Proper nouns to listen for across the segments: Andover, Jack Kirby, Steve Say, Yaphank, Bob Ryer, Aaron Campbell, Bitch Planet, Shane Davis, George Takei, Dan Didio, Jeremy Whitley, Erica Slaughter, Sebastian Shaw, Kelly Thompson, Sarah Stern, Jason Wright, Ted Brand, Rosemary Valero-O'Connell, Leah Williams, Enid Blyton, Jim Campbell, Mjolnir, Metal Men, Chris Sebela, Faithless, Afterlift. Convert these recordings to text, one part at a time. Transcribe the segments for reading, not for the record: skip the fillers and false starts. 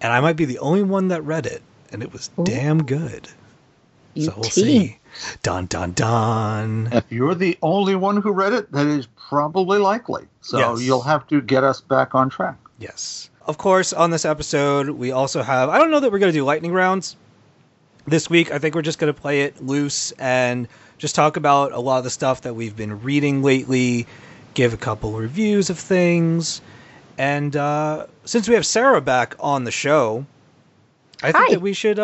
and I might be the only one that read it, and it was damn good. So we'll see. Dun, dun, dun. If you're the only one who read it, that is probably likely. So yes, you'll have to get us back on track. Yes. Of course, on this episode, we also have... I don't know that we're going to do lightning rounds this week. I think we're just going to play it loose and just talk about a lot of the stuff that we've been reading lately, give a couple reviews of things. And since we have Sarah back on the show, I think that we should...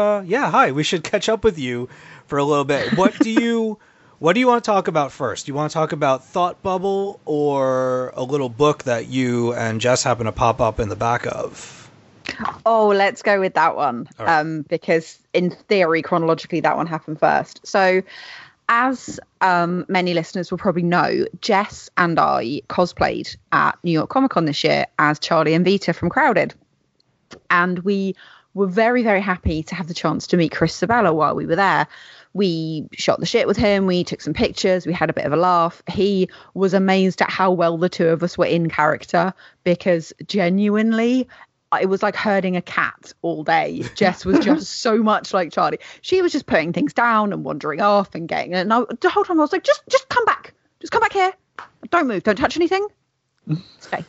we should catch up with you for a little bit. What do you want to talk about first? Do you want to talk about Thought Bubble or a little book that you and Jess happen to pop up in the back of? Oh, let's go with that one. Right. Because in theory, chronologically, that one happened first. So as many listeners will probably know, Jess and I cosplayed at New York Comic Con this year as Charlie and Vita from Crowded. And we were very, very happy to have the chance to meet Chris Sebela while we were there. We shot the shit with him. We took some pictures. We had a bit of a laugh. He was amazed at how well the two of us were in character, because genuinely, it was like herding a cat all day. Jess was just so much like Charlie. She was just putting things down and wandering off and getting it. And the whole time I was like, just come back. Just come back here. Don't move. Don't touch anything. Stay.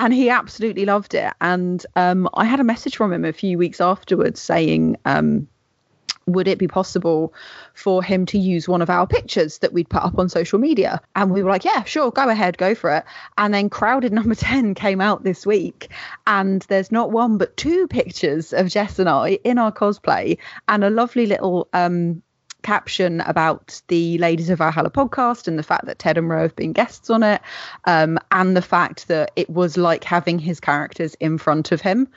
And he absolutely loved it. And I had a message from him a few weeks afterwards saying... would it be possible for him to use one of our pictures that we'd put up on social media? And we were like, yeah, sure, go ahead, go for it. And then Crowded number 10 came out this week, and there's not one but two pictures of Jess and I in our cosplay, and a lovely little caption about the Ladies of Valhalla podcast and the fact that Ted and Ro have been guests on it, and the fact that it was like having his characters in front of him,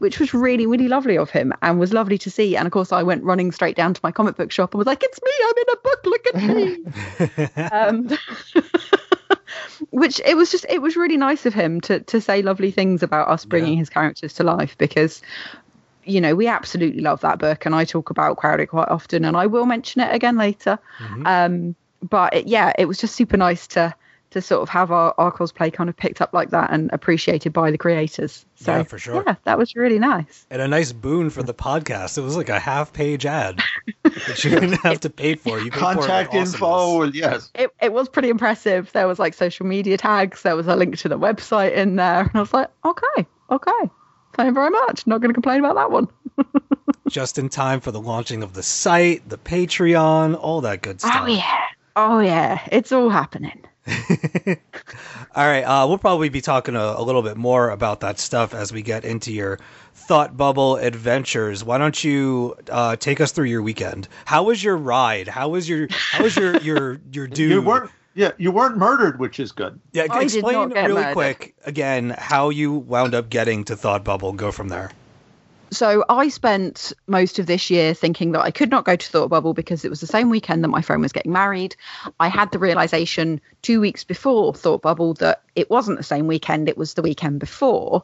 which was really, really lovely of him and was lovely to see. And of course I went running straight down to my comic book shop and was like, it's me, I'm in a book, look at me. Which it was really nice of him to say lovely things about us bringing his characters to life, because you know, we absolutely love that book, and I talk about Crowded quite often, and I will mention it again later. Mm-hmm. But it was just super nice to sort of have our cosplay kind of picked up like that and appreciated by the creators. So yeah, for sure. Yeah, that was really nice. And a nice boon for the podcast. It was like a half-page ad that you didn't have to pay for. You Contact info, yes. It was pretty impressive. There was like social media tags. There was a link to the website in there. And I was like, okay. Thank you very much. Not going to complain about that one. Just in time for the launching of the site, the Patreon, all that good stuff. Oh, yeah. It's all happening. All right. We'll probably be talking a little bit more about that stuff as we get into your Thought Bubble adventures. Why don't you take us through your weekend? How was your ride? How was your dude? You weren't murdered, which is good. Yeah, explain really quick, again, how you wound up getting to Thought Bubble. Go from there. So I spent most of this year thinking that I could not go to Thought Bubble because it was the same weekend that my friend was getting married. I had the realization 2 weeks before Thought Bubble that it wasn't the same weekend. It was the weekend before.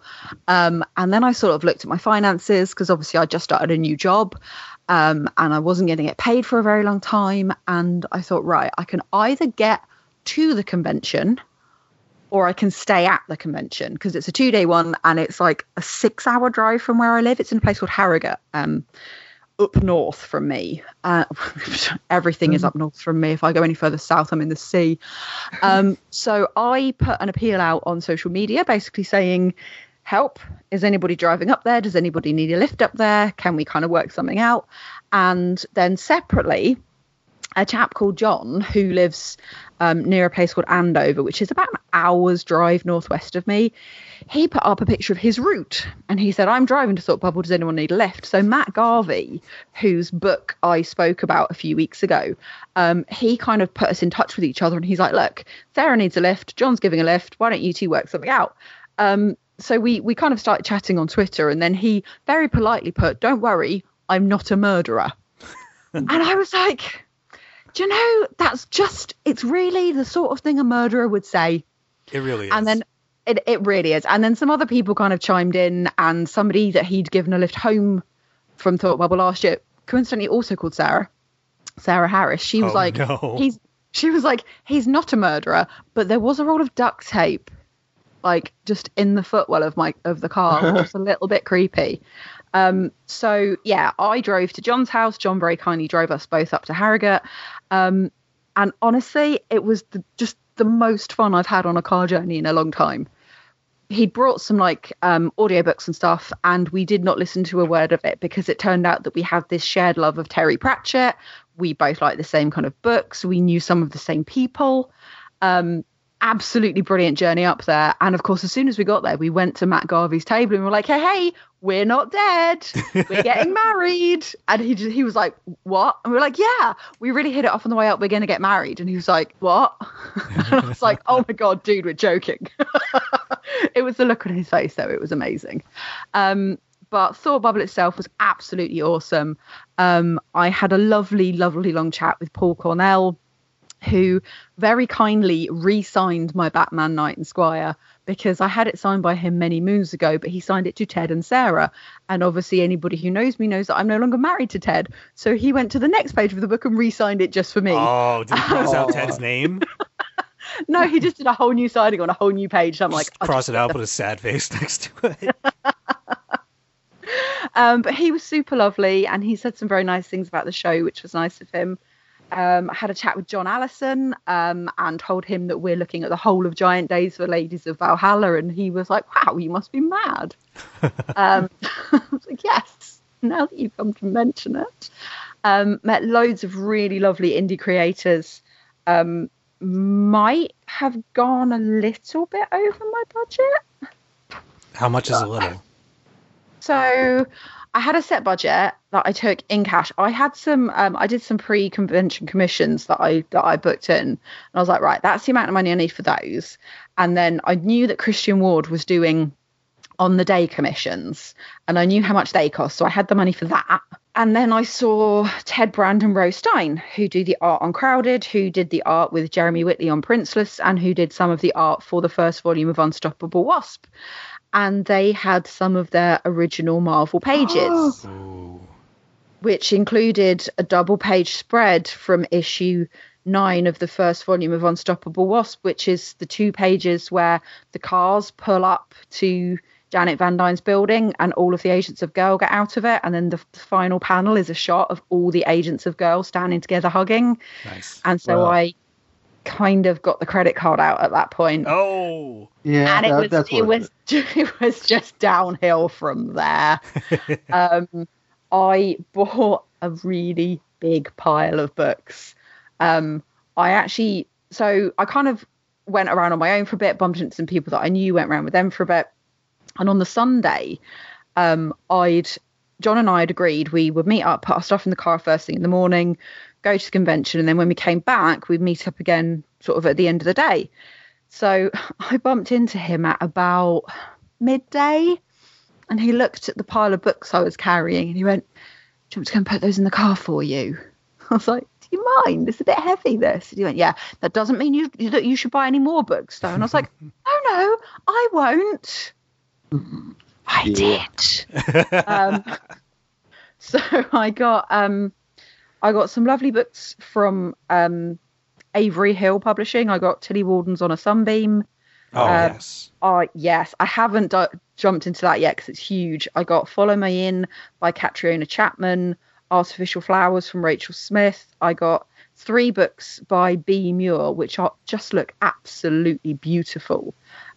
And then I sort of looked at my finances, because obviously I just started a new job. And I wasn't going to get paid for a very long time. And I thought, right, I can either get to the convention or I can stay at the convention, because it's a 2-day one and it's like a 6-hour drive from where I live. It's in a place called Harrogate, up north from me. Everything is up north from me. If I go any further south, I'm in the sea. So I put an appeal out on social media basically saying, help, is anybody driving up there? Does anybody need a lift up there? Can we kind of work something out? And then separately, a chap called John, who lives near a place called Andover, which is about an hour's drive northwest of me, he put up a picture of his route and he said, I'm driving to Thought Bubble, does anyone need a lift? So Matt Garvey, whose book I spoke about a few weeks ago, he kind of put us in touch with each other, and he's like, look, Sarah needs a lift, John's giving a lift, why don't you two work something out? So we kind of started chatting on Twitter, and then he very politely put, don't worry, I'm not a murderer. And I was like... Do you know, it's really the sort of thing a murderer would say. It really is. And then it really is. And then some other people kind of chimed in, and somebody that he'd given a lift home from Thought Bubble last year, coincidentally also called Sarah Harris. She was he's not a murderer, but there was a roll of duct tape like just in the footwell of the car, which was a little bit creepy. So yeah, I drove to John's house. John very kindly drove us both up to Harrogate. And honestly, it was just the most fun I've had on a car journey in a long time. He brought some audiobooks and stuff, and we did not listen to a word of it because it turned out that we had this shared love of Terry Pratchett. We both liked the same kind of books. We knew some of the same people. Absolutely brilliant journey up there. And of course, as soon as we got there, we went to Matt Garvey's table and we were like, hey, we're not dead. We're getting married. And he was like, what? And we were like, yeah, we really hit it off on the way up. We're going to get married. And he was like, what? And I was like, oh my God, dude, we're joking. It was the look on his face, though. It was amazing. But Thought Bubble itself was absolutely awesome. I had a lovely, lovely long chat with Paul Cornell, who very kindly re-signed my Batman Knight and Squire, because I had it signed by him many moons ago, but he signed it to Ted and Sarah. And obviously anybody who knows me knows that I'm no longer married to Ted. So he went to the next page of the book and re-signed it just for me. Oh, did he cross out Ted's name? No, he just did a whole new signing on a whole new page. So I'm just like, cross it out, put a sad face next to it. But he was super lovely, and he said some very nice things about the show, which was nice of him. I had a chat with John Allison and told him that we're looking at the whole of Giant Days for Ladies of Valhalla, and he was like, wow, you must be mad. I was like, yes, now that you've come to mention it. Met loads of really lovely indie creators. Might have gone a little bit over my budget. How much is a little? So I had a set budget that I took in cash. I had some, I did some pre-convention commissions that I booked in, and I was like, right, that's the amount of money I need for those. And then I knew that Christian Ward was doing on the day commissions, and I knew how much they cost, so I had the money for that. And then I saw Ted Brand and Rose Stein, who do the art on Crowded, who did the art with Jeremy Whitley on Princeless, and who did some of the art for the first volume of Unstoppable Wasp. And they had some of their original Marvel pages, which included a double-page spread from issue 9 of the first volume of Unstoppable Wasp, which is the 2 pages where the cars pull up to Janet Van Dyne's building and all of the Agents of Girl get out of it. And then the final panel is a shot of all the Agents of Girl standing together hugging. Nice. And so I kind of got the credit card out at that point. Oh yeah, and it was just downhill from there. I bought a really big pile of books. I kind of went around on my own for a bit, bumped into some people that I knew, went around with them for a bit, and on the Sunday, John and I had agreed we would meet up, put our stuff in the car first thing in the morning, go to the convention, and then when we came back, we'd meet up again sort of at the end of the day. So I bumped into him at about midday, and he looked at the pile of books I was carrying and he went, do you want me to go and put those in the car for you? I was like, do you mind? It's a bit heavy, this. And he went, yeah, that doesn't mean you should buy any more books, though. And I was like, no, I won't. I did. So I got some lovely books from Avery Hill Publishing. I got Tilly Warden's On a Sunbeam. Oh, yes. Yes. I haven't jumped into that yet because it's huge. I got Follow Me In by Catriona Chapman, Artificial Flowers from Rachel Smith. I got 3 books by B. Muir, which just look absolutely beautiful.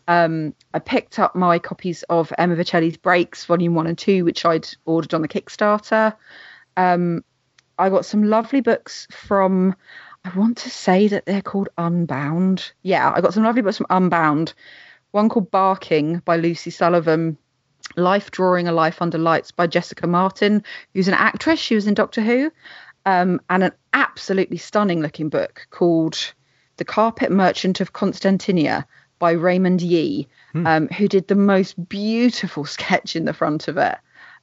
I picked up my copies of Emma Vicelli's Breaks, Volume 1 and 2, which I'd ordered on the Kickstarter. I got some lovely books from, I want to say that they're called Unbound. Yeah, I got some lovely books from Unbound. One called Barking by Lucy Sullivan. Life Drawing a Life Under Lights by Jessica Martin, who's an actress. She was in Doctor Who. And an absolutely stunning looking book called The Carpet Merchant of Constantinia by Raymond Yee, who did the most beautiful sketch in the front of it.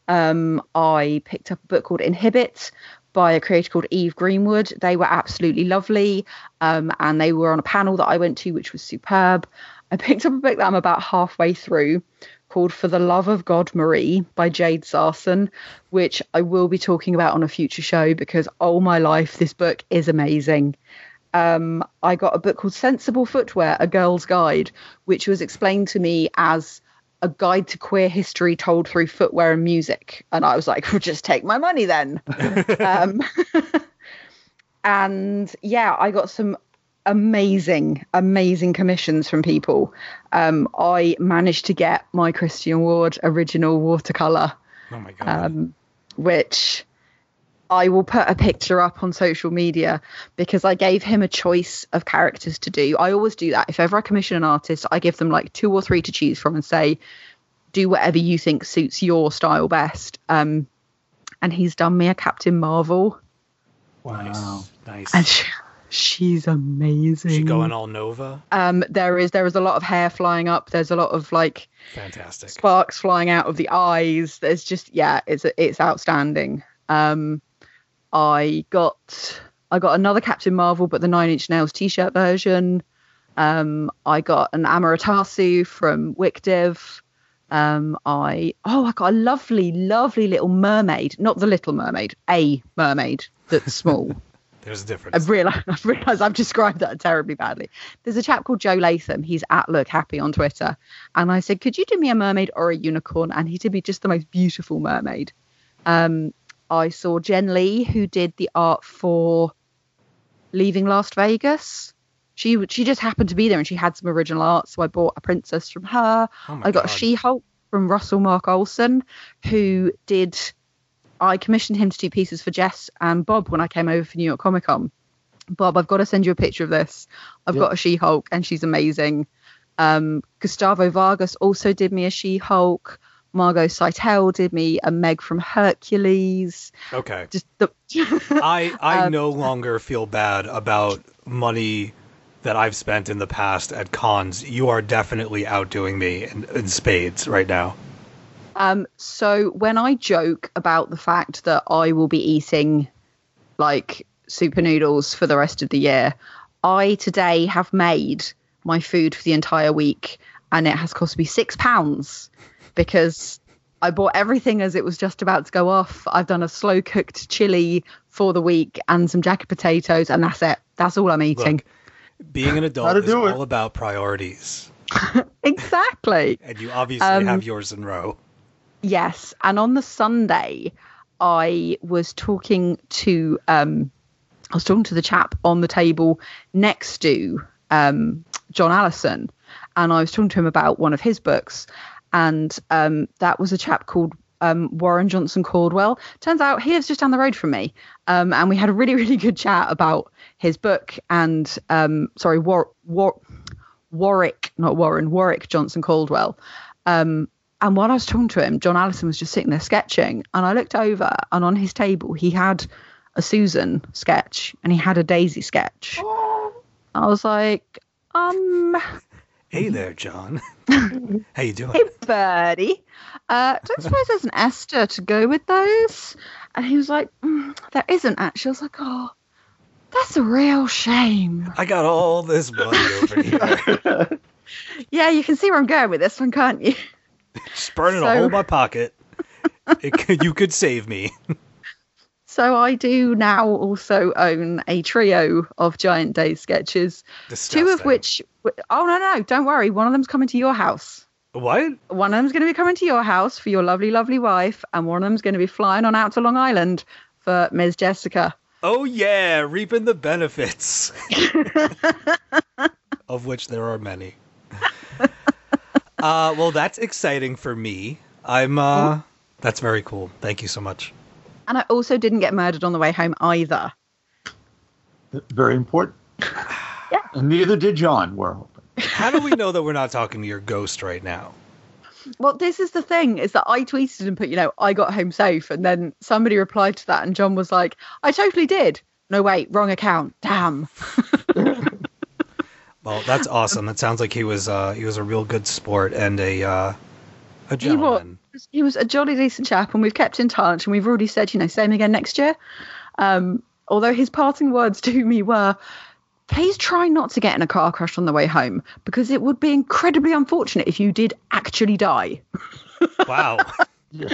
I picked up a book called Inhibit by a creator called Eve Greenwood. They were absolutely lovely, and they were on a panel that I went to, which was superb. I picked up a book that I'm about halfway through called For the Love of God, Marie by Jade Sarson, which I will be talking about on a future show because, oh my life, this book is amazing. I got a book called Sensible Footwear, A Girl's Guide, which was explained to me as a guide to queer history told through footwear and music. And I was like, well, just take my money then. And yeah, I got some amazing commissions from people. I managed to get my Christian Ward original watercolor. Oh my God. Which I will put a picture up on social media, because I gave him a choice of characters to do. I always do that. If ever I commission an artist, I give them like 2 or 3 to choose from and say, do whatever you think suits your style best. And he's done me a Captain Marvel. Wow. Nice. And she's amazing. Is she going all Nova? There is a lot of hair flying up. There's a lot of like fantastic sparks flying out of the eyes. There's just, yeah, it's outstanding. I got another Captain Marvel, but the 9-inch Nails t-shirt version. I got an Amaratasu from Wicdiv. I got a lovely little mermaid, not the Little Mermaid, a mermaid that's small. There's a difference. I've realised I've described that terribly badly. There's a chap called Joe Latham. He's at Look Happy on Twitter. And I said, could you do me a mermaid or a unicorn? And he did me just the most beautiful mermaid. I saw Jen Lee, who did the art for Leaving Las Vegas. She just happened to be there and she had some original art. So I bought a princess from her. I got a She-Hulk from Russell Mark Olson, who did... I commissioned him to do pieces for Jess and Bob when I came over for New York Comic Con. Bob, I've got to send you a picture of this. I've got a She-Hulk and she's amazing. Gustavo Vargas also did me a She-Hulk. Margot Seitel did me a Meg from Hercules. Okay. I no longer feel bad about money that I've spent in the past at cons. You are definitely outdoing me in spades right now. So when I joke about the fact that I will be eating like super noodles for the rest of the year, I today have made my food for the entire week and it has cost me £6 because I bought everything as it was just about to go off. I've done a slow cooked chili for the week and some jacket potatoes and that's it. That's all I'm eating. Look, being an adult is all about priorities. Exactly. And you obviously have yours in row. Yes. And on the Sunday, I was talking to the chap on the table next to John Allison, and I was talking to him about one of his books. And that was a chap called Warren Johnson Caldwell. Turns out he lives just down the road from me. And we had a really, really good chat about his book and Warwick Johnson Caldwell. And while I was talking to him, John Allison was just sitting there sketching. And I looked over, and on his table, he had a Susan sketch and he had a Daisy sketch. I was like, Hey there, John. How you doing? Hey, birdie. Don't suppose there's an Esther to go with those? And he was like, there isn't, actually. I was like, oh, that's a real shame. I got all this money over here. Yeah, you can see where I'm going with this one, can't you? Just burning a hole in my pocket. You could save me. So I do now also own a trio of Giant Days sketches. Disgusting. Two of which... Oh, no, don't worry. One of them's coming to your house. What? One of them's going to be coming to your house for your lovely, lovely wife. And one of them's going to be flying on out to Long Island for Ms. Jessica. Oh, yeah. Reaping the benefits. Of which there are many. Well, that's exciting for me. That's very cool. Thank you so much. And I also didn't get murdered on the way home either. Very important. Yeah. And neither did John, we're hoping. How do we know that we're not talking to your ghost right now? Well, this is the thing, is that I tweeted and put, I got home safe. And then somebody replied to that. And John was like, I totally did. No, wait, wrong account. Damn. Well, that's awesome. That sounds like he was a real good sport and a gentleman. He was a jolly decent chap, and we've kept in touch, and we've already said, same again next year. Although his parting words to me were, please try not to get in a car crash on the way home, because it would be incredibly unfortunate if you did actually die. Wow. Yeah.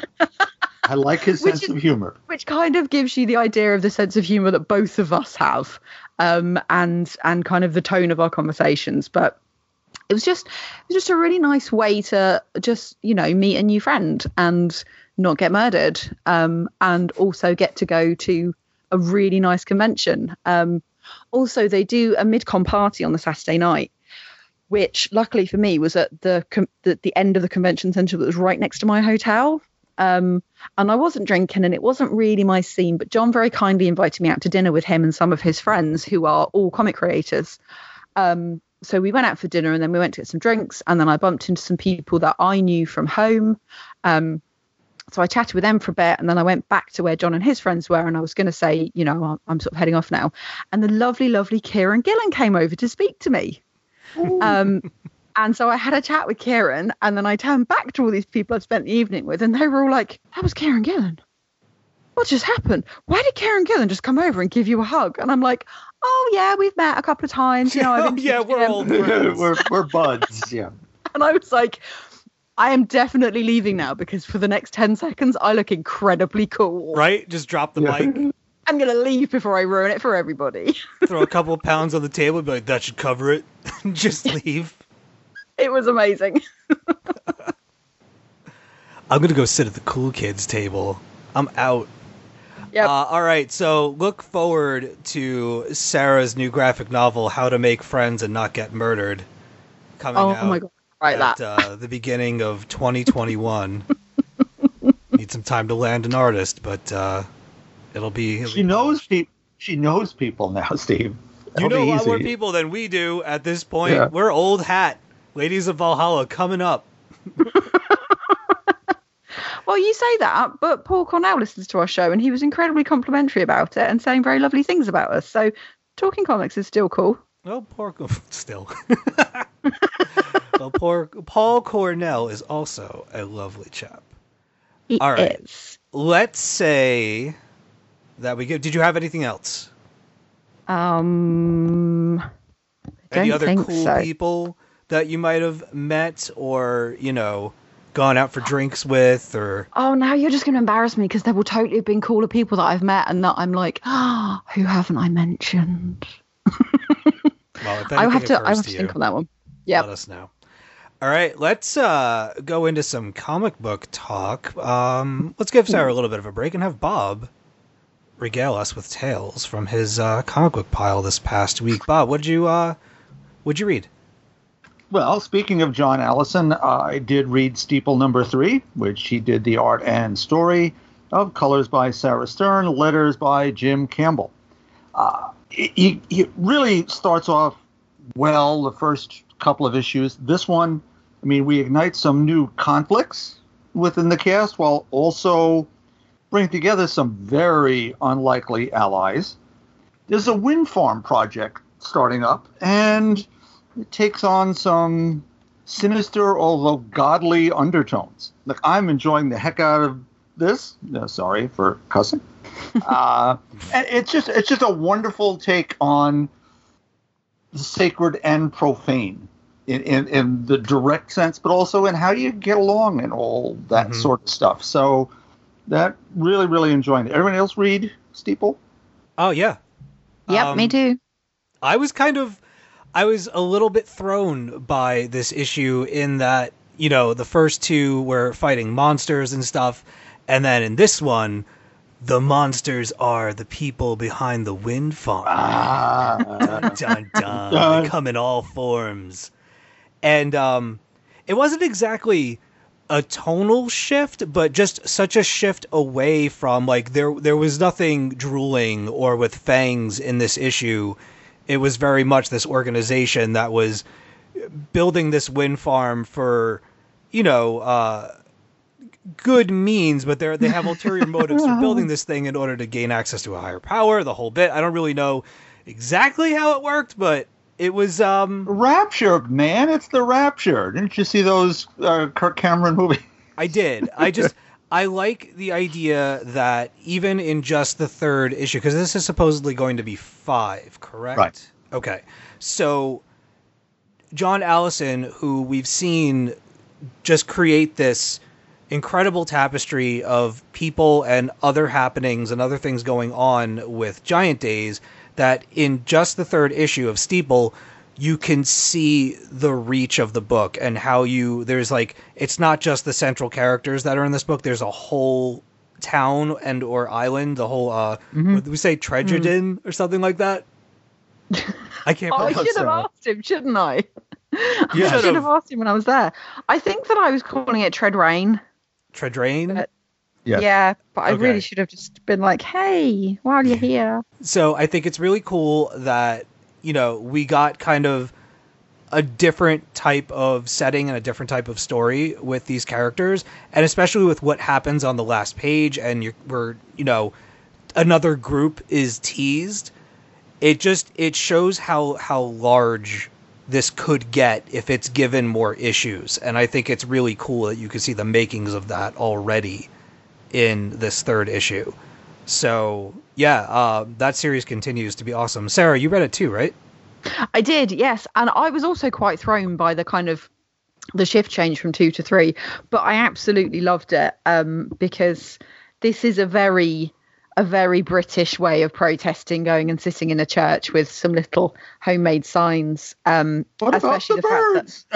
I like his sense of humor. Which kind of gives you the idea of the sense of humor that both of us have. and kind of the tone of our conversations. But it was just a really nice way to just, you know, meet a new friend and not get murdered, and also get to go to a really nice convention. Also, they do a MidCon party on the Saturday night, which luckily for me was at the end of the convention centre that was right next to my hotel. And I wasn't drinking and it wasn't really my scene, but John very kindly invited me out to dinner with him and some of his friends who are all comic creators. So we went out for dinner and then we went to get some drinks, and then I bumped into some people that I knew from home. So I chatted with them for a bit, and then I went back to where John and his friends were, and I was going to say, you know, I'm sort of heading off now. And the lovely, lovely Kieran Gillen came over to speak to me. And so I had a chat with Kieran, and then I turned back to all these people I'd spent the evening with, and they were all like, that was Kieran Gillen. What just happened? Why did Kieran Gillen just come over and give you a hug? And I'm like, oh, yeah, we've met a couple of times. You know, we're old friends. We're buds, yeah. And I was like, I am definitely leaving now, because for the next 10 seconds, I look incredibly cool. Right? Just drop the mic. I'm going to leave before I ruin it for everybody. Throw a couple of pounds on the table and be like, that should cover it. Just leave. It was amazing. I'm going to go sit at the cool kids table. I'm out. Yep. All right. So look forward to Sarah's new graphic novel, How to Make Friends and Not Get Murdered, coming out. Oh, my God. The beginning of 2021. Need some time to land an artist, but it'll be. She knows people now, Steve. That'll you know a lot more people than we do at this point. Yeah. We're old hat. Ladies of Valhalla coming up. Well, you say that, but Paul Cornell listens to our show, and he was incredibly complimentary about it and saying very lovely things about us. So Talking Comics is still cool. Well, Paul Cornell is also a lovely chap. He is. Let's say that we did you have anything else? Any other cool people that you might have met, or, you know, gone out for drinks with, or... Oh, now you're just going to embarrass me, because there will totally have been cooler people that I've met and that I'm like, who haven't I mentioned? Well, I have to think on that one. Yeah. Let us know. All right, let's go into some comic book talk. Let's give Sarah a little bit of a break and have Bob regale us with tales from his comic book pile this past week. Bob, what'd you read? Well, speaking of John Allison, I did read Steeple number 3, which he did the art and story of, colors by Sarah Stern, letters by Jim Campbell. It really starts off well, the first couple of issues. This one, I mean, we ignite some new conflicts within the cast while also bringing together some very unlikely allies. There's a wind farm project starting up, and it takes on some sinister, although godly, undertones. Look, I'm enjoying the heck out of this. No, sorry for cussing. And it's just a wonderful take on the sacred and profane in the direct sense, but also in how you get along and all that sort of stuff. So that really, really enjoying it. Everyone else read Steeple? Oh, yeah. Yep, me too. I was a little bit thrown by this issue in that, you know, the first two were fighting monsters and stuff. And then in this one, the monsters are the people behind the wind farm. Dun, dun, dun. They come in all forms. And it wasn't exactly a tonal shift, but just such a shift away from, like, there was nothing drooling or with fangs in this issue. It was very much this organization that was building this wind farm for, you know, good means, but they have ulterior motives for building this thing in order to gain access to a higher power, the whole bit. I don't really know exactly how it worked, but it was... Rapture, man. It's the Rapture. Didn't you see those Kirk Cameron movies? I did. I like the idea that even in just the third issue, because this is supposedly going to be 5, correct? Right. Okay. So John Allison, who we've seen just create this incredible tapestry of people and other happenings and other things going on with Giant Days, that in just the third issue of Steeple, you can see the reach of the book and how there's like, it's not just the central characters that are in this book. There's a whole town and or island, the whole, what did we say, Tredgerden or something like that? I can't remember. I should have asked him, shouldn't I? I should have asked him when I was there. I think that I was calling it Tredrain. Tredrain? Yeah, but I really should have just been like, hey, while you're here. So I think it's really cool that, you know, we got kind of a different type of setting and a different type of story with these characters, and especially with what happens on the last page and another group is teased. It shows how large this could get if it's given more issues. And I think it's really cool that you can see the makings of that already in this third issue. So, that series continues to be awesome. Sarah, you read it too, right? I did, yes. And I was also quite thrown by the kind of the shift change from 2 to 3. But I absolutely loved it because this is a very British way of protesting, going and sitting in a church with some little homemade signs. What about the birds?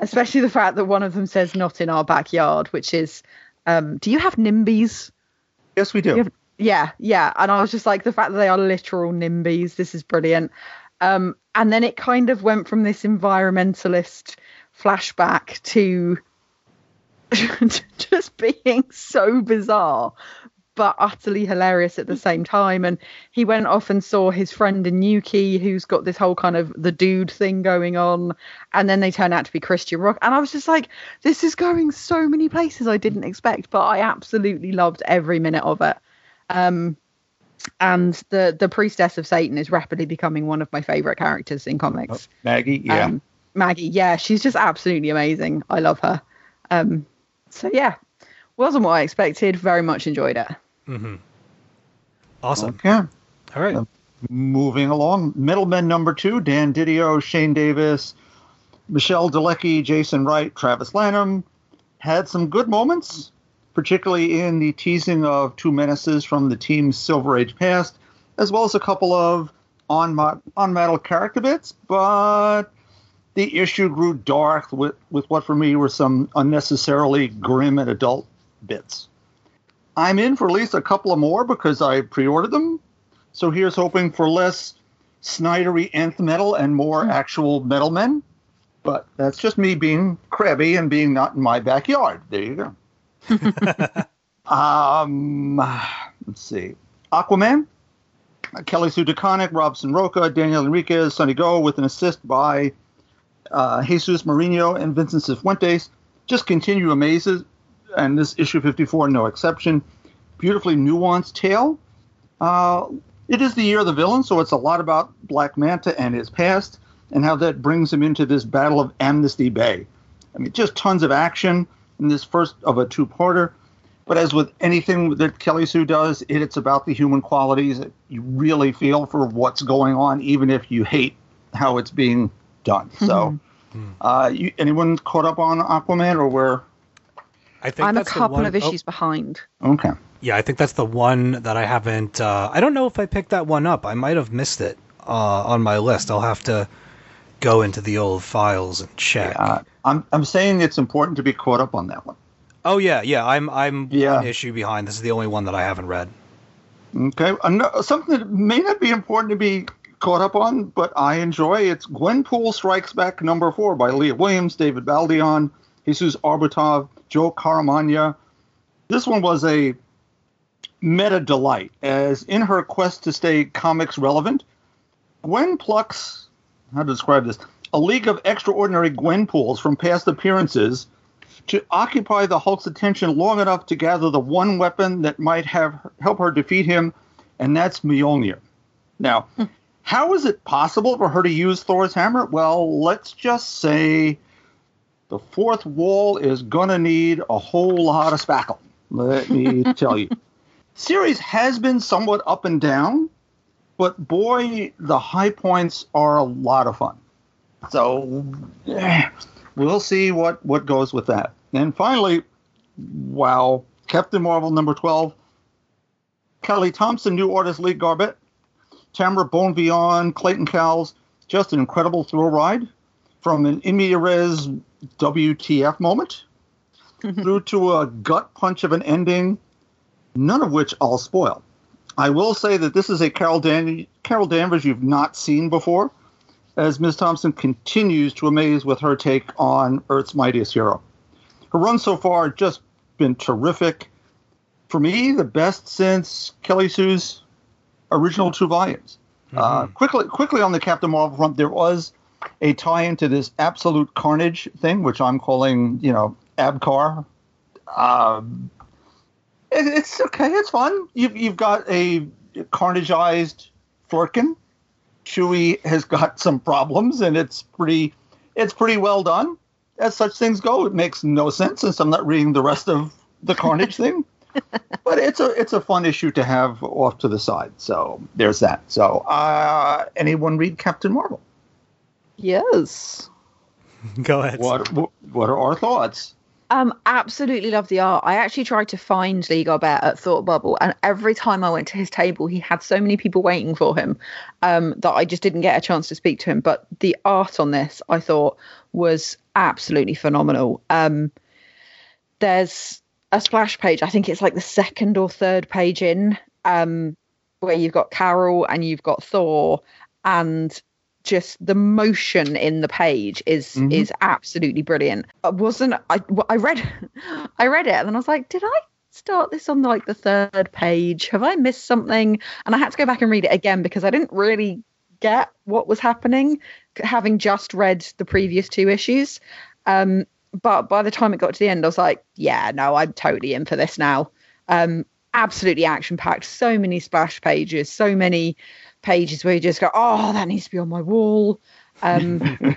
Especially the fact that one of them says, not in our backyard, which is, do you have NIMBYs? Yes, we do. Yeah. And I was just like, the fact that they are literal NIMBYs, this is brilliant. And then it kind of went from this environmentalist flashback to just being so bizarre, but utterly hilarious at the same time. And he went off and saw his friend Inuki, who's got this whole kind of the dude thing going on. And then they turn out to be Christian Rock. And I was just like, this is going so many places I didn't expect, but I absolutely loved every minute of it. And the priestess of Satan is rapidly becoming one of my favorite characters in comics. Maggie. Yeah. She's just absolutely amazing. I love her. Wasn't what I expected. Very much enjoyed it. Mm-hmm. Awesome. Yeah. Okay. All right. Moving along. Metal Men #2, Dan Didio, Shane Davis, Michelle Delecky, Jason Wright, Travis Lanham had some good moments, particularly in the teasing of two menaces from the team's Silver Age past, as well as a couple of on-metal character bits, but the issue grew dark with what for me were some unnecessarily grim and adult bits. I'm in for at least a couple of more because I pre-ordered them. So here's hoping for less Snydery nth metal and more actual Metal Men. But that's just me being crabby and being not in my backyard. There you go. Let's see. Aquaman, Kelly Sue DeConnick, Robson Roca, Daniel Enriquez, Sonny Goh with an assist by Jesus Mourinho and Vincent Cifuentes. Just continue amazes. And this issue 54, no exception. Beautifully nuanced tale. It is the year of the villain, so it's a lot about Black Manta and his past and how that brings him into this battle of Amnesty Bay. I mean, just tons of action in this first of a two-parter. But as with anything that Kelly Sue does, it's about the human qualities that you really feel for what's going on, even if you hate how it's being done. So anyone caught up on Aquaman or where... I'm a couple of issues behind. Okay. Yeah, I think that's the one that I haven't... I don't know if I picked that one up. I might have missed it on my list. I'll have to go into the old files and check. Yeah, I'm saying it's important to be caught up on that one. Oh, yeah. I'm one issue behind. This is the only one that I haven't read. Okay. Something that may not be important to be caught up on, but I enjoy. It's Gwenpool Strikes Back #4 by Leah Williams, David Baldion, Jesus Arbutov, Joe Caramagna. This one was a meta delight, as in her quest to stay comics relevant, Gwen plucks, how to describe this, a league of extraordinary Gwenpools from past appearances to occupy the Hulk's attention long enough to gather the one weapon that might help her defeat him, and that's Mjolnir. Now, how is it possible for her to use Thor's hammer? Well, let's just say... the fourth wall is going to need a whole lot of spackle, let me tell you. Series has been somewhat up and down, but boy, the high points are a lot of fun. So we'll see what goes with that. And finally, wow, Captain Marvel #12, Kelly Thompson, new artist Lee Garbett, Tamara Bonvion, Clayton Cowles, just an incredible thrill ride from an in media res WTF moment through to a gut punch of an ending, none of which I'll spoil. I will say that this is a Carol Danvers you've not seen before, as Ms. Thompson continues to amaze with her take on Earth's Mightiest Hero. Her run so far has just been terrific. For me, the best since Kelly Sue's original two volumes. Mm-hmm. Quickly on the Captain Marvel front, there was a tie-in to this absolute carnage thing, which I'm calling, Abcar. It's okay. It's fun. You've got a carnageized Flurkin. Chewie has got some problems, and it's pretty well done. As such things go, it makes no sense since I'm not reading the rest of the Carnage thing. But it's a fun issue to have off to the side. So there's that. So anyone read Captain Marvel? Yes. Go ahead. What are our thoughts? Absolutely love the art. I actually tried to find Lee Garbett at Thought Bubble, and every time I went to his table, he had so many people waiting for him that I just didn't get a chance to speak to him. But the art on this, I thought, was absolutely phenomenal. There's a splash page. I think it's like the second or third page in, where you've got Carol and you've got Thor, and just the motion in the page is absolutely brilliant. I read it and then I was like, did I start this on like the third page? Have I missed something? And I had to go back and read it again because I didn't really get what was happening, having just read the previous two issues. But by the time it got to the end, I was like, yeah, no, I'm totally in for this now. Absolutely action-packed. So many splash pages, so many pages where you just go, oh, that needs to be on my wall. Not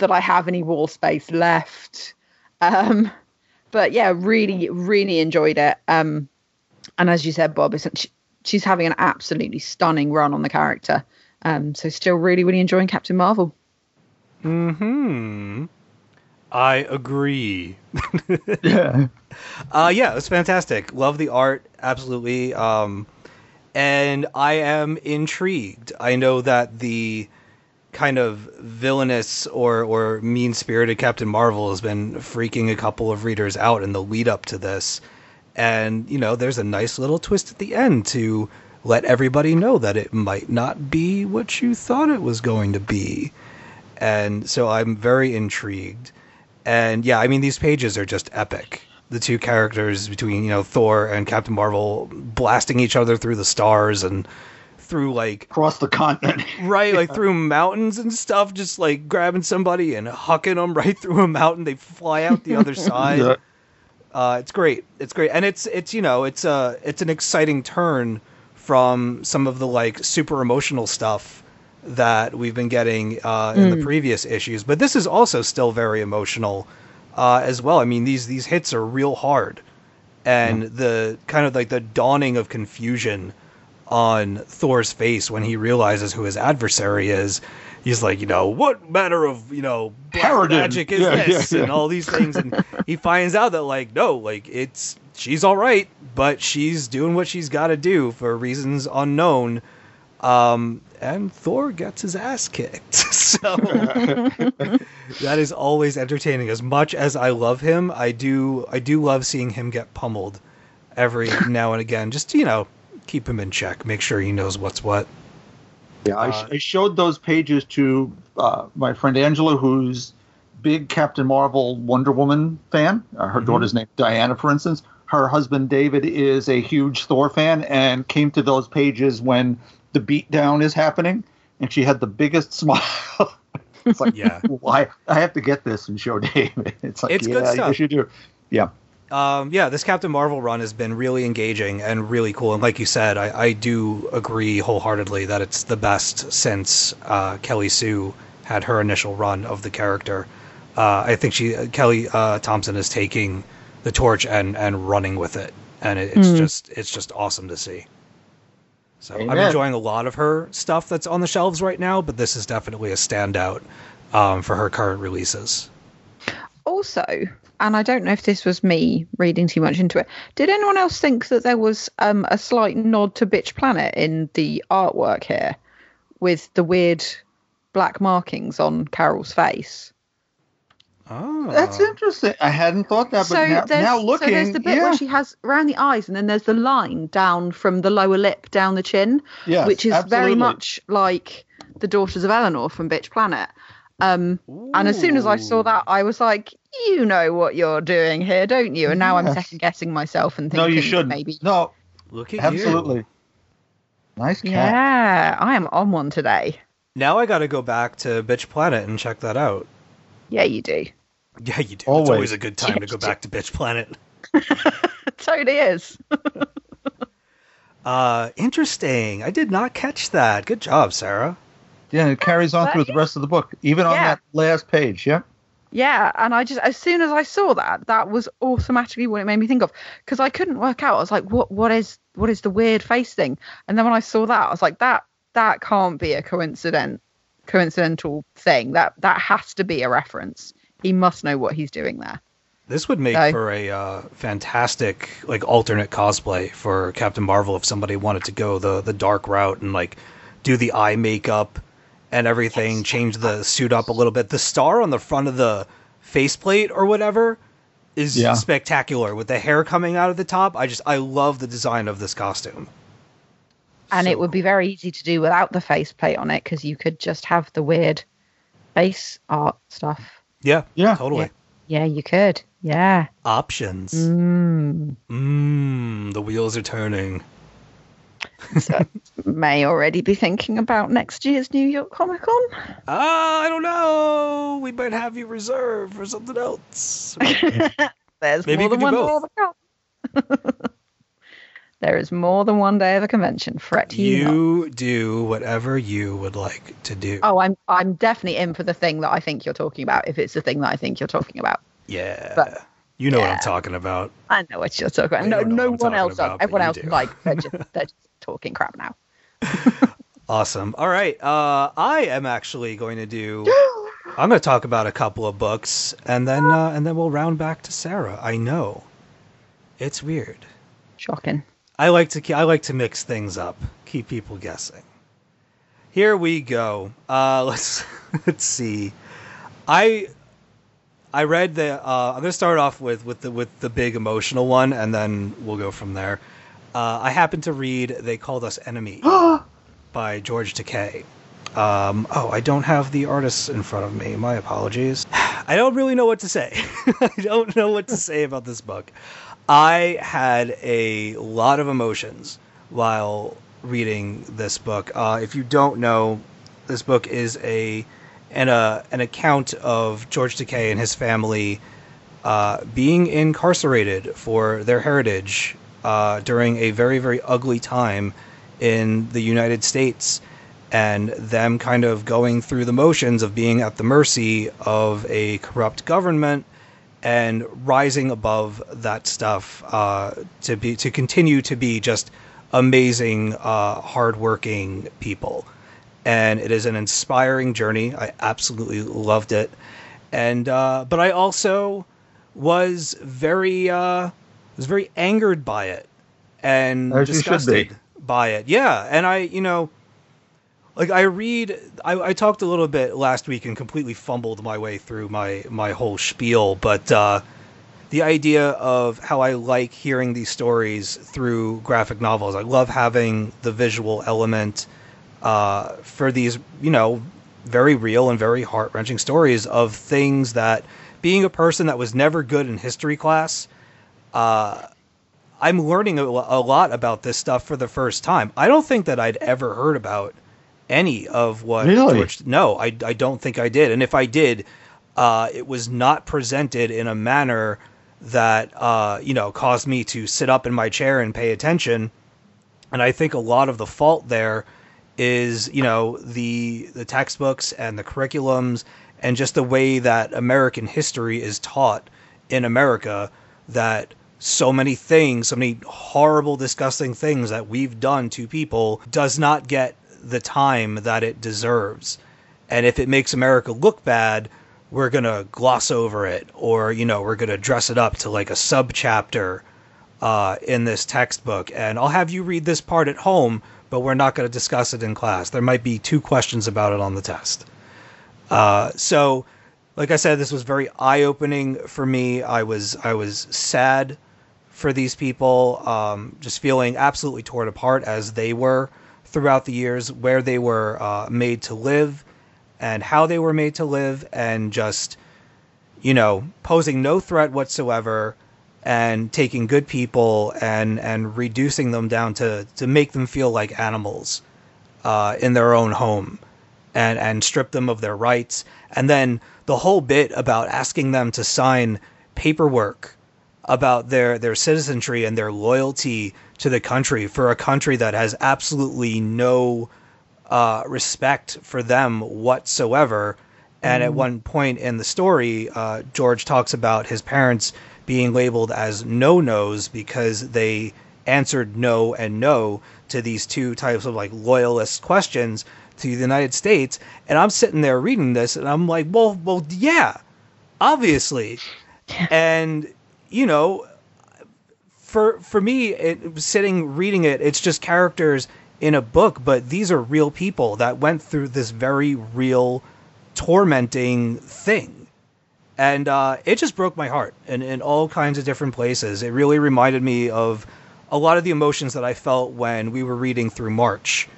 that I have any wall space left. But yeah, really, really enjoyed it. And as you said, Bob, she's having an absolutely stunning run on the character. So still really, really enjoying Captain Marvel. Mm-hmm. I agree. Yeah. Yeah, it's fantastic. Love the art. Absolutely. And I am intrigued. I know that the kind of villainous or mean-spirited Captain Marvel has been freaking a couple of readers out in the lead-up to this. And, there's a nice little twist at the end to let everybody know that it might not be what you thought it was going to be. And so I'm very intrigued. And, yeah, I mean, these pages are just epic. The two characters between, Thor and Captain Marvel blasting each other through the stars and through, like... across the continent. Right, yeah. Like through mountains and stuff, just, like, grabbing somebody and hucking them right through a mountain. They fly out the other side. Yeah. It's great. It's great. And it's an exciting turn from some of the, like, super emotional stuff that we've been getting in the previous issues. But this is also still very emotional as well. I mean, these hits are real hard, and the kind of like the dawning of confusion on Thor's face when he realizes who his adversary is. He's like, what manner of, black magic is this? Yeah. And all these things. And he finds out that she's all right, but she's doing what she's got to do for reasons unknown. And Thor gets his ass kicked. So that is always entertaining. As much as I love him, I do love seeing him get pummeled every now and again. Just, keep him in check. Make sure he knows what's what. Yeah, I showed those pages to my friend Angela, who's big Captain Marvel Wonder Woman fan. Her daughter's named Diana, for instance. Her husband, David, is a huge Thor fan and came to those pages when the beatdown is happening, and she had the biggest smile. It's like, yeah, why I have to get this and show David. It's like, it's good stuff. Yes, you do. Yeah. This Captain Marvel run has been really engaging and really cool. And like you said, I do agree wholeheartedly that it's the best since Kelly Sue had her initial run of the character. I think Kelly Thompson is taking the torch and running with it. And it's just awesome to see. So amen. I'm enjoying a lot of her stuff that's on the shelves right now, but this is definitely a standout for her current releases. Also, and I don't know if this was me reading too much into it, did anyone else think that there was a slight nod to Bitch Planet in the artwork here with the weird black markings on Carol's face? Oh, that's interesting. I hadn't thought that, but so now looking, so there's the bit where she has around the eyes, and then there's the line down from the lower lip down the chin, which is absolutely very much like the Daughters of Eleanor from Bitch Planet. And as soon as I saw that, I was like, you know what you're doing here, don't you? And now I'm second guessing myself and thinking, no, you shouldn't. Maybe no. Look at you. Absolutely. Nice cat. Yeah, I am on one today. Now I got to go back to Bitch Planet and check that out. Yeah, you do. Yeah, you do. Always. It's always a good time to go back to Bitch Planet. It totally is. Interesting. I did not catch that. Good job, Sarah. Yeah, it carries on through the rest of the book, even on that last page, yeah? Yeah, and I just, as soon as I saw that, that was automatically what it made me think of. Because I couldn't work out. I was like, what is the weird face thing? And then when I saw that, I was like, that can't be a coincidental thing. That has to be a reference. He must know what he's doing there. This would make for a fantastic like alternate cosplay for Captain Marvel if somebody wanted to go the dark route and like do the eye makeup and everything, change the suit up a little bit. The star on the front of the faceplate or whatever is spectacular with the hair coming out of the top. I love the design of this costume. And it would be very easy to do without the faceplate on it because you could just have the weird face art stuff. Yeah, totally. Yeah, you could. Yeah. Options. The wheels are turning. So may already be thinking about next year's New York Comic Con. I don't know. We might have you reserved for something else. There's maybe more than one more to There is more than one day of a convention. Fret you not. Do whatever you would like to do. Oh, I'm definitely in for the thing that I think you're talking about, if it's the thing that I think you're talking about. Yeah. But, you know what I'm talking about. I know what you're talking about. No one else does. Everyone else is like, they're just talking crap now. Awesome. All right. I am actually going to I'm going to talk about a couple of books, and then we'll round back to Sarah. I know. It's weird. Shocking. I like to mix things up, keep people guessing. Here we go. Let's see. I read the. I'm gonna start off with the big emotional one, and then we'll go from there. I happened to read "They Called Us Enemy" by George Takei. I don't have the artists in front of me. My apologies. I don't really know what to say. I don't know what to say about this book. I had a lot of emotions while reading this book. If you don't know, this book is an account of George Takei and his family being incarcerated for their heritage during a very, very ugly time in the United States, and them kind of going through the motions of being at the mercy of a corrupt government and rising above that stuff to continue to be just amazing, hardworking people. And it is an inspiring journey. I absolutely loved it. And but I also was very angered by it and disgusted by it. Yeah, and I talked a little bit last week and completely fumbled my way through my whole spiel, but the idea of how I like hearing these stories through graphic novels. I love having the visual element for these, very real and very heart-wrenching stories of things that, being a person that was never good in history class, I'm learning a lot about this stuff for the first time. I don't think that I'd ever heard about any of what really? George, no, I don't think I did. And if I did, it was not presented in a manner that, caused me to sit up in my chair and pay attention. And I think a lot of the fault there is, the textbooks and the curriculums and just the way that American history is taught in America, that so many horrible, disgusting things that we've done to people does not get the time that it deserves. And if it makes America look bad, we're going to gloss over it, or, you know, we're going to dress it up to like a subchapter in this textbook. And I'll have you read this part at home, but we're not going to discuss it in class. There might be 2 questions about it on the test. So like I said, this was very eye-opening for me. I was sad for these people, just feeling absolutely torn apart as they were throughout the years, where they were made to live and how they were made to live, and just, you know, posing no threat whatsoever and taking good people and reducing them down to make them feel like animals in their own home, and strip them of their rights. And then the whole bit about asking them to sign paperwork about their citizenry and their loyalty to the country, for a country that has absolutely no respect for them whatsoever. And at one point in the story, George talks about his parents being labeled as no-nos because they answered no and no to these 2 types of like loyalist questions to the United States. And I'm sitting there reading this and I'm like, well, yeah, obviously. And, you know, for me, reading it, it's just characters in a book, but these are real people that went through this very real, tormenting thing. And it just broke my heart in all kinds of different places. It really reminded me of a lot of the emotions that I felt when we were reading Through March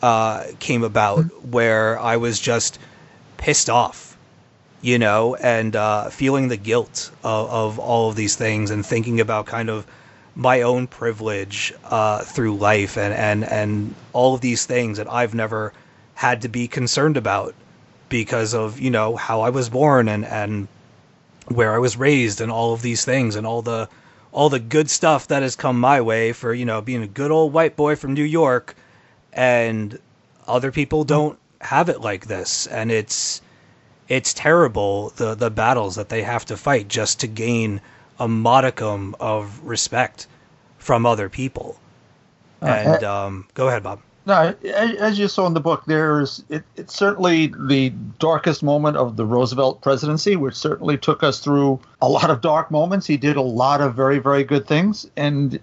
came about, where I was just pissed off, you know, and feeling the guilt of all of these things, and thinking about kind of my own privilege through life, and all of these things that I've never had to be concerned about because of, you know, how I was born and where I was raised and all of these things, and all the good stuff that has come my way for, you know, being a good old white boy from New York, and other people don't have it like this. And it's terrible, the battles that they have to fight just to gain a modicum of respect from other people. And go ahead, Bob. No, as you saw in the book, it's certainly the darkest moment of the Roosevelt presidency, which certainly took us through a lot of dark moments. He did a lot of very, very good things. And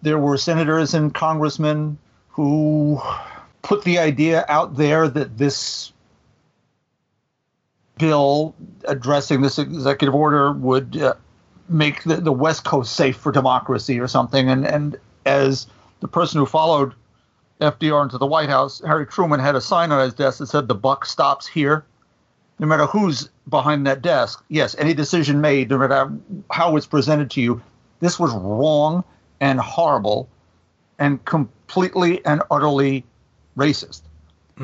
there were senators and congressmen who put the idea out there that this bill addressing this executive order would make the West Coast safe for democracy or something. And as the person who followed FDR into the White House, Harry Truman, had a sign on his desk that said, "The buck stops here." No matter who's behind that desk, yes, any decision made, no matter how it's presented to you, this was wrong and horrible and completely and utterly racist.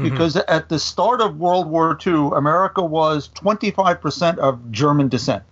Because at the start of World War II, America was 25% of German descent.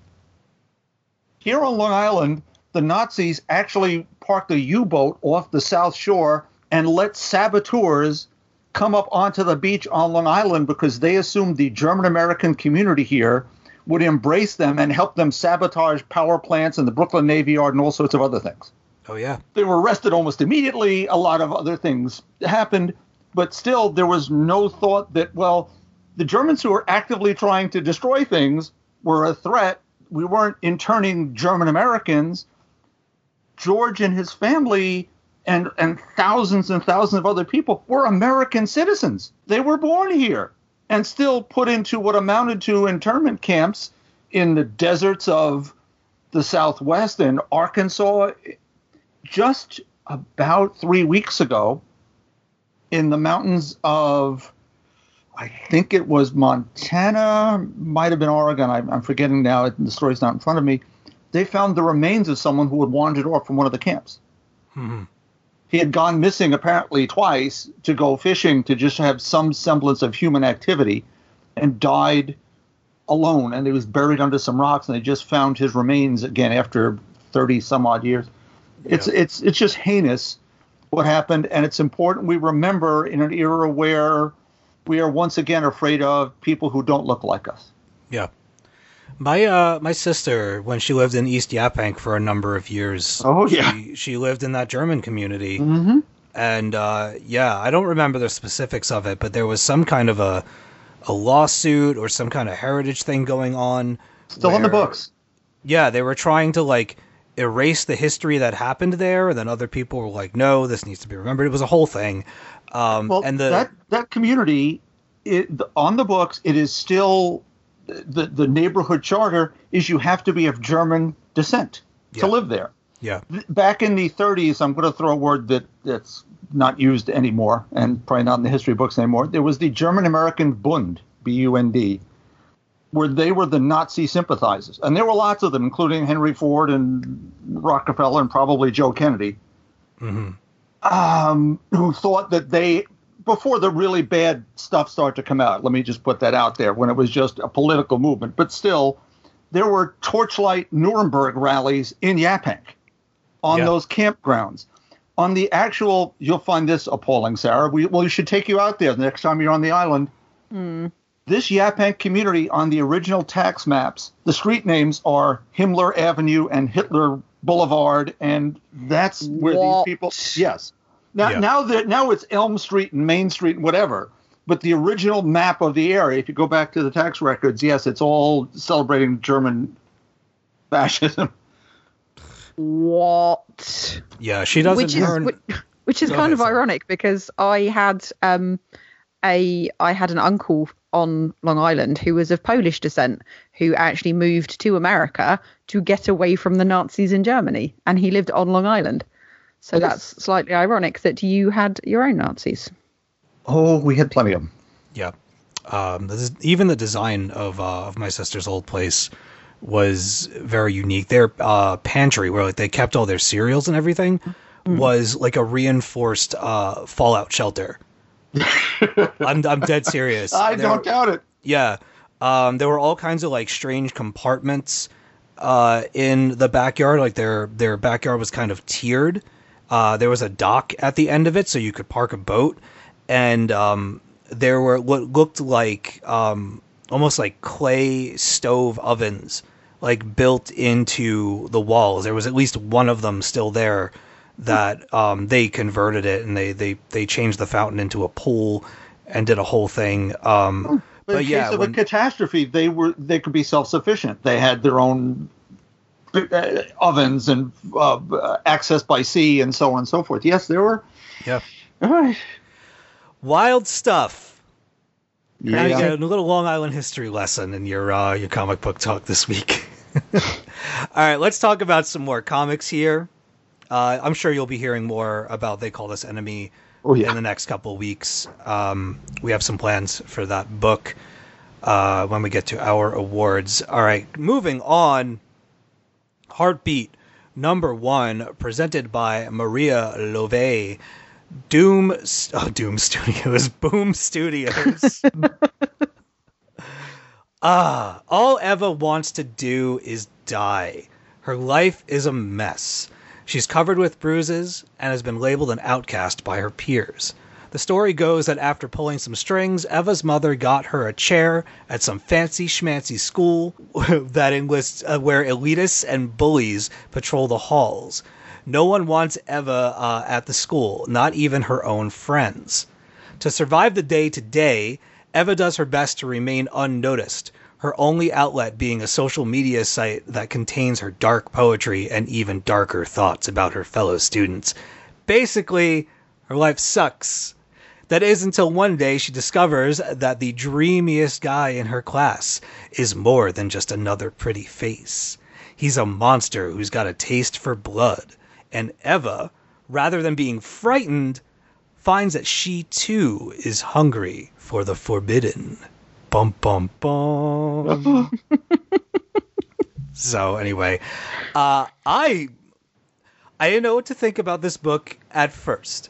Here on Long Island, the Nazis actually parked a U-boat off the South Shore and let saboteurs come up onto the beach on Long Island because they assumed the German-American community here would embrace them and help them sabotage power plants and the Brooklyn Navy Yard and all sorts of other things. Oh, yeah. They were arrested almost immediately. A lot of other things happened. But still, there was no thought that, well, the Germans who were actively trying to destroy things were a threat. We weren't interning German Americans. George and his family and thousands of other people were American citizens. They were born here and still put into what amounted to internment camps in the deserts of the Southwest and Arkansas. Just about 3 weeks ago, in the mountains of, I think it was Montana, might have been Oregon, I'm forgetting now, the story's not in front of me, they found the remains of someone who had wandered off from one of the camps. He had gone missing apparently twice to go fishing to just have some semblance of human activity, and died alone, and he was buried under some rocks, and they just found his remains again after 30 some odd years. Yeah. It's just heinous what happened, and it's important we remember in an era where we are once again afraid of people who don't look like us. Yeah. My sister, when she lived in East Yaphank for a number of years, she lived in that German community. And I don't remember the specifics of it, but there was some kind of a a lawsuit or some kind of heritage thing going on. Still in the books. Yeah, they were trying to like erase the history that happened there, and then other people were like, "No, this needs to be remembered." It was a whole thing. Well, and that community on the books, it is still the neighborhood charter is you have to be of German descent to live there. Yeah. Back in the 30s, I'm going to throw a word that's not used anymore and probably not in the history books anymore. There was the German-American Bund, B-U-N-D, where they were the Nazi sympathizers. And there were lots of them, including Henry Ford and Rockefeller and probably Joe Kennedy, who thought that they, before the really bad stuff started to come out, let me just put that out there, when it was just a political movement, but still, there were torchlight Nuremberg rallies in Yaphank. On those campgrounds. On the actual, you'll find this appalling, Sarah. We should take you out there the next time you're on the island. This Yaphank community on the original tax maps, the street names are Himmler Avenue and Hitler Boulevard, and that's where these people. Yes. Now it's Elm Street and Main Street and whatever. But the original map of the area, if you go back to the tax records, yes, it's all celebrating German fascism. What? Yeah, she doesn't. Which is kind of ironic because I had an uncle on Long Island who was of Polish descent who actually moved to America to get away from the Nazis in Germany, and he lived on Long Island. So that's slightly ironic that you had your own Nazis. Oh, we had plenty of them. Yeah, this is, even the design of my sister's old place was very unique. Their pantry, where like they kept all their cereals and everything, was like a reinforced fallout shelter. I'm dead serious. I don't doubt it. Yeah. There were all kinds of like strange compartments in the backyard. Like their backyard was kind of tiered. There was a dock at the end of it so you could park a boat, and there were what looked like almost like clay stove ovens, like built into the walls. There was at least one of them still there that they converted it, and they changed the fountain into a pool and did a whole thing. But in case of a catastrophe, they could be self-sufficient. They had their own ovens and access by sea and so on and so forth. Yes, there were. Yep. Wild stuff. Yeah. You get a little Long Island history lesson in your comic book talk this week. All right, let's talk about some more comics here. I'm sure you'll be hearing more about They Called Us Enemy in the next couple weeks. We have some plans for that book when we get to our awards. All right, moving on. Heartbeat #1, presented by Maria Love. Boom Studios. All Eva wants to do is die. Her life is a mess. She's covered with bruises and has been labeled an outcast by her peers. The story goes that after pulling some strings, Eva's mother got her a chair at some fancy schmancy school that enlists where elitists and bullies patrol the halls. No one wants Eva at the school, not even her own friends. To survive the day-to-day, Eva does her best to remain unnoticed, her only outlet being a social media site that contains her dark poetry and even darker thoughts about her fellow students. Basically, her life sucks. That is until one day she discovers that the dreamiest guy in her class is more than just another pretty face. He's a monster who's got a taste for blood. And Eva, rather than being frightened, finds that she too is hungry for the forbidden. Bum, bum, bum. So anyway, I didn't know what to think about this book at first.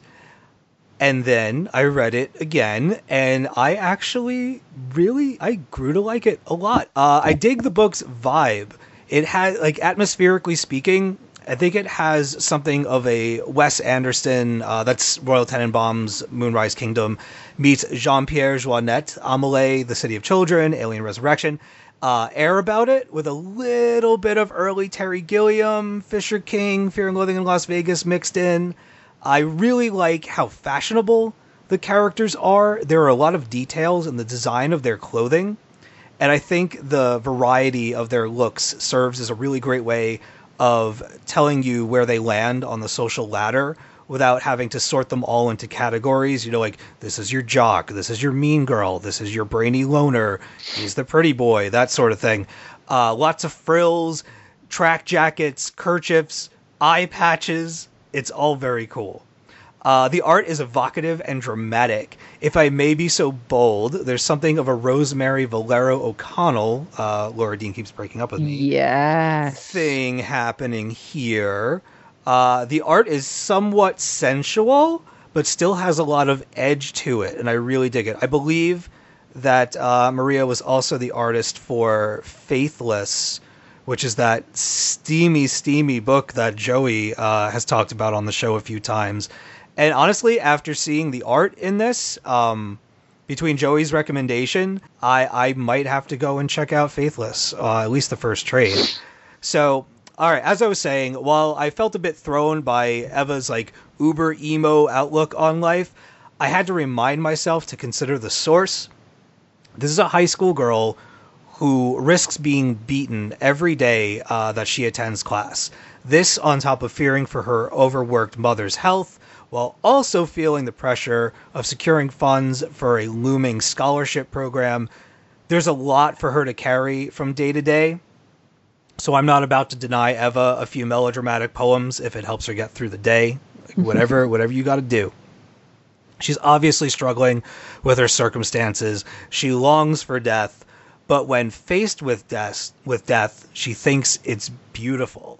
And then I read it again, and I actually I grew to like it a lot. I dig the book's vibe. It has, like, atmospherically speaking, I think it has something of a Wes Anderson, that's Royal Tenenbaum's Moonrise Kingdom, meets Jean-Pierre Jeunet, Amelie, The City of Children, Alien Resurrection, air about it with a little bit of early Terry Gilliam, Fisher King, Fear and Loathing in Las Vegas mixed in. I really like how fashionable the characters are. There are a lot of details in the design of their clothing, and I think the variety of their looks serves as a really great way of telling you where they land on the social ladder without having to sort them all into categories. You know, like, this is your jock, this is your mean girl, this is your brainy loner, he's the pretty boy, that sort of thing. Lots of frills, track jackets, kerchiefs, eye patches. It's all very cool. The art is evocative and dramatic. If I may be so bold, there's something of a Rosemary Valero O'Connell, Laura Dean keeps breaking up with me, yes, thing happening here. The art is somewhat sensual, but still has a lot of edge to it, and I really dig it. I believe that Maria was also the artist for Faithless, which is that steamy, steamy book that Joey has talked about on the show a few times. And honestly, after seeing the art in this, between Joey's recommendation, I might have to go and check out Faithless, at least the first trade. So, all right, as I was saying, while I felt a bit thrown by Eva's like uber emo outlook on life, I had to remind myself to consider the source. This is a high school girl who risks being beaten every day that she attends class. This on top of fearing for her overworked mother's health, while also feeling the pressure of securing funds for a looming scholarship program. There's a lot for her to carry from day to day, so I'm not about to deny Eva a few melodramatic poems if it helps her get through the day. Like, whatever you got to do. She's obviously struggling with her circumstances. She longs for death, but when faced with death, she thinks it's beautiful.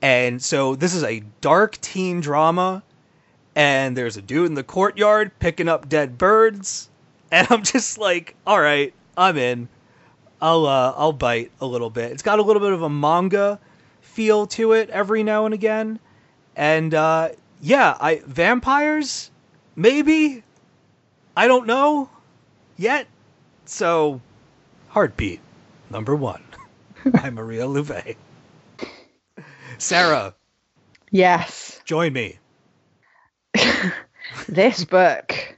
And so this is a dark teen drama. And there's a dude in the courtyard picking up dead birds. And I'm just like, all right, I'm in. I'll bite a little bit. It's got a little bit of a manga feel to it every now and again. And vampires, maybe? I don't know yet. So Heartbeat, number one. by Maria Louvet. Sarah. Yes. Join me. This book,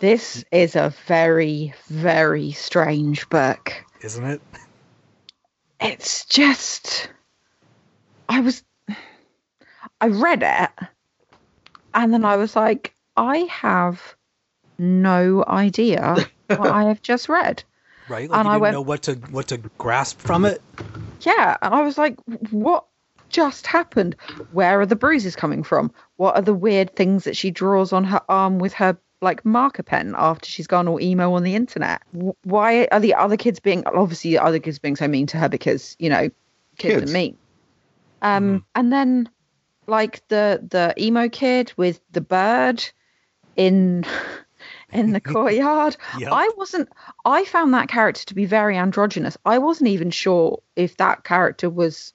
this is a very, very strange book, isn't it? It's just, I read it and then I was like, I have no idea what I have just read. Right? Like, and I didn't know what to grasp from it. Yeah. And I was like, what just happened? Where are the bruises coming from? What are the weird things that she draws on her arm with her like marker pen after she's gone all emo on the internet? Why are the other kids being so mean to her, because, you know, kids are mean. And then like the emo kid with the bird in the courtyard. Yep. I found that character to be very androgynous. I wasn't even sure if that character was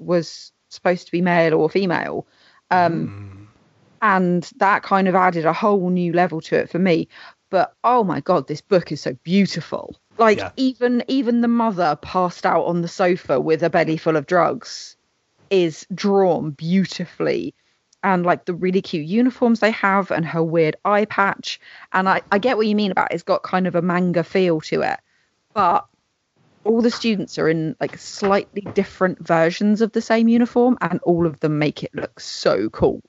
supposed to be male or female. And that kind of added a whole new level to it for me. But oh my god, this book is so beautiful. Like, yeah. even the mother passed out on the sofa with a belly full of drugs is drawn beautifully. And like the really cute uniforms they have and her weird eye patch. And I get what you mean about it. It's got kind of a manga feel to it. But all the students are in like slightly different versions of the same uniform, and all of them make it look so cool.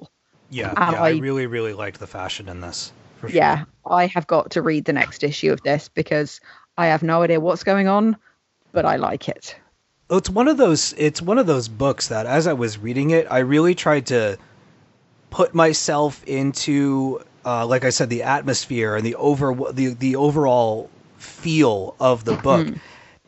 Yeah, I really, really liked the fashion in this. For sure. Yeah, I have got to read the next issue of this because I have no idea what's going on, but I like it. It's one of those books that, as I was reading it, I really tried to put myself into, like I said, the atmosphere and the overall feel of the book.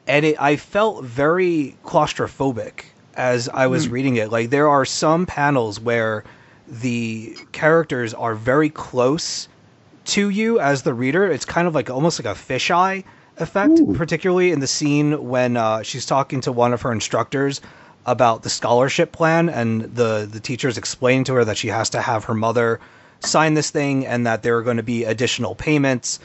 And I felt very claustrophobic as I was reading it. Like, there are some panels where the characters are very close to you as the reader. It's kind of like almost like a fisheye effect, particularly in the scene when she's talking to one of her instructors about the scholarship plan, and the teacher's explaining to her that she has to have her mother sign this thing and that there are going to be additional payments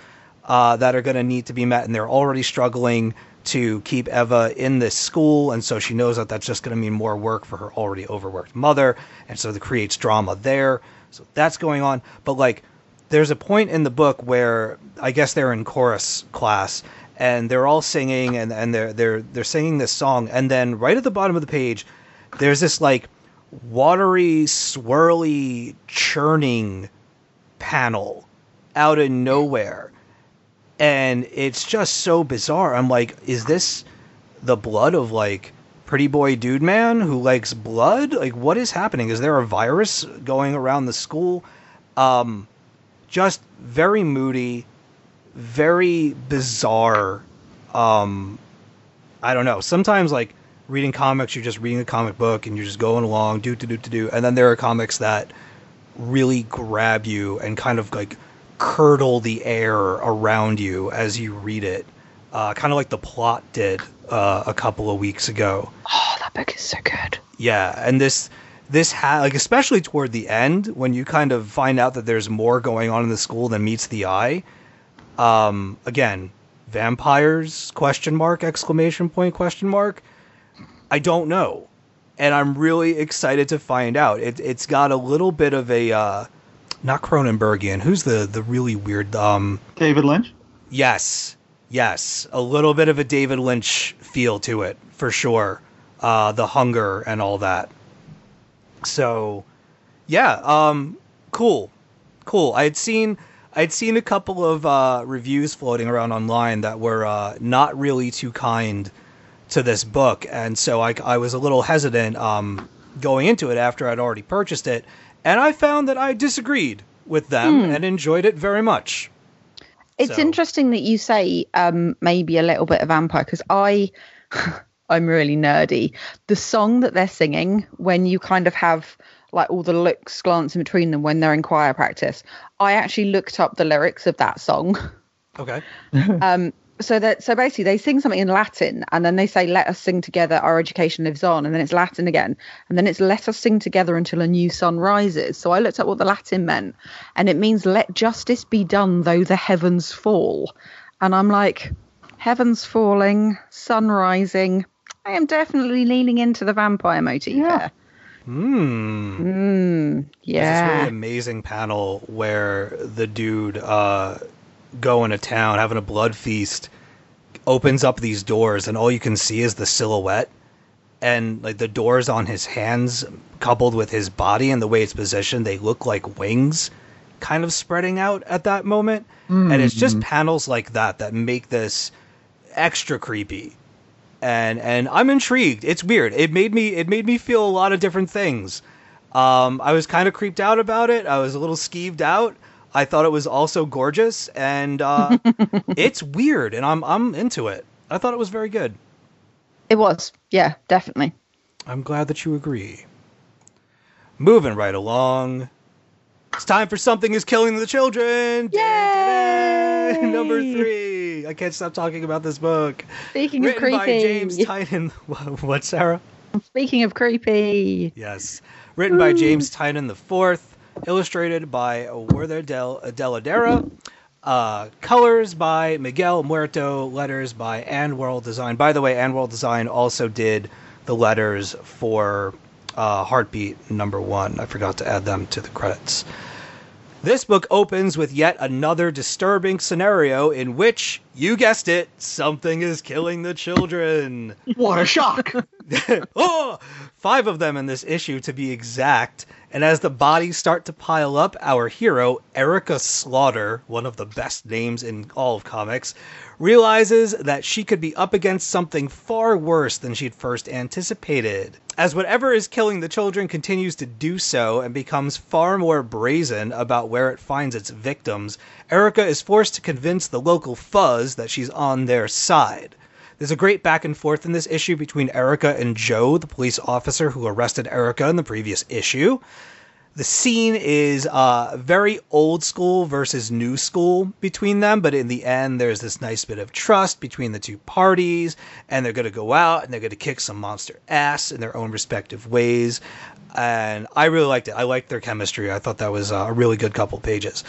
that are going to need to be met. And they're already struggling to keep Eva in this school, and so she knows that that's just going to mean more work for her already overworked mother, and so that creates drama there. So that's going on. But like there's a point in the book where I guess they're in chorus class and they're all singing and they're singing this song. And then right at the bottom of the page, there's this like watery, swirly, churning panel out of nowhere. And it's just so bizarre. I'm like, is this the blood of like Pretty Boy Dude Man who likes blood? Like, what is happening? Is there a virus going around the school? Just very moody, very bizarre. I don't know. Sometimes like reading comics, you're just reading a comic book and you're just going along, do. And then there are comics that really grab you and kind of like curdle the air around you as you read it. Kind of like The Plot did a couple of weeks ago. Oh, that book is so good. Yeah, and this especially toward the end when you kind of find out that there's more going on in the school than meets the eye. Again, vampires? ? I don't know, and I'm really excited to find out. It's got a little bit of a not Cronenbergian. Who's the really weird David Lynch? Yes, a little bit of a David Lynch feel to it for sure. The hunger and all that. So, yeah, cool. I'd seen a couple of reviews floating around online that were not really too kind to this book, and so I was a little hesitant going into it after I'd already purchased it, and I found that I disagreed with them and enjoyed it very much. It's interesting that you say maybe a little bit of vampire, because I'm really nerdy. The song that they're singing when you kind of have like all the looks glancing between them when they're in choir practice, I actually looked up the lyrics of that song. Okay. So basically they sing something in Latin and then they say, let us sing together, our education lives on. And then it's Latin again. And then it's let us sing together until a new sun rises. So I looked up what the Latin meant, and it means let justice be done though the heavens fall. And I'm like, heavens falling, sun rising. I am definitely leaning into the vampire motif here. Yeah. There's this really amazing panel where the dude going to town, having a blood feast, opens up these doors and all you can see is the silhouette and like the doors on his hands coupled with his body and the way it's positioned, they look like wings kind of spreading out at that moment. Mm-hmm. And it's just panels like that make this extra creepy. And I'm intrigued. It's weird. It made me feel a lot of different things. I was kind of creeped out about it. I was a little skeeved out. I thought it was also gorgeous, and it's weird, and I'm into it. I thought it was very good. It was, yeah, definitely. I'm glad that you agree. Moving right along. It's time for Something is Killing the Children. Yay! Number 3. I can't stop talking about this book. Speaking of creepy. Written by James Titan. What, Sarah? Speaking of creepy. Yes. Written by James Titan IV. Illustrated by Werther Deladera. Colors by Miguel Muerto. Letters by And World Design. By the way, And World Design also did the letters for Heartbeat #1. I forgot to add them to the credits. This book opens with yet another disturbing scenario in which, you guessed it, something is killing the children. What a shock! 5 of them in this issue, to be exact. And as the bodies start to pile up, our hero, Erica Slaughter, one of the best names in all of comics, realizes that she could be up against something far worse than she'd first anticipated. As whatever is killing the children continues to do so and becomes far more brazen about where it finds its victims, Erica is forced to convince the local fuzz that she's on their side. There's a great back and forth in this issue between Erica and Joe, the police officer who arrested Erica in the previous issue. The scene is very old school versus new school between them, but in the end, there's this nice bit of trust between the two parties, and they're going to go out, and they're going to kick some monster ass in their own respective ways, and I really liked it. I liked their chemistry. I thought that was a really good couple pages.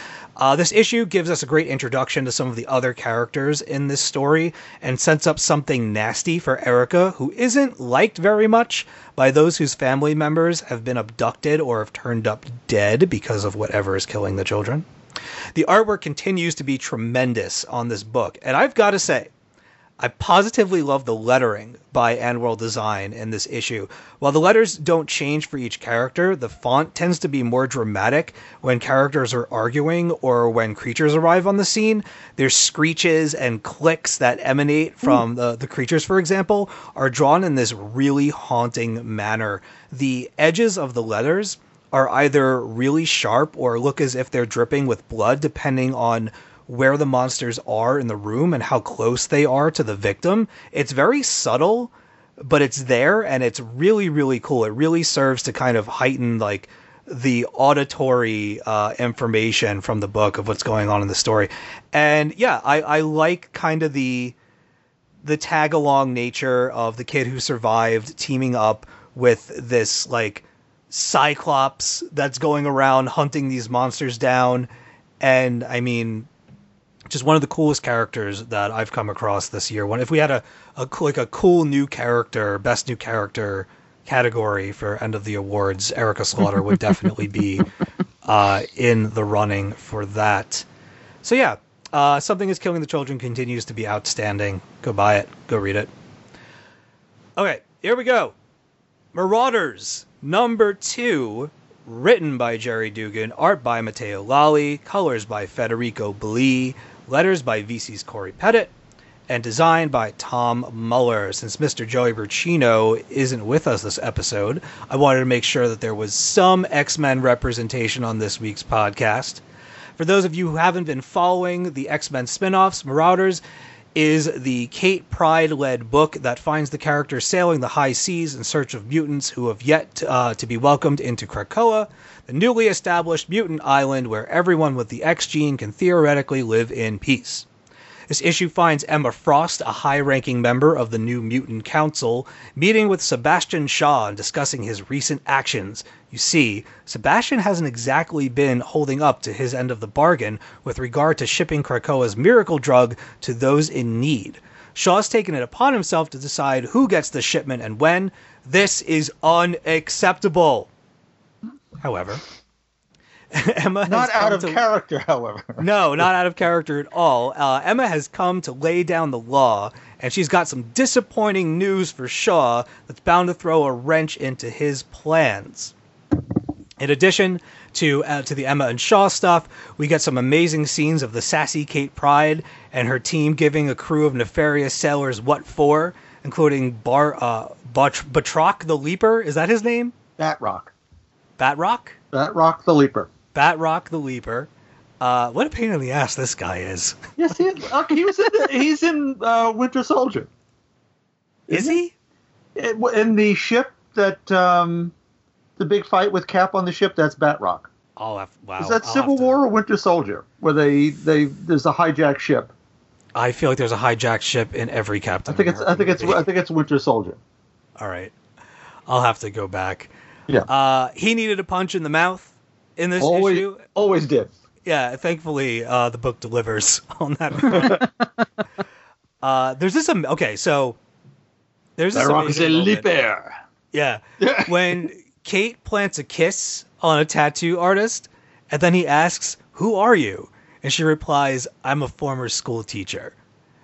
This issue gives us a great introduction to some of the other characters in this story, and sets up something nasty for Erica, who isn't liked very much by those whose family members have been abducted or have turned up dead because of whatever is killing the children. The artwork continues to be tremendous on this book, and I've got to say, I positively love the lettering by Anworld Design in this issue. While the letters don't change for each character, the font tends to be more dramatic when characters are arguing or when creatures arrive on the scene. There's screeches and clicks that emanate from the creatures, for example, are drawn in this really haunting manner. The edges of the letters are either really sharp or look as if they're dripping with blood, depending on where the monsters are in the room and how close they are to the victim. It's very subtle, but it's there, and it's really, really cool. It really serves to kind of heighten like the auditory information from the book of what's going on in the story. And yeah, I like kind of the tag along nature of the kid who survived teaming up with this like cyclops that's going around hunting these monsters down. And I mean, just one of the coolest characters that I've come across this year. If we had a cool new character, best new character category for end of the awards, Erica Slaughter would definitely be in the running for that. So yeah, Something is Killing the Children continues to be outstanding. Go buy it. Go read it. Okay, here we go. Marauders #2. Written by Jerry Dugan, art by Matteo Lally, colors by Federico Blee, letters by VC's Corey Pettit, and designed by Tom Muller. Since Mr. Joey Burchino isn't with us this episode, I wanted to make sure that there was some X-Men representation on this week's podcast. For those of you who haven't been following the X-Men spinoffs, Marauders is the Kate Pride-led book that finds the character sailing the high seas in search of mutants who have yet to be welcomed into Krakoa, the newly established mutant island where everyone with the X-gene can theoretically live in peace. This issue finds Emma Frost, a high-ranking member of the New Mutant Council, meeting with Sebastian Shaw and discussing his recent actions. You see, Sebastian hasn't exactly been holding up to his end of the bargain with regard to shipping Krakoa's miracle drug to those in need. Shaw's taken it upon himself to decide who gets the shipment and when. This is unacceptable. However, Emma not out of character, however. No, not out of character at all. Emma has come to lay down the law, and she's got some disappointing news for Shaw that's bound to throw a wrench into his plans. In addition to the Emma and Shaw stuff, we get some amazing scenes of the sassy Kate Pride and her team giving a crew of nefarious sailors what for, including Batroc the Leaper. Is that his name? Batroc. Batroc? Batroc the Leaper. Batroc the Leaper. What a pain in the ass this guy is. Yes, he is. He was he's in Winter Soldier. Is he? In the ship that the big fight with Cap on the ship, that's Batroc. Wow. Is that Civil War or Winter Soldier where they there's a hijacked ship? I feel like there's a hijacked ship in every Captain America movie. I think it's Winter Soldier. All right. I'll have to go back. Yeah. He needed a punch in the mouth in this issue. Always did. Yeah, thankfully the book delivers on that. There's this amazing moment. Yeah. When Kate plants a kiss on a tattoo artist, and then he asks, "Who are you?" And she replies, "I'm a former school teacher."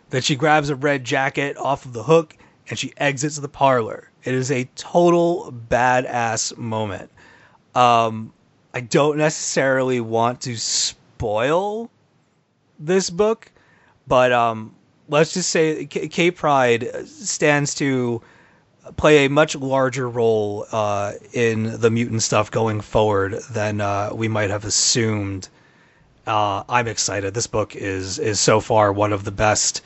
Then she grabs a red jacket off of the hook and she exits the parlor. It is a total badass moment. I don't necessarily want to spoil this book, but let's just say K-Pride stands to play a much larger role in the mutant stuff going forward than we might have assumed. I'm excited. This book is so far one of the best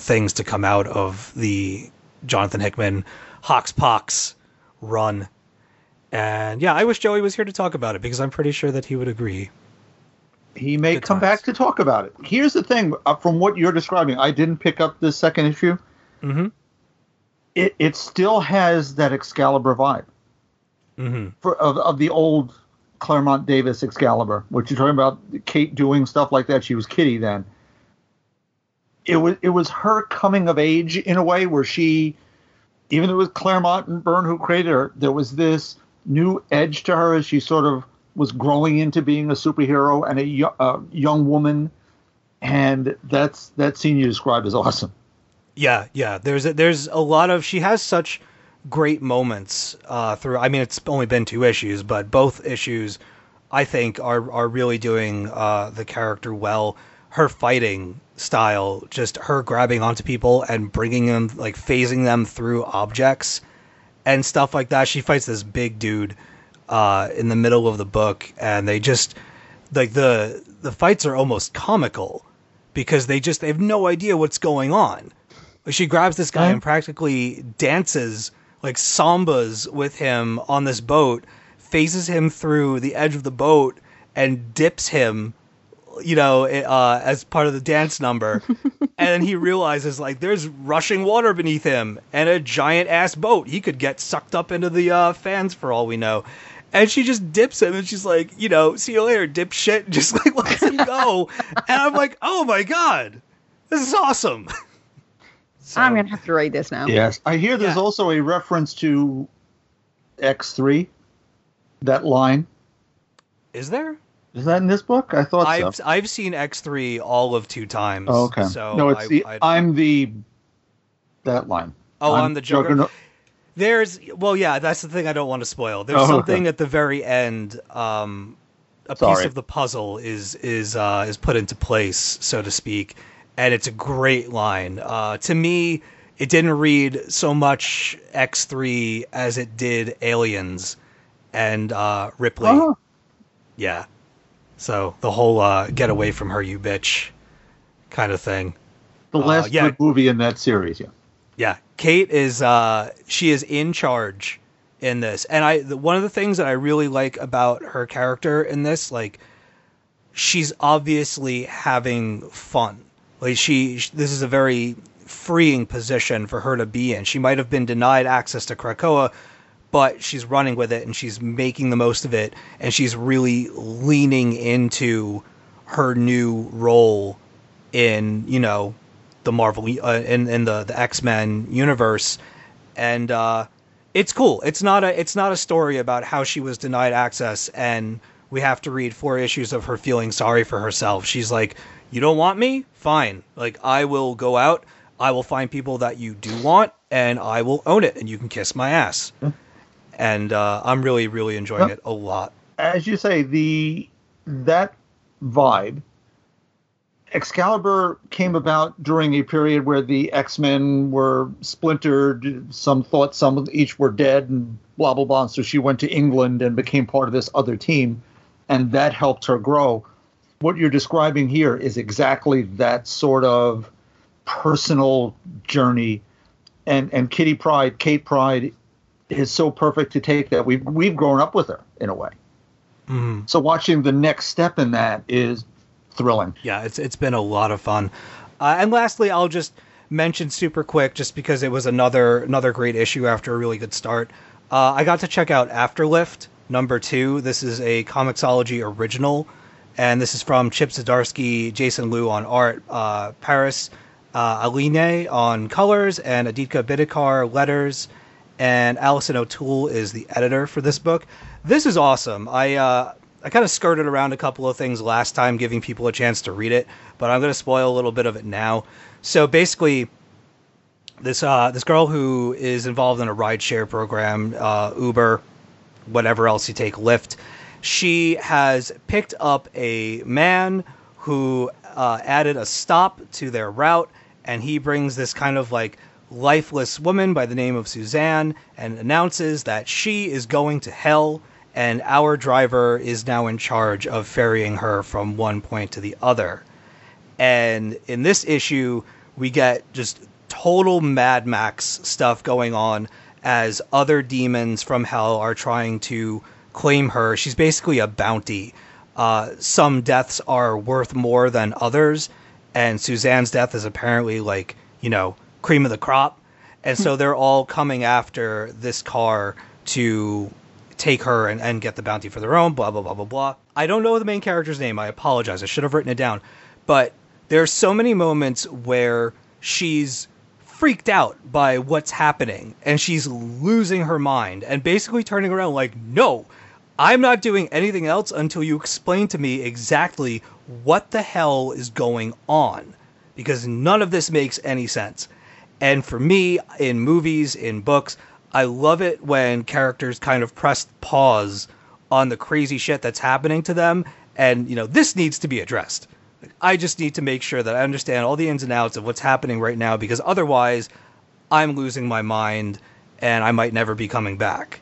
things to come out of the Jonathan Hickman Hoxpox run. And yeah, I wish Joey was here to talk about it because I'm pretty sure that he would agree. He may come back to talk about it. Here's the thing, from what you're describing, I didn't pick up the second issue. Mm-hmm. It still has that Excalibur vibe. Mm-hmm. Of the old Claremont Davis Excalibur, which you're talking about Kate doing stuff like that. She was Kitty then. It was her coming of age in a way where she, even though it was Claremont and Byrne who created her, there was this new edge to her as she sort of was growing into being a superhero and a young woman, and that scene you described is awesome. Yeah. There's a lot of, she has such great moments through. I mean, it's only been 2 issues, but both issues, I think, are really doing the character well. Her fighting style, just her grabbing onto people and bringing them, like phasing them through objects and stuff like that. She fights this big dude in the middle of the book, and they just, like, the fights are almost comical because they have no idea what's going on. Like, she grabs this guy and practically dances, like sambas with him on this boat, phases him through the edge of the boat and dips him, you know, as part of the dance number. And then he realizes, like, there's rushing water beneath him and a giant ass boat. He could get sucked up into the fans for all we know. And she just dips him, and she's like, you know, see you later, dipshit, and just like lets him go. And I'm like, oh my God, this is awesome. So, I'm going to have to write this now. Yes. I hear there's also a reference to X3, that line. Is there? Is that in this book? I thought so. I've seen X3 all of 2 times. Oh, okay. So no, it's that line. Oh, I'm the Juggernaut. That's the thing I don't want to spoil. There's something at the very end, piece of the puzzle is put into place, so to speak. And it's a great line. To me, it didn't read so much X3 as it did Aliens and Ripley. Oh. Yeah. So the whole get away from her, you bitch kind of thing. The last good movie in that series, yeah. Yeah, Kate is she is in charge in this. And one of the things that I really like about her character in this, like, she's obviously having fun. Like, this is a very freeing position for her to be in. She might have been denied access to Krakoa, but she's running with it and she's making the most of it. And she's really leaning into her new role in, you know, the Marvel in the X-Men universe. And it's cool. It's not a story about how she was denied access and we have to read 4 issues of her feeling sorry for herself. She's like, you don't want me? Fine. Like, I will go out. I will find people that you do want and I will own it. And you can kiss my ass. And I'm really, really enjoying it a lot. As you say, that vibe, Excalibur came about during a period where the X-Men were splintered. Some thought some of each were dead and blah, blah, blah. And so she went to England and became part of this other team, and that helped her grow. What you're describing here is exactly that sort of personal journey. And Kate Pryde is so perfect to take that. We've grown up with her in a way. Mm. So watching the next step in that is thrilling. Yeah, it's been a lot of fun. And lastly, I'll just mention super quick, just because it was another great issue after a really good start. I got to check out Afterlift #2. This is a Comixology original, and this is from Chip Zdarsky, Jason Liu on art, Paris Aline on colors, and Aditya Bidikar letters. And Allison O'Toole is the editor for this book. This is awesome. I kind of skirted around a couple of things last time, giving people a chance to read it, but I'm going to spoil a little bit of it now. So basically, this girl who is involved in a rideshare program, Uber, whatever else you take, Lyft, she has picked up a man who added a stop to their route, and he brings this kind of like lifeless woman by the name of Suzanne and announces that she is going to hell and our driver is now in charge of ferrying her from one point to the other. And in this issue, we get just total Mad Max stuff going on as other demons from hell are trying to claim her. She's basically a bounty. Some deaths are worth more than others, and Suzanne's death is apparently, like, you know, cream of the crop. And so they're all coming after this car to take her and get the bounty for their own, blah, blah, blah, blah, blah. I don't know the main character's name. I apologize. I should have written it down. But there are so many moments where she's freaked out by what's happening and she's losing her mind and basically turning around like, no, I'm not doing anything else until you explain to me exactly what the hell is going on, because none of this makes any sense. And for me, in movies, in books, I love it when characters kind of press pause on the crazy shit that's happening to them. And, you know, this needs to be addressed. I just need to make sure that I understand all the ins and outs of what's happening right now, because otherwise I'm losing my mind and I might never be coming back.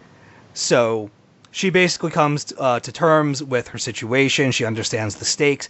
So she basically comes to terms with her situation. She understands the stakes.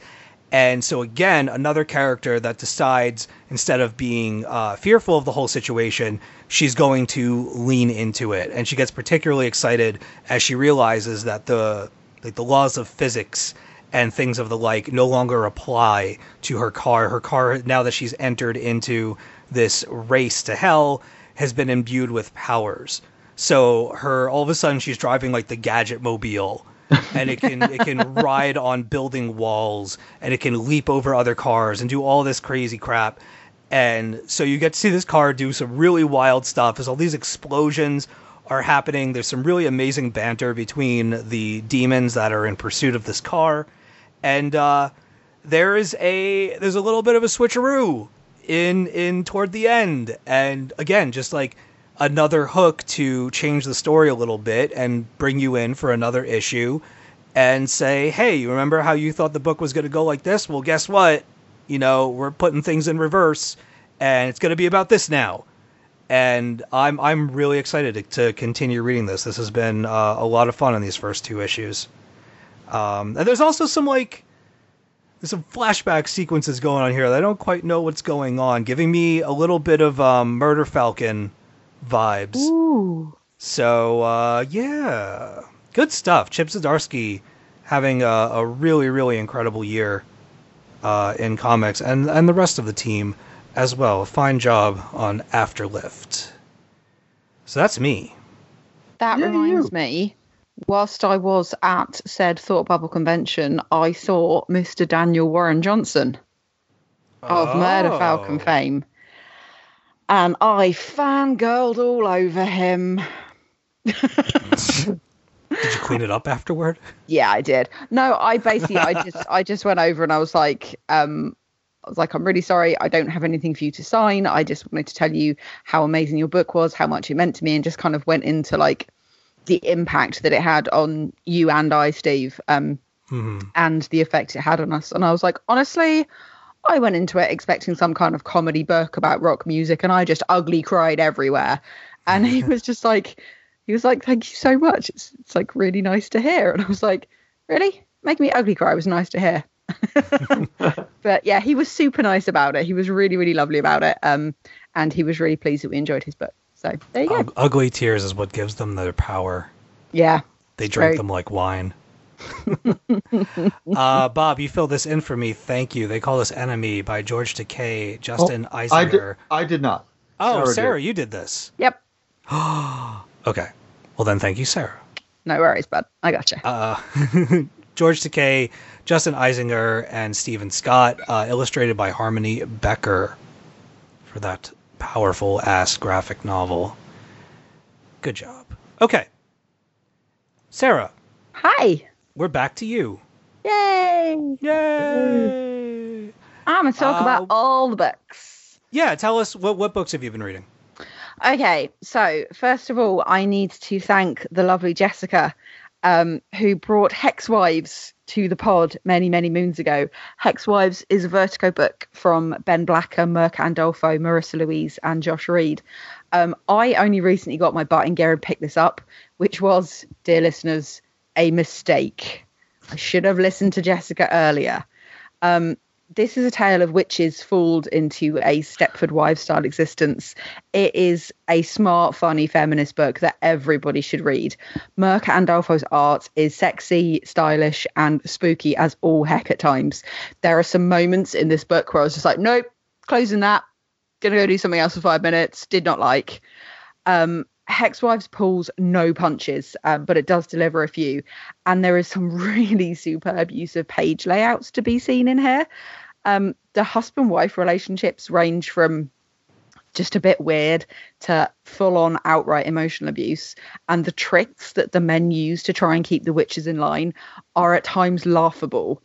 And so, again, another character that decides, instead of being fearful of the whole situation, she's going to lean into it. And she gets particularly excited as she realizes that the laws of physics and things of the like no longer apply to her car. Her car, now that she's entered into this race to hell, has been imbued with powers. So all of a sudden she's driving like the Gadget Mobile. And it can ride on building walls, and it can leap over other cars and do all this crazy crap. And so you get to see this car do some really wild stuff as all these explosions are happening. There's some really amazing banter between the demons that are in pursuit of this car. And there's a little bit of a switcheroo in toward the end. And again, just like another hook to change the story a little bit and bring you in for another issue and say, hey, you remember how you thought the book was going to go like this? Well, guess what? You know, we're putting things in reverse and it's going to be about this now. And I'm really excited to continue reading this. This has been a lot of fun in these first two issues. And there's also some flashback sequences going on here that I don't quite know what's going on, giving me a little bit of Murder Falcon vibes. Ooh. So yeah, good stuff. Chip Zdarsky having a really, really incredible year in comics, and the rest of the team as well. A fine job on Afterlift. So that's me. That reminds me, whilst I was at said Thought Bubble convention, I saw Mr. Daniel Warren Johnson of Murder Falcon fame. And I fangirled all over him. Did you clean it up afterward? Yeah, I did. No, I just went over and I was like, I'm really sorry. I don't have anything for you to sign. I just wanted to tell you how amazing your book was, how much it meant to me, and just kind of went into like the impact that it had on you and I, Steve, and the effect it had on us. And I was like, honestly, I went into it expecting some kind of comedy book about rock music, and I just ugly cried everywhere. And he was just like, thank you so much. It's like really nice to hear. And I was like, really? Making me ugly cry was nice to hear. But yeah, he was super nice about it. He was really, really lovely about it. And he was really pleased that we enjoyed his book. So there you go. Ugly tears is what gives them their power. Yeah. They drink them like wine. Bob, you fill this in for me. Thank you. They Call Us Enemy by George Takei, Justin Eisinger. I did not. Oh, Sarah, you did this. Yep. Okay. Well, then thank you, Sarah. No worries, bud. I gotcha. George Takei, Justin Eisinger, and Stephen Scott, illustrated by Harmony Becker for that powerful ass graphic novel. Good job. Okay. Sarah. Hi. We're back to you. Yay! Yay! I'm going to talk about all the books. Yeah, tell us, what books have you been reading? Okay, so first of all, I need to thank the lovely Jessica, who brought Hexwives to the pod many, many moons ago. Hexwives is a Vertigo book from Ben Blacker, Merc Andolfo, Marissa Louise, and Josh Reed. I only recently got my butt in gear and picked this up, which was, dear listeners, a mistake. I should have listened to Jessica earlier. This is a tale of witches fooled into a Stepford Wives style existence. It is a smart, funny feminist book that everybody should read. Merca Andolfo's art is sexy, stylish, and spooky as all heck at times. There are some moments in this book where I was just like, nope, closing that. Gonna go do something else for 5 minutes. Did not like. Hexwives pulls no punches, but it does deliver a few, and there is some really superb use of page layouts to be seen in here. The husband-wife relationships range from just a bit weird to full-on outright emotional abuse, and the tricks that the men use to try and keep the witches in line are at times laughable,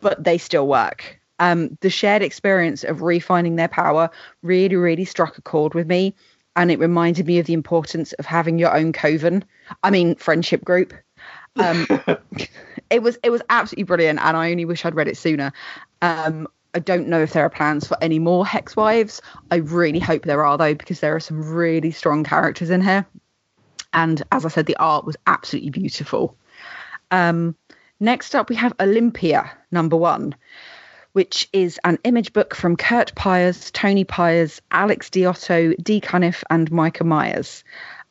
but they still work. The shared experience of refining their power really, really struck a chord with me, and it reminded me of the importance of having your own coven, friendship group. It was absolutely brilliant, and I only wish I'd read it sooner. I don't know if there are plans for any more Hexwives. I really hope there are, though, because there are some really strong characters in here. And as I said, the art was absolutely beautiful. Next up, we have Olympia, #1, which is an image book from Kurt Pyers, Tony Pyers, Alex Diotto, Dee Cuniff, and Micah Myers.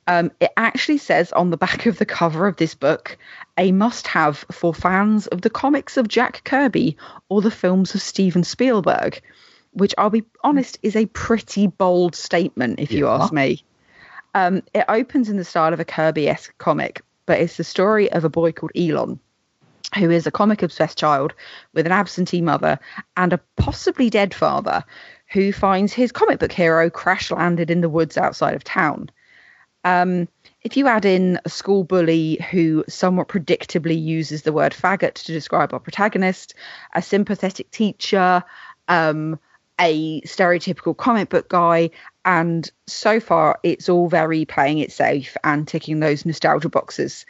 It actually says on the back of the cover of this book, a must-have for fans of the comics of Jack Kirby or the films of Steven Spielberg, which, I'll be honest, is a pretty bold statement, if you ask me. It opens in the style of a Kirby-esque comic, but it's the story of a boy called Elon, who is a comic-obsessed child with an absentee mother and a possibly dead father, who finds his comic book hero crash-landed in the woods outside of town. If you add in a school bully who somewhat predictably uses the word faggot to describe our protagonist, a sympathetic teacher, a stereotypical comic book guy, and so far it's all very playing it safe and ticking those nostalgia boxes.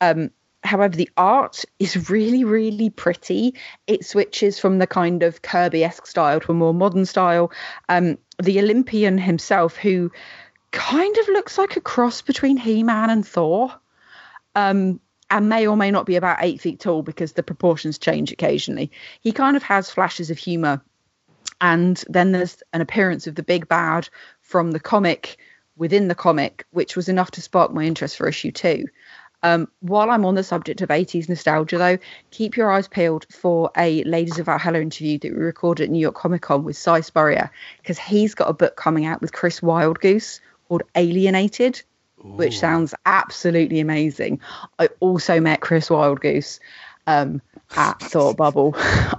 However, the art is really, really pretty. It switches from the kind of Kirby-esque style to a more modern style. The Olympian himself, who kind of looks like a cross between He-Man and Thor, and may or may not be about 8 feet tall because the proportions change occasionally. He kind of has flashes of humor, and then there's an appearance of the big bad from the comic within the comic, which was enough to spark my interest for issue 2. While I'm on the subject of 80s nostalgia, though, keep your eyes peeled for a Ladies of Valhalla interview that we recorded at New York Comic Con with Cy Spurrier, because he's got a book coming out with Chris Wildgoose called Alienated, which sounds absolutely amazing. I also met Chris Wildgoose at Thought Bubble.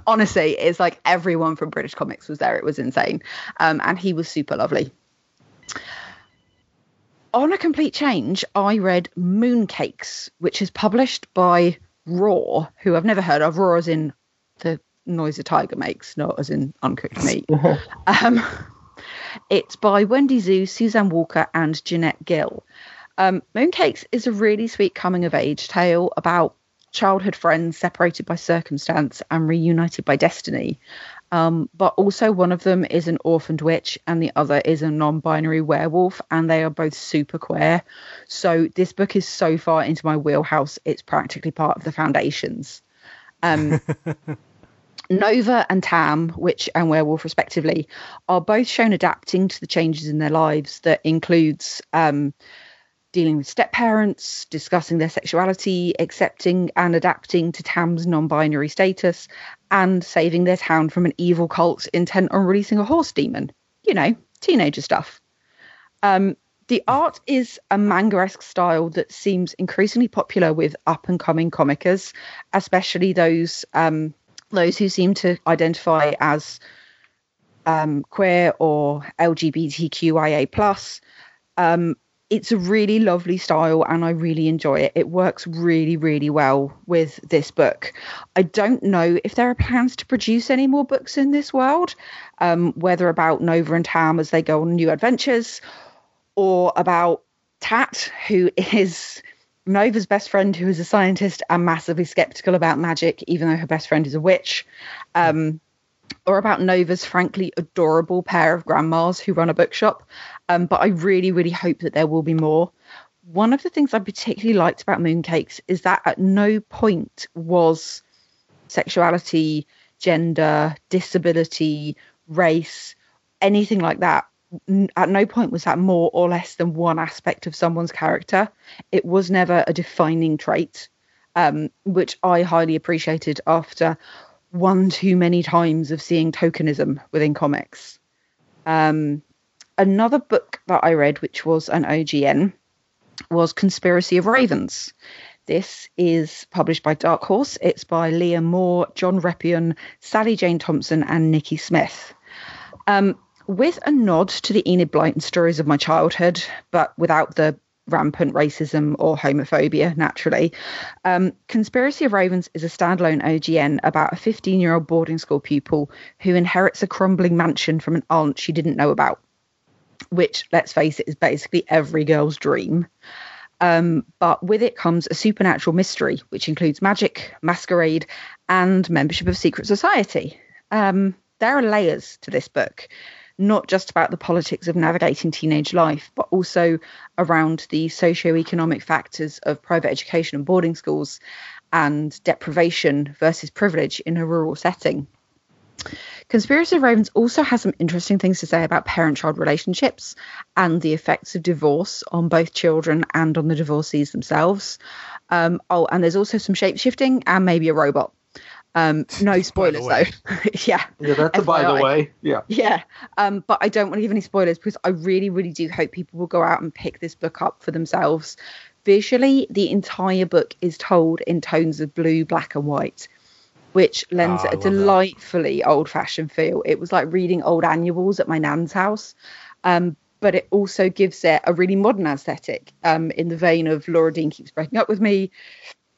Honestly, it's like everyone from British Comics was there. It was insane. And he was super lovely. On a complete change, I read Mooncakes, which is published by Raw, who I've never heard of. Raw as in the noise a tiger makes, not as in uncooked meat. It's by Wendy Zhu, Suzanne Walker, and Jeanette Gill. Mooncakes is a really sweet coming-of-age tale about childhood friends separated by circumstance and reunited by destiny. But also one of them is an orphaned witch and the other is a non-binary werewolf, and they are both super queer. So this book is so far into my wheelhouse, it's practically part of the foundations. Nova and Tam, witch and werewolf respectively, are both shown adapting to the changes in their lives. That includes dealing with step-parents, discussing their sexuality, accepting and adapting to Tam's non-binary status, and saving their town from an evil cult intent on releasing a horse demon. You know, teenager stuff. The art is a manga-esque style that seems increasingly popular with up-and-coming comicers, especially those who seem to identify as queer or LGBTQIA+. It's a really lovely style and I really enjoy it. It works really, really well with this book. I don't know if there are plans to produce any more books in this world, whether about Nova and Tam as they go on new adventures, or about Tat, who is Nova's best friend, who is a scientist and massively skeptical about magic, even though her best friend is a witch, or about Nova's frankly adorable pair of grandmas who run a bookshop. But I really, really hope that there will be more. One of the things I particularly liked about Mooncakes is that at no point was sexuality, gender, disability, race, anything like that. At no point was that more or less than one aspect of someone's character. It was never a defining trait, which I highly appreciated after one too many times of seeing tokenism within comics. Another book that I read, which was an OGN, was Conspiracy of Ravens. This is published by Dark Horse. It's by Leah Moore, John Repion, Sally Jane Thompson, and Nikki Smith. with a nod to the Enid Blyton stories of my childhood, but without the rampant racism or homophobia, naturally. Conspiracy of Ravens is a standalone OGN about a 15-year-old boarding school pupil who inherits a crumbling mansion from an aunt she didn't know about, which, let's face it, is basically every girl's dream. But with it comes a supernatural mystery, which includes magic, masquerade, and membership of secret society. There are layers to this book, not just about the politics of navigating teenage life, but also around the socioeconomic factors of private education and boarding schools and deprivation versus privilege in a rural setting. Conspiracy of Ravens also has some interesting things to say about parent-child relationships and the effects of divorce on both children and on the divorcees themselves. And there's also some shape-shifting and maybe a robot. No spoilers though. Yeah, that's a by the way. Yeah. But I don't want to give any spoilers because I really do hope people will go out and pick this book up for themselves. Visually, the entire book is told in tones of blue, black, and white, which lends it a delightfully old-fashioned feel. It was like reading old annuals at my nan's house, but it also gives it a really modern aesthetic, in the vein of Laura Dean Keeps Breaking Up With Me,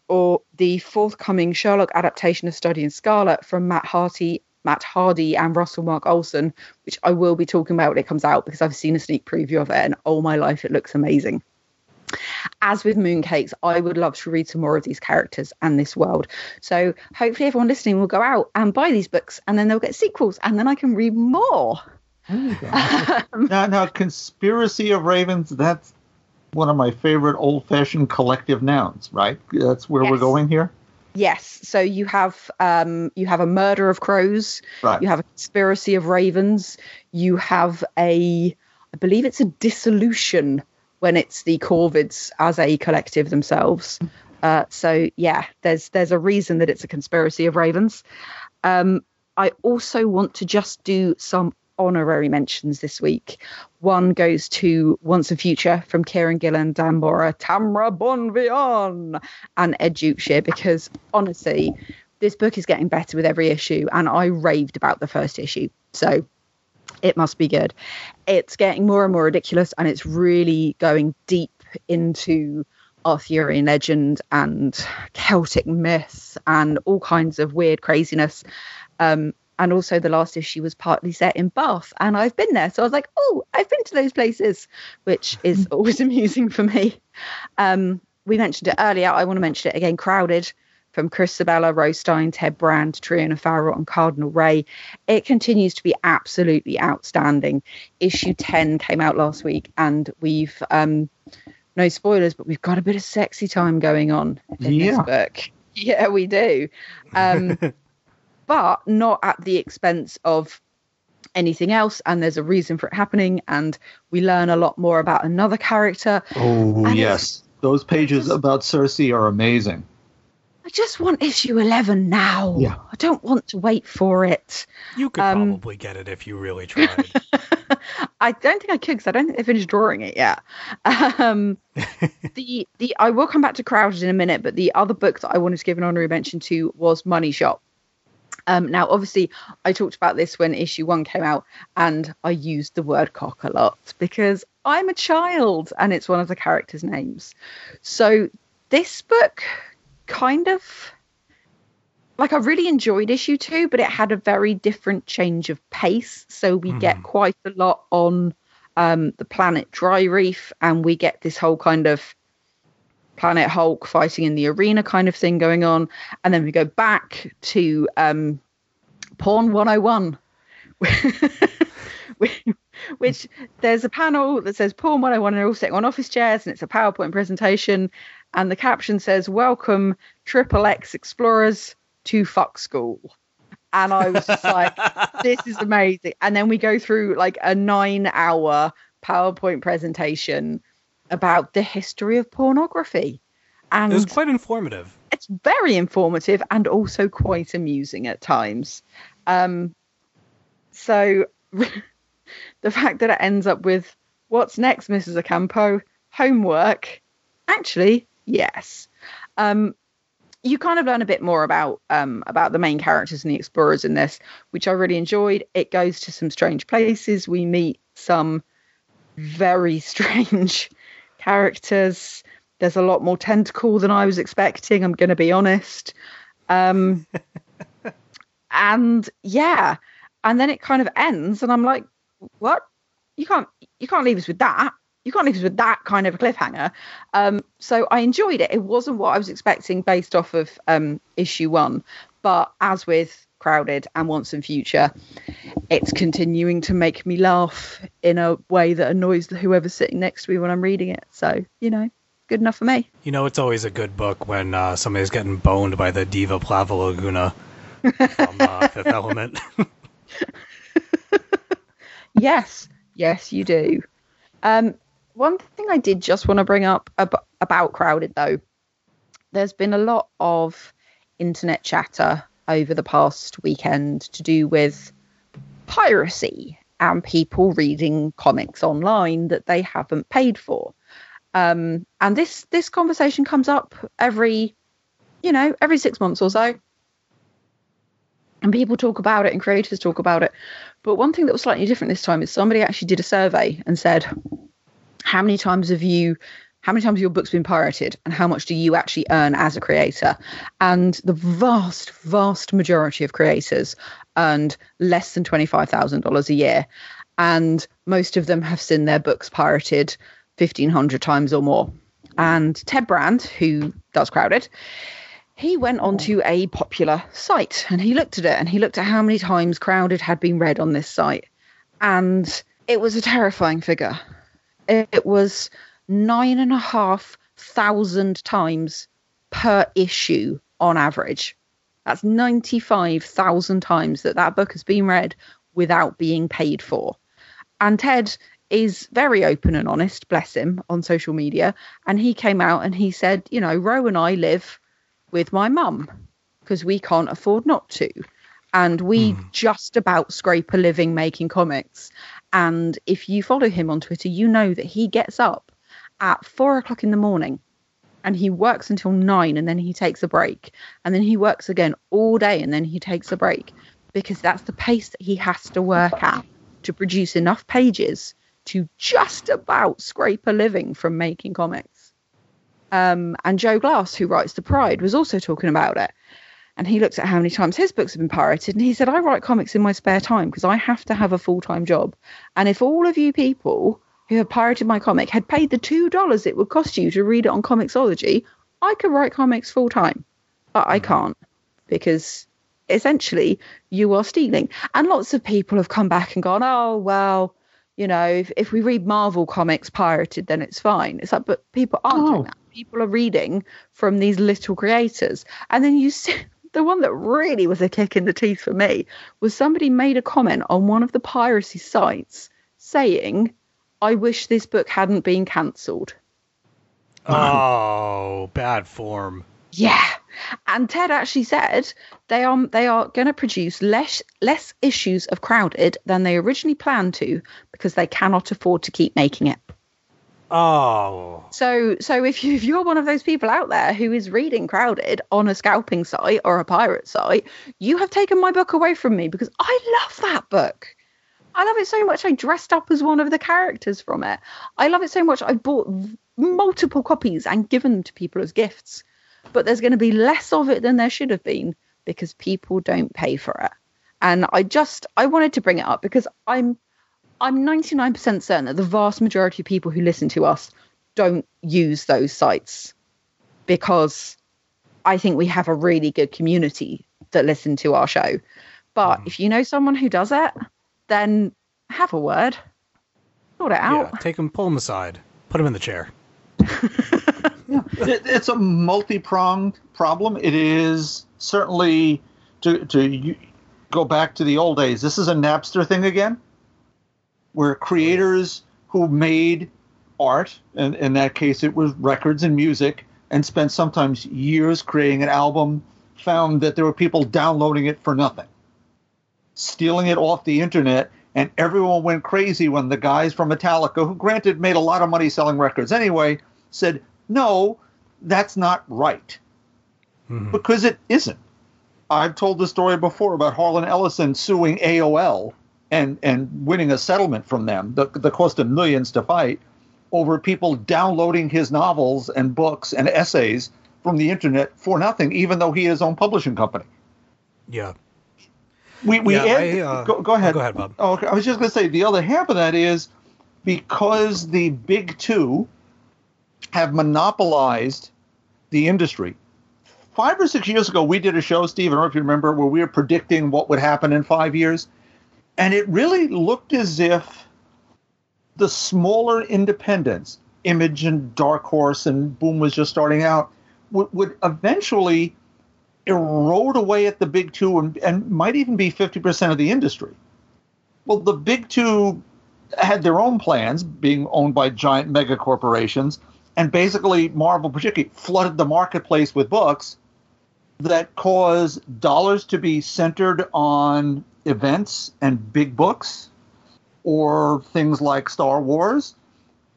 or the forthcoming Sherlock adaptation of Studying Scarlet from Matt Hardy and Russell Mark Olson, which I will be talking about when it comes out because I've seen a sneak preview of it and oh my life, it looks amazing. As with Mooncakes, I would love to read some more of these characters and this world. So hopefully everyone listening will go out and buy these books and then they'll get sequels and then I can read more. Now, Conspiracy of Ravens, that's one of my favorite old-fashioned collective nouns, right? That's where we're going here? Yes. So you have a murder of crows. Right. You have a conspiracy of ravens. You have I believe it's a dissolution when it's the Corvids as a collective themselves. So, yeah, there's a reason that it's a conspiracy of ravens. I also want to just do some honorary mentions this week. One goes to Once and Future from Kieran Gillen, Dan Mora, Tamra Bonvion and Ed Dukeshire, because honestly this book is getting better with every issue and I raved about the first issue, so it must be good. It's getting more and more ridiculous and it's really going deep into Arthurian legend and Celtic myths and all kinds of weird craziness. And also the last issue was partly set in Bath and I've been there. So I was like, oh, I've been to those places, which is always amusing for me. We mentioned it earlier. I want to mention it again. Crowded from Chris Sebela, Rose Stein, Ted Brand, Triona Farrell and Cardinal Ray. It continues to be absolutely outstanding. Issue 10 came out last week and we've no spoilers, but we've got a bit of sexy time going on in this book. Yeah, we do. But not at the expense of anything else. And there's a reason for it happening. And we learn a lot more about another character. Oh, and yes. Those pages about Cersei are amazing. I just want issue 11 now. Yeah. I don't want to wait for it. You could probably get it if you really tried. I don't think I could because I don't think they finished drawing it yet. I will come back to Crowded in a minute. But the other book that I wanted to give an honorary mention to was Money Shot. Now, obviously, I talked about this when issue 1 came out and I used the word cock a lot because I'm a child and it's one of the characters' names. So this book kind of I really enjoyed issue 2, but it had a very different change of pace. So we get quite a lot on the planet Dry Reef and we get this whole kind of Planet Hulk fighting in the arena kind of thing going on, and then we go back to Porn 101 which there's a panel that says Porn 101 and they're all sitting on office chairs and it's a PowerPoint presentation and the caption says welcome XXX explorers to fuck school, and I was just like this is amazing. And then we go through a 9-hour PowerPoint presentation about the history of pornography. And it was quite informative. It's very informative and also quite amusing at times. So the fact that it ends up with what's next, Mrs. Ocampo? Homework? Actually, yes. you kind of learn a bit more about the main characters and the explorers in this, which I really enjoyed. It goes to some strange places. We meet some very strange characters. There's a lot more tentacle than I was expecting, I'm going to be honest. And yeah, and then it kind of ends, and I'm like, what? You can't leave us with that. You can't leave us with that kind of a cliffhanger. So I enjoyed it. It wasn't what I was expecting based off of issue one, but as with Crowded and Once and Future, it's continuing to make me laugh in a way that annoys whoever's sitting next to me when I'm reading it. So, you know, good enough for me. You know, it's always a good book when somebody's getting boned by the diva Plava Laguna from Fifth Element. Yes, you do. One thing I did just want to bring up about Crowded, though, there's been a lot of internet chatter over the past weekend to do with piracy and people reading comics online that they haven't paid for. And this conversation comes up every 6 months or so. And people talk about it and creators talk about it. But one thing that was slightly different this time is somebody actually did a survey and said, how many times have your book's been pirated and how much do you actually earn as a creator? And the vast, vast majority of creators earned less than $25,000 a year. And most of them have seen their books pirated 1,500 times or more. And Ted Brand, who does Crowded, he went onto a popular site and he looked at it and he looked at how many times Crowded had been read on this site. And it was a terrifying figure. It was 9,500 times per issue on average. That's 95,000 times that book has been read without being paid for. And Ted is very open and honest, bless him, on social media. And he came out and he said, you know, Ro and I live with my mum because we can't afford not to. And we just about scrape a living making comics. And if you follow him on Twitter, you know that he gets up at 4 o'clock in the morning and he works until 9 and then he takes a break. And then he works again all day and then he takes a break because that's the pace that he has to work at to produce enough pages to just about scrape a living from making comics. And Joe Glass, who writes The Pride, was also talking about it. And he looked at how many times his books have been pirated. And he said, I write comics in my spare time because I have to have a full-time job. And if all of you people who have pirated my comic had paid the $2 it would cost you to read it on Comixology, I could write comics full-time. But I can't because essentially you are stealing. And lots of people have come back and gone, oh, well, you know, if we read Marvel comics pirated, then it's fine. It's like, but people aren't doing that. People are reading from these little creators. And then you see... The one that really was a kick in the teeth for me was somebody made a comment on one of the piracy sites saying, I wish this book hadn't been cancelled. Oh, bad form. Yeah. And Ted actually said they are going to produce less issues of Crowded than they originally planned to because they cannot afford to keep making it. Oh. So if you're one of those people out there who is reading Crowded on a scalping site or a pirate site, you have taken my book away from me because I love that book. I love it so much I dressed up as one of the characters from it. I love it so much I bought multiple copies and given them to people as gifts. But there's going to be less of it than there should have been because people don't pay for it. And I wanted to bring it up because I'm 99% certain that the vast majority of people who listen to us don't use those sites because I think we have a really good community that listen to our show. But if you know someone who does it, then have a word. Sort it out. Yeah, take them, pull them aside, put them in the chair. Yeah. It's a multi-pronged problem. It is certainly, to go back to the old days, this is a Napster thing again, where creators who made art, and in that case it was records and music, and spent sometimes years creating an album, found that there were people downloading it for nothing, stealing it off the internet, and everyone went crazy when the guys from Metallica, who granted made a lot of money selling records anyway, said, no, that's not right. because it isn't. I've told the story before about Harlan Ellison suing AOL and winning a settlement from them that cost him millions to fight over people downloading his novels and books and essays from the internet for nothing, even though he had his own publishing company. Yeah. Go ahead. Go ahead, Bob. Oh, okay. I was just going to say the other half of that is because the big two have monopolized the industry. 5 or 6 years ago, we did a show, Steve, I don't know if you remember, where we were predicting what would happen in 5 years. And it really looked as if the smaller independents, Image and Dark Horse and Boom was just starting out, would eventually erode away at the big two and might even be 50% of the industry. Well, the big two had their own plans, being owned by giant mega corporations, and basically Marvel particularly flooded the marketplace with books that caused dollars to be centered on events and big books or things like Star Wars,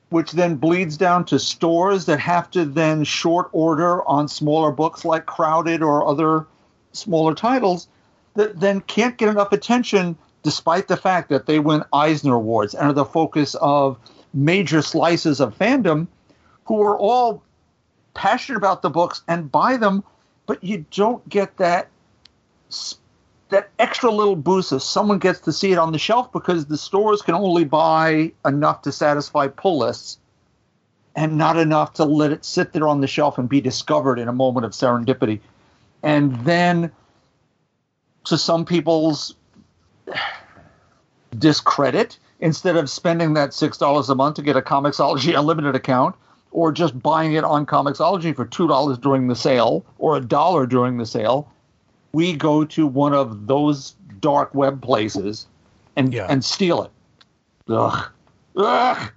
which then bleeds down to stores that have to then short order on smaller books like Crowded or other smaller titles that then can't get enough attention despite the fact that they win Eisner Awards and are the focus of major slices of fandom who are all passionate about the books and buy them, but you don't get that extra little boost if someone gets to see it on the shelf because the stores can only buy enough to satisfy pull lists and not enough to let it sit there on the shelf and be discovered in a moment of serendipity. And then to some people's discredit, instead of spending that $6 a month to get a Comixology Unlimited account or just buying it on Comixology for $2 during the sale or $1 during the sale, we go to one of those dark web places and steal it. Ugh. Ugh.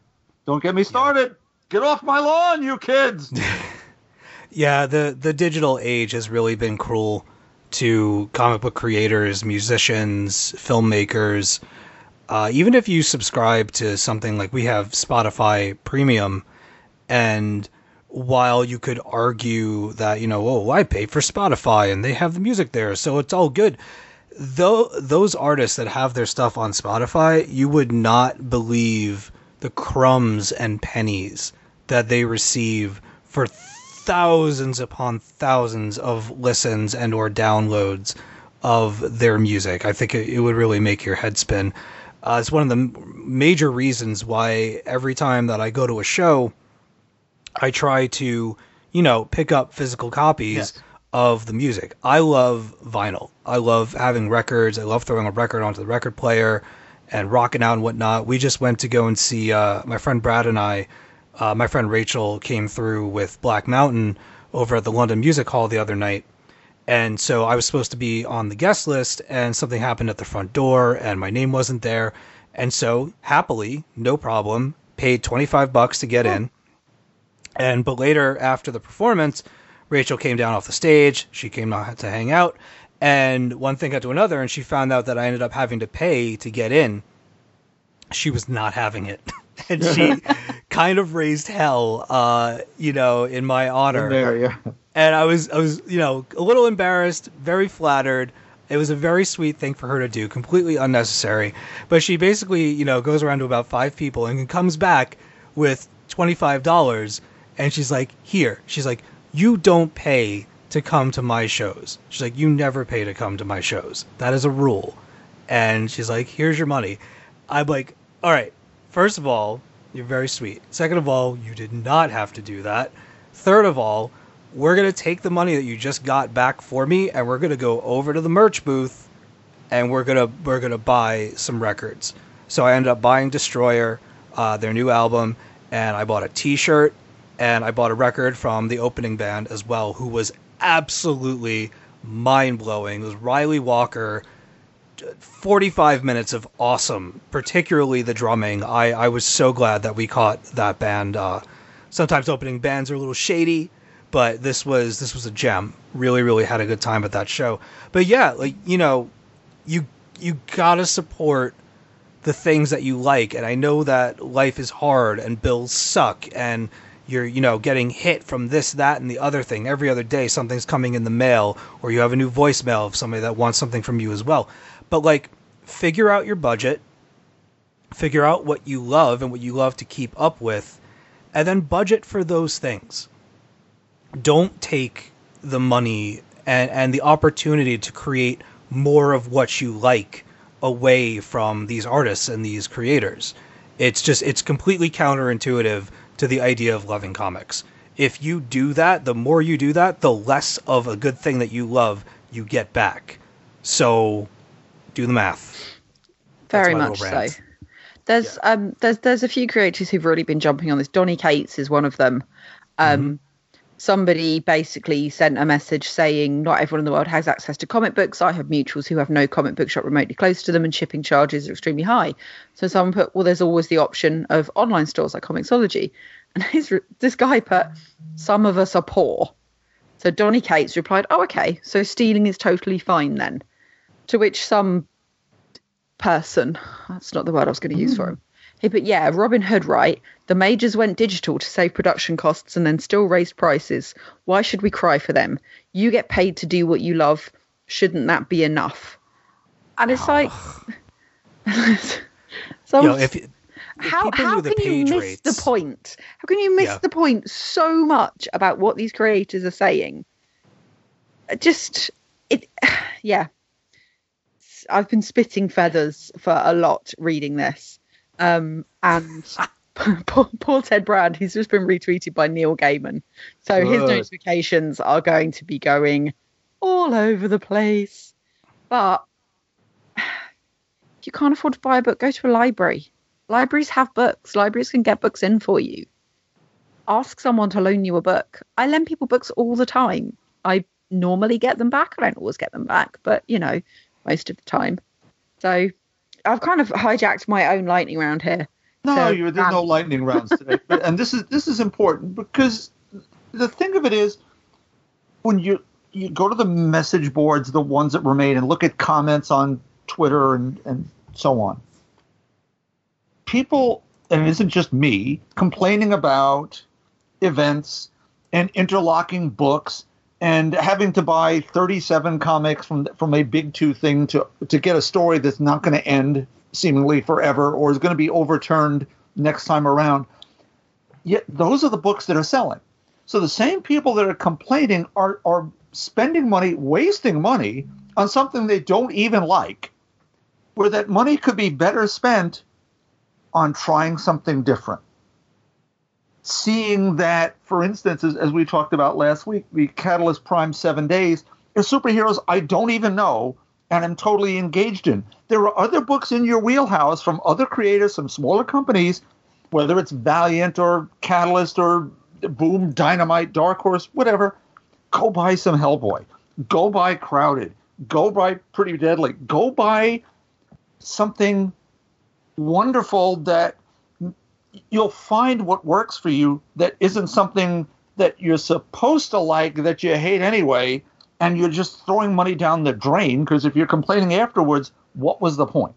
Don't get me started. Yeah. Get off my lawn, you kids. Yeah, the digital age has really been cruel to comic book creators, musicians, filmmakers. Even if you subscribe to something like we have Spotify Premium, and while you could argue that, you know, oh, I pay for Spotify and they have the music there, so it's all good. Though those artists that have their stuff on Spotify, you would not believe the crumbs and pennies that they receive for thousands upon thousands of listens and or downloads of their music. I think it would really make your head spin. It's one of the major reasons why every time that I go to a show, I try to, you know, pick up physical copies of the music. I love vinyl. I love having records. I love throwing a record onto the record player and rocking out and whatnot. We just went to go and see my friend Brad and I. My friend Rachel came through with Black Mountain over at the London Music Hall the other night. And so I was supposed to be on the guest list, and something happened at the front door, and my name wasn't there. And so happily, no problem, paid $25 to get in. But later, after the performance, Rachel came down off the stage. She came out to hang out, and one thing got to another, and she found out that I ended up having to pay to get in. She was not having it, and she kind of raised hell, you know, in my honor. In there, yeah. And I was, you know, a little embarrassed, very flattered. It was a very sweet thing for her to do, completely unnecessary. But she basically, you know, goes around to about 5 people and comes back with $25. And she's like, here. She's like, you don't pay to come to my shows. She's like, you never pay to come to my shows. That is a rule. And she's like, here's your money. I'm like, all right, first of all, you're very sweet. Second of all, you did not have to do that. Third of all, we're going to take the money that you just got back for me, and we're going to go over to the merch booth, and we're going to buy some records. So I ended up buying Destroyer, their new album, and I bought a T-shirt. And I bought a record from the opening band as well, who was absolutely mind-blowing. It was Riley Walker, 45 minutes of awesome, particularly the drumming. I was so glad that we caught that band. Sometimes opening bands are a little shady, but this was a gem. Really, really had a good time at that show. But yeah, like, you know, you gotta support the things that you like. And I know that life is hard and bills suck and you're, you know, getting hit from this, that, and the other thing. Every other day something's coming in the mail, or you have a new voicemail of somebody that wants something from you as well. But, like, figure out your budget, figure out what you love and what you love to keep up with, and then budget for those things. Don't take the money and the opportunity to create more of what you like away from these artists and these creators. It's just, it's completely counterintuitive to the idea of loving comics. If you do that, the more you do that, the less of a good thing that you love you get back. So do the math. Very much so. There's yeah. There's a few creators who've really been jumping on this. Donny Cates is one of them. Somebody basically sent a message saying not everyone in the world has access to comic books. I have mutuals who have no comic book shop remotely close to them, and shipping charges are extremely high. So someone put, well, there's always the option of online stores like Comixology. And this guy put, some of us are poor. So Donny Cates replied, oh, okay, so stealing is totally fine then. To which some person, that's not the word I was going to use for him, hey, but yeah, Robin Hood, right? The majors went digital to save production costs and then still raised prices. Why should we cry for them? You get paid to do what you love. Shouldn't that be enough? And it's like, so you know, how can you miss the point? How can you miss the point so much about what these creators are saying? I've been spitting feathers for a lot reading this. And poor Ted Brand, he's just been retweeted by Neil Gaiman. So his notifications are going to be going all over the place. But if you can't afford to buy a book, go to a library. Libraries have books. Libraries can get books in for you. Ask someone to loan you a book. I lend people books all the time. I normally get them back. I don't always get them back, but, you know, most of the time. So I've kind of hijacked my own lightning round here. No, there's no lightning rounds today. And this is important, because the thing of it is, when you go to the message boards, the ones that remain, and look at comments on Twitter and so on, people, and it isn't just me, complaining about events and interlocking books and having to buy 37 comics from a big two thing to get a story that's not going to end seemingly forever, or is going to be overturned next time around. Yet those are the books that are selling. So the same people that are complaining are spending money, wasting money on something they don't even like, where that money could be better spent on trying something different. Seeing that, for instance, as we talked about last week, the Catalyst Prime 7 Days are superheroes I don't even know and I'm totally engaged in. There are other books in your wheelhouse from other creators, from smaller companies, whether it's Valiant or Catalyst or Boom, Dynamite, Dark Horse, whatever. Go buy some Hellboy. Go buy Crowded. Go buy Pretty Deadly. Go buy something wonderful that you'll find what works for you, that isn't something that you're supposed to like, that you hate anyway, and you're just throwing money down the drain, because if you're complaining afterwards, what was the point?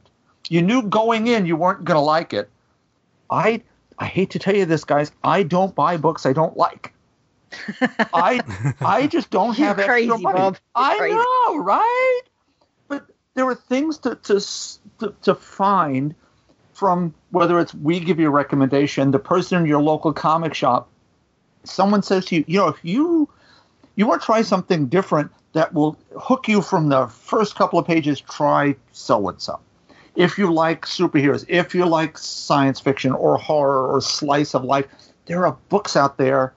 You knew going in you weren't going to like it. I hate to tell you this, guys. I don't buy books I don't like. I just don't have crazy, extra money. Bob. I know, right? But there are things to find from, whether it's we give you a recommendation, the person in your local comic shop, someone says to you, you know, if you want to try something different that will hook you from the first couple of pages, try so-and-so. If you like superheroes, if you like science fiction or horror or slice of life, there are books out there,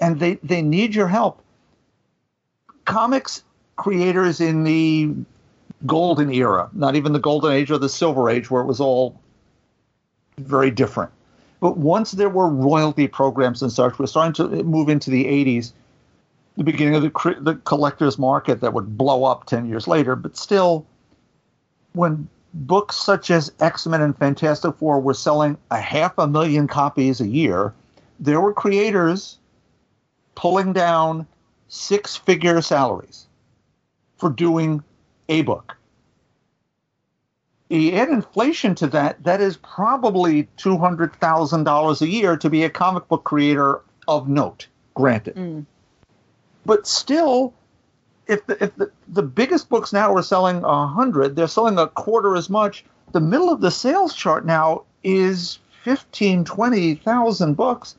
and they need your help. Comics creators in the golden era, not even the golden age or the silver age where it was all very different. But once there were royalty programs and such, we're starting to move into the 80s, the beginning of the collector's market that would blow up 10 years later. But still, when books such as X-Men and Fantastic Four were selling 500,000 copies a year, there were creators pulling down six-figure salaries for doing a book. You add inflation to that, that is probably $200,000 a year to be a comic book creator of note, granted. Mm. But still, if the biggest books now are selling 100, they're selling a quarter as much. The middle of the sales chart now is 15, 20,000 books.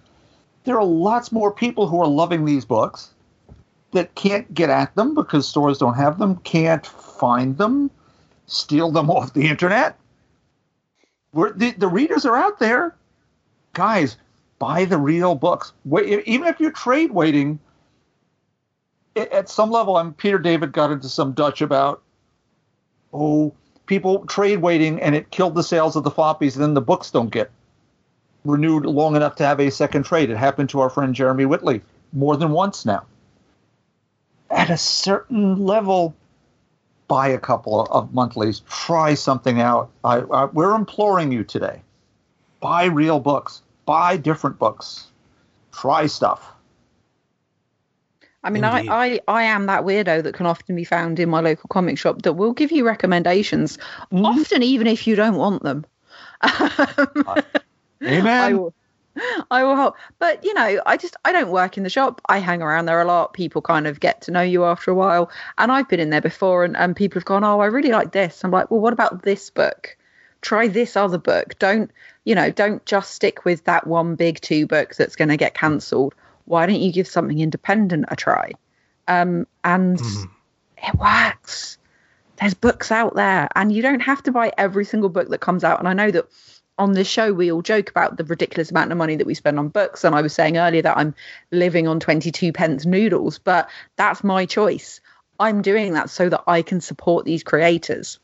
There are lots more people who are loving these books that can't get at them because stores don't have them, can't find them, steal them off the internet. The readers are out there. Guys, buy the real books. Wait, even if you're trade waiting, at some level, Peter David got into some Dutch about, people trade waiting and it killed the sales of the floppies, and then the books don't get renewed long enough to have a second trade. It happened to our friend Jeremy Whitley more than once now. At a certain level, buy a couple of monthlies. Try something out. We're imploring you today. Buy real books. Buy different books. Try stuff. I mean, I am that weirdo that can often be found in my local comic shop that will give you recommendations, often even if you don't want them. Amen. I will help. But, you know, I don't work in the shop. I hang around there a lot. People kind of get to know you after a while. And I've been in there before and people have gone, I really like this. I'm like, well, what about this book? Try this other book. Don't just stick with that one big two book that's going to get cancelled. Why don't you give something independent a try? It works. There's books out there and you don't have to buy every single book that comes out. And I know that on this show, we all joke about the ridiculous amount of money that we spend on books. And I was saying earlier that I'm living on 22 pence noodles, but that's my choice. I'm doing that so that I can support these creators.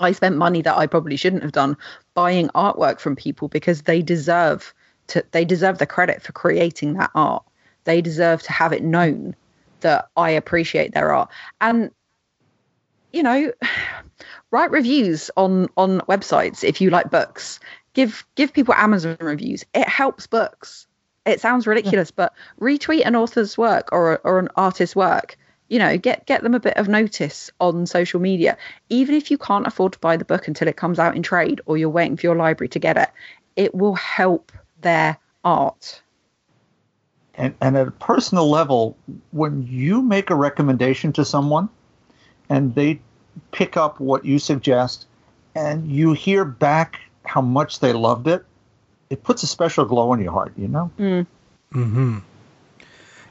I spent money that I probably shouldn't have done buying artwork from people because they deserve the credit for creating that art. They deserve to have it known that I appreciate their art. And, you know, write reviews on websites if you like books. Give people Amazon reviews. It helps books. It sounds ridiculous, but retweet an author's work or an artist's work. You know, get them a bit of notice on social media. Even if you can't afford to buy the book until it comes out in trade or you're waiting for your library to get it, it will help their art. And at a personal level, when you make a recommendation to someone and they pick up what you suggest and you hear back how much they loved it, it puts a special glow in your heart, you know? Mm. Mm-hmm.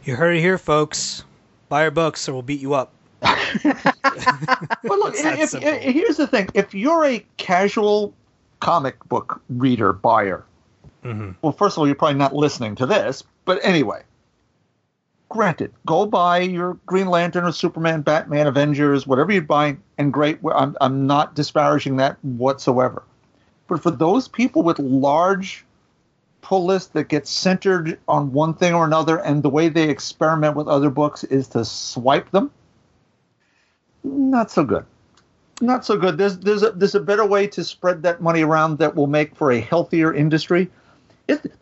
You heard it here, folks. Buy our books or we'll beat you up. But look, here's the thing. If you're a casual comic book reader, buyer, well, first of all, you're probably not listening to this, but anyway, granted, go buy your Green Lantern or Superman, Batman, Avengers, whatever you're buying, and great, I'm not disparaging that whatsoever. But for those people with large pull lists that get centered on one thing or another, and the way they experiment with other books is to swipe them, not so good. Not so good. There's a better way to spread that money around that will make for a healthier industry.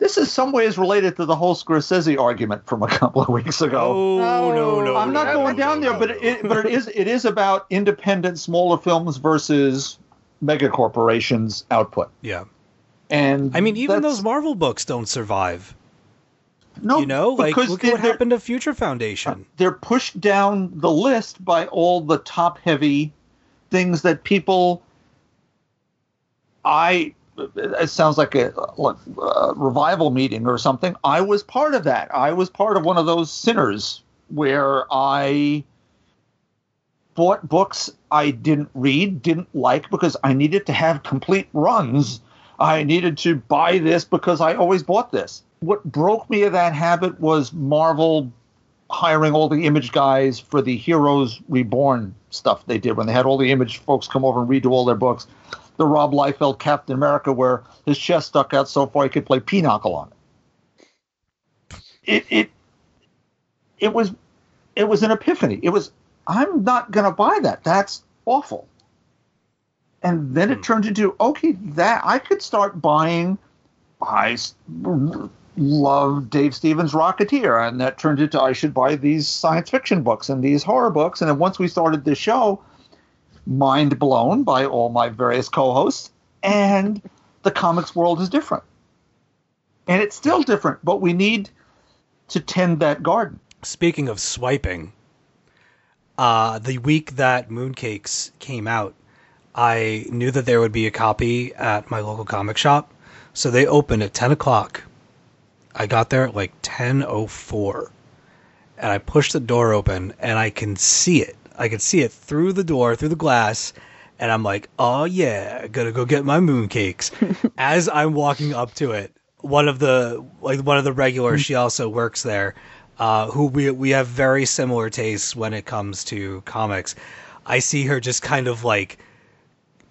This is some ways related to the whole Scorsese argument from a couple of weeks ago. But it is about independent smaller films versus mega corporations' output. Yeah, and I mean even those Marvel books don't survive. No, you know, like look at what happened to Future Foundation. They're pushed down the list by all the top heavy things that people. It sounds like a revival meeting or something. I was part of that. I was part of one of those sinners where I bought books I didn't read, didn't like, because I needed to have complete runs. I needed to buy this because I always bought this. What broke me of that habit was Marvel hiring all the Image guys for the Heroes Reborn stuff they did when they had all the Image folks come over and redo all their books. The Rob Liefeld Captain America, where his chest stuck out so far he could play pinochle on it. It was an epiphany. It was, I'm not going to buy that. That's awful. And then it turned into, that I could start buying. I love Dave Stevens' Rocketeer, and that turned into I should buy these science fiction books and these horror books. And then once we started this show, mind blown by all my various co-hosts, and the comics world is different. And it's still different, but we need to tend that garden. Speaking of swiping, the week that Mooncakes came out, I knew that there would be a copy at my local comic shop, so they opened at 10 o'clock. I got there at like 10:04, and I pushed the door open, and I can see it. I could see it through the door, through the glass, and I'm like, oh yeah, gotta go get my mooncakes. As I'm walking up to it, one of the regulars, she also works there, who we have very similar tastes when it comes to comics. I see her just kind of like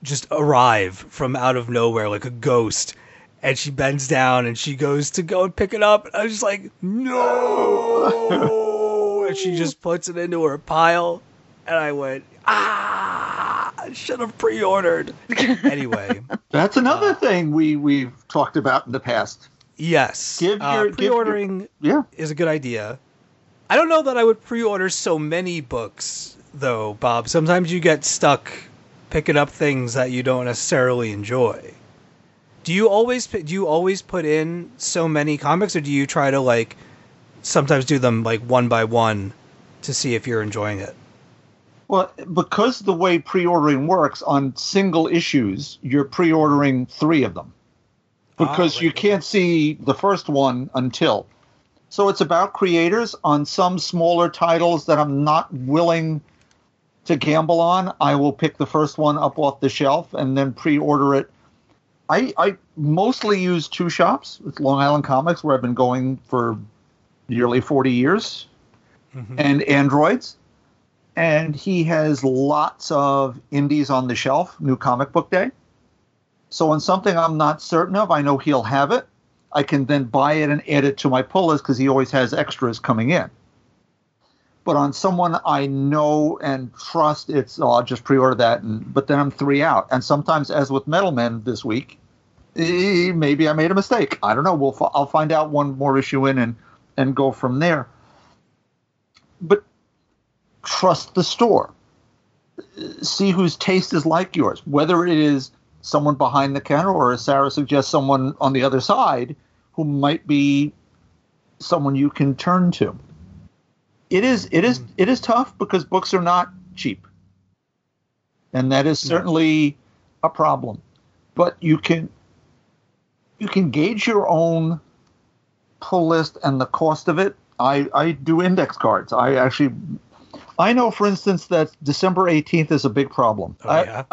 just arrive from out of nowhere like a ghost, and she bends down and she goes to go and pick it up, and I was just like, no. And she just puts it into her pile, and I went, I should have pre-ordered. Anyway, that's another thing we've talked about in the past. Yes, pre-ordering is a good idea. I don't know that I would pre-order so many books though, Bob. Sometimes you get stuck picking up things that you don't necessarily enjoy. Do you always put in so many comics, or do you try to like sometimes do them like one by one to see if you're enjoying it? Well, because the way pre-ordering works on single issues, you're pre-ordering 3 of them because you can't see the first one until. So it's about creators on some smaller titles that I'm not willing to gamble on. I will pick the first one up off the shelf and then pre-order it. I mostly use 2 shops with Long Island Comics, where I've been going for nearly 40 years, and Androids. And he has lots of indies on the shelf, New Comic Book Day. So on something I'm not certain of, I know he'll have it. I can then buy it and add it to my pull list because he always has extras coming in. But on someone I know and trust, I'll just pre-order that. But then I'm 3 out. And sometimes, as with Metal Men this week, maybe I made a mistake. I don't know. I'll find out one more issue in and go from there. But trust the store. See whose taste is like yours, whether it is someone behind the counter or, as Sarah suggests, someone on the other side who might be someone you can turn to. It is tough because books are not cheap, and that is certainly a problem. But you can gauge your own pull list and the cost of it. I do index cards. I know, for instance, that December 18th is a big problem. Oh,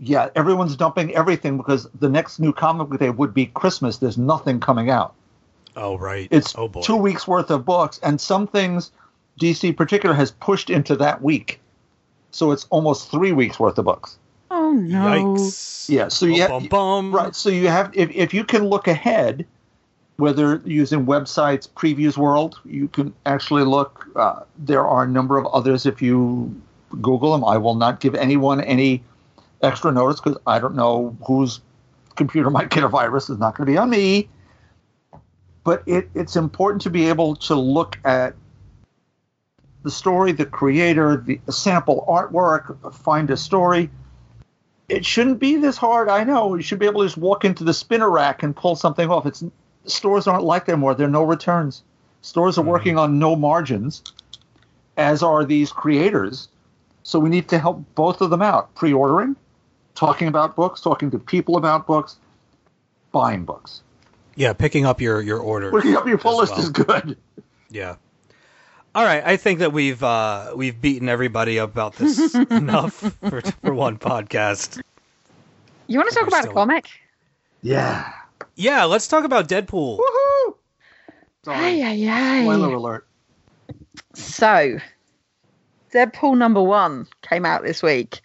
yeah? Everyone's dumping everything because the next New Comic Book Day would be Christmas. There's nothing coming out. Oh, right. It's 2 weeks' worth of books, and some things DC in particular has pushed into that week. So it's almost 3 weeks' worth of books. Oh, no. Yikes. Yeah, so right, so you have, if you can look ahead, whether using websites, Previews World, you can actually look. There are a number of others if you Google them. I will not give anyone any extra notice because I don't know whose computer might get a virus. It's not going to be on me. But it's important to be able to look at the story, the creator, the sample artwork, find a story. It shouldn't be this hard. I know. You should be able to just walk into the spinner rack and pull something off. Stores aren't like that anymore. There are no returns. Stores are working on no margins, as are these creators. So we need to help both of them out. Pre-ordering, talking about books, talking to people about books, buying books. Yeah, picking up your order. Picking up your pull list is good. Yeah. All right. I think that we've beaten everybody up about this enough for one podcast. You want to talk about a comic? Yeah. Yeah, let's talk about Deadpool. Woohoo! Sorry. Spoiler alert. So, Deadpool #1 came out this week,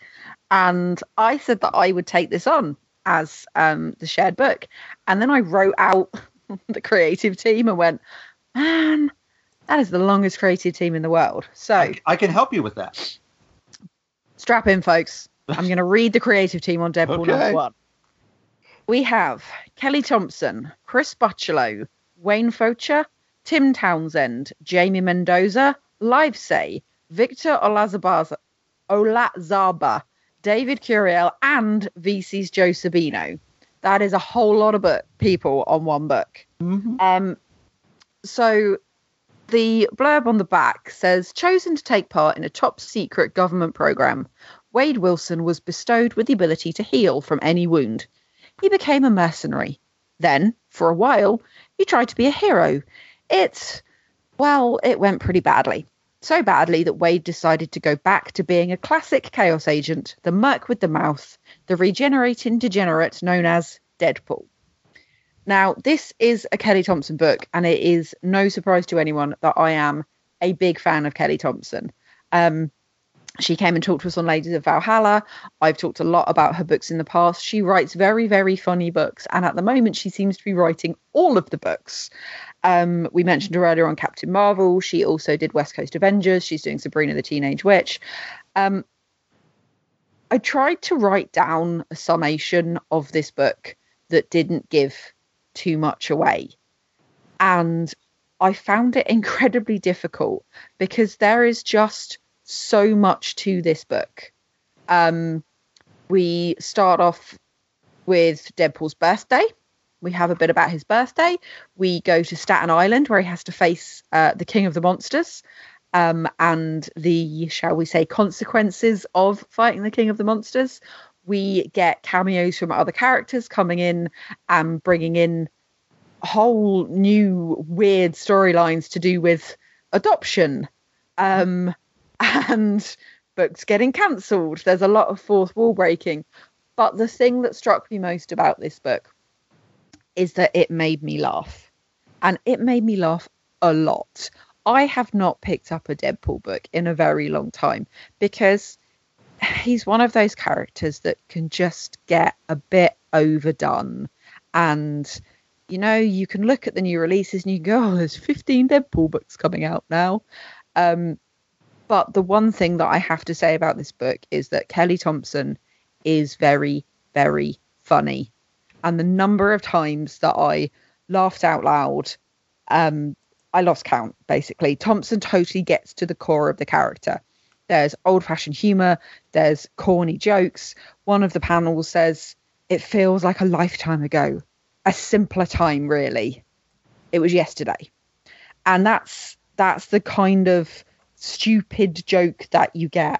and I said that I would take this on as the shared book. And then I wrote out the creative team and went, man, that is the longest creative team in the world. So I can help you with that. Strap in, folks. I'm going to read the creative team on Deadpool #1. We have Kelly Thompson, Chris Bocciolo, Wayne Focher, Tim Townsend, Jamie Mendoza, Livesay, Victor Olazaba, David Curiel, and VC's Joe Sabino. That is a whole lot of people on one book. So The blurb on the back says, chosen to take part in a top secret government program, Wade Wilson was bestowed with the ability to heal from any wound. He became a mercenary. Then, for a while, he tried to be a hero. It went pretty badly. So badly that Wade decided to go back to being a classic chaos agent, the merc with the mouth, the regenerating degenerate known as Deadpool. Now, this is a Kelly Thompson book, and it is no surprise to anyone that I am a big fan of Kelly Thompson. She came and talked to us on Ladies of Valhalla. I've talked a lot about her books in the past. She writes very, very funny books. And at the moment, she seems to be writing all of the books. We mentioned her earlier on Captain Marvel. She also did West Coast Avengers. She's doing Sabrina the Teenage Witch. I tried to write down a summation of this book that didn't give too much away. And I found it incredibly difficult because there is just so much to this book. We start off with Deadpool's birthday. We have a bit about his birthday. We go to Staten Island where he has to face the King of the Monsters and the, shall we say, consequences of fighting the King of the Monsters. We get cameos from other characters coming in and bringing in whole new weird storylines to do with adoption. And books getting cancelled. There's a lot of fourth wall breaking. But the thing that struck me most about this book is that it made me laugh. And it made me laugh a lot. I have not picked up a Deadpool book in a very long time because he's one of those characters that can just get a bit overdone. And, you know, you can look at the new releases and you go, oh, there's 15 Deadpool books coming out now. But the one thing that I have to say about this book is that Kelly Thompson is very, very funny. And the number of times that I laughed out loud, I lost count, basically. Thompson totally gets to the core of the character. There's old-fashioned humour. There's corny jokes. One of the panels says, it feels like a lifetime ago. A simpler time, really. It was yesterday. And that's the kind of stupid joke that you get,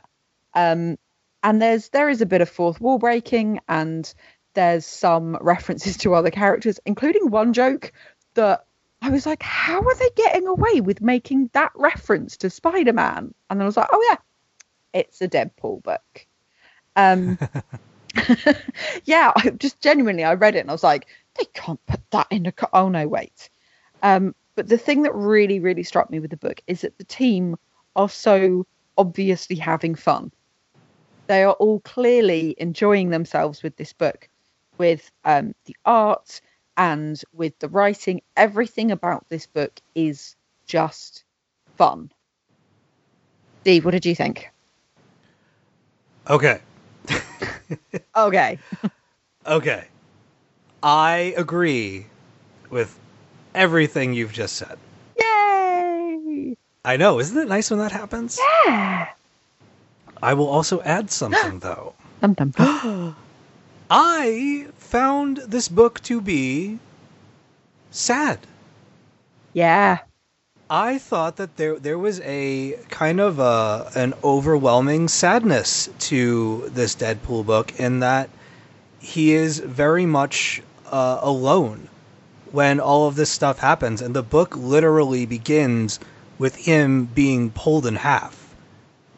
and there is a bit of fourth wall breaking, and there's some references to other characters, including one joke that I was like, how are they getting away with making that reference to Spider-Man? And I was like, oh yeah, it's a Deadpool book. Yeah, I just genuinely, I read it and I was like, they can't put that in a oh no, wait. But the thing that really, really struck me with the book is that the team are so obviously having fun. They are all clearly enjoying themselves with this book, with the art and with the writing. Everything about this book is just fun. Steve, what did you think? Okay. Okay. I agree with everything you've just said. I know. Isn't it nice when that happens? Yeah. I will also add something, though. I found this book to be sad. Yeah. I thought that there was a kind of an overwhelming sadness to this Deadpool book in that he is very much alone when all of this stuff happens. And the book literally begins with him being pulled in half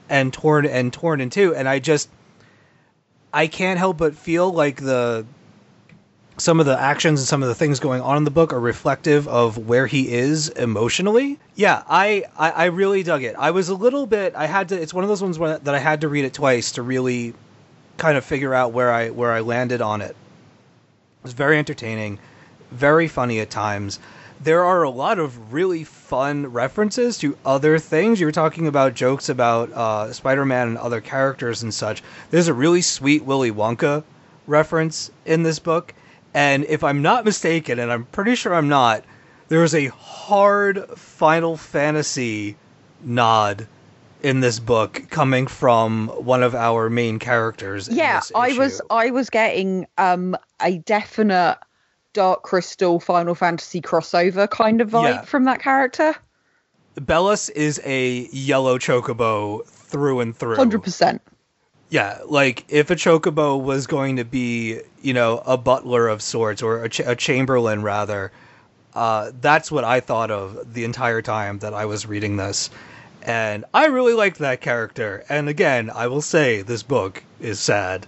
and torn in two. And I can't help but feel like some of the actions and some of the things going on in the book are reflective of where he is emotionally. Yeah, I really dug it. I was a little bit, it's one of those ones that I had to read it twice to really kind of figure out where I landed on it. It was very entertaining, very funny at times. There are a lot of really fun references to other things. You were talking about jokes about Spider-Man and other characters and such. There's a really sweet Willy Wonka reference in this book. And if I'm not mistaken, and I'm pretty sure I'm not, there is a hard Final Fantasy nod in this book coming from one of our main characters. Yeah, I was getting a definite Dark Crystal Final Fantasy crossover kind of vibe from that character. Belus is a yellow chocobo through and through. 100%. Yeah, like, if a chocobo was going to be, you know, a butler of sorts, or a chamberlain, rather, that's what I thought of the entire time that I was reading this. And I really liked that character. And again, I will say this book is sad.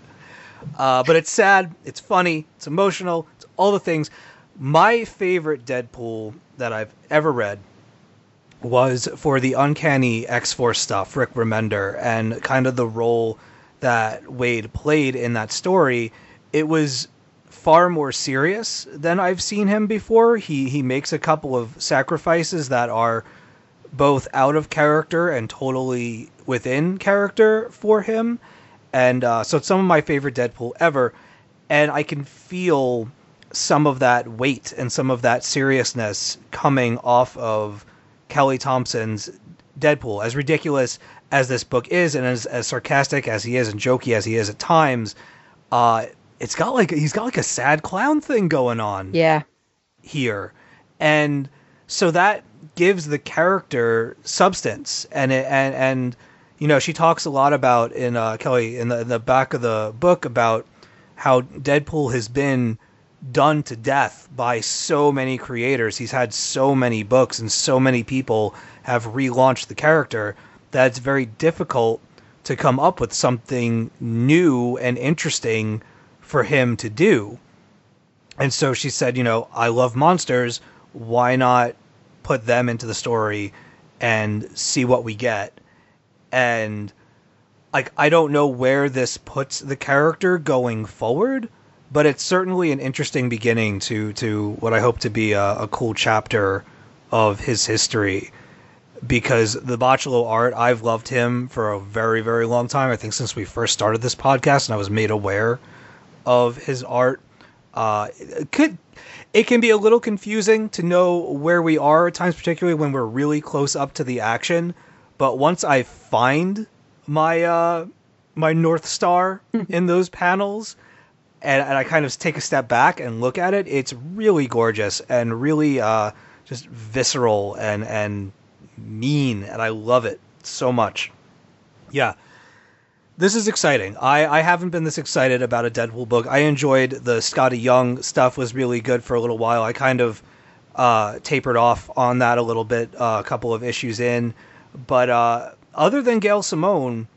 But it's sad, it's funny, it's emotional, it's all the things. My favorite Deadpool that I've ever read was for the Uncanny X-Force stuff, Rick Remender, and kind of the role that Wade played in that story. It was far more serious than I've seen him before. He makes a couple of sacrifices that are both out of character and totally within character for him. And so it's some of my favorite Deadpool ever. And I can feel some of that weight and some of that seriousness coming off of Kelly Thompson's Deadpool. As ridiculous as this book is, and as sarcastic as he is and jokey as he is at times, it's got like, he's got like a sad clown thing going on. Yeah. Here. And so that gives the character substance. And it, and you know, she talks a lot about in Kelly in the back of the book about how Deadpool has been done to death by so many creators. He's had so many books and so many people have relaunched the character that it's very difficult to come up with something new and interesting for him to do. And so she said, you know, I love monsters. Why not put them into the story and see what we get? And like, I don't know where this puts the character going forward, but it's certainly an interesting beginning to what I hope to be a cool chapter of his history, because the Bocciolo art, I've loved him for a very, very long time. I think since we first started this podcast and I was made aware of his art. It can be a little confusing to know where we are at times, particularly when we're really close up to the action. But once I find my my North Star in those panels, and I kind of take a step back and look at it, it's really gorgeous and really just visceral and mean, and I love it so much. Yeah. This is exciting. I haven't been this excited about a Deadpool book. I enjoyed the Scotty Young stuff, was really good for a little while. I kind of tapered off on that a little bit, a couple of issues in. But other than Gail Simone,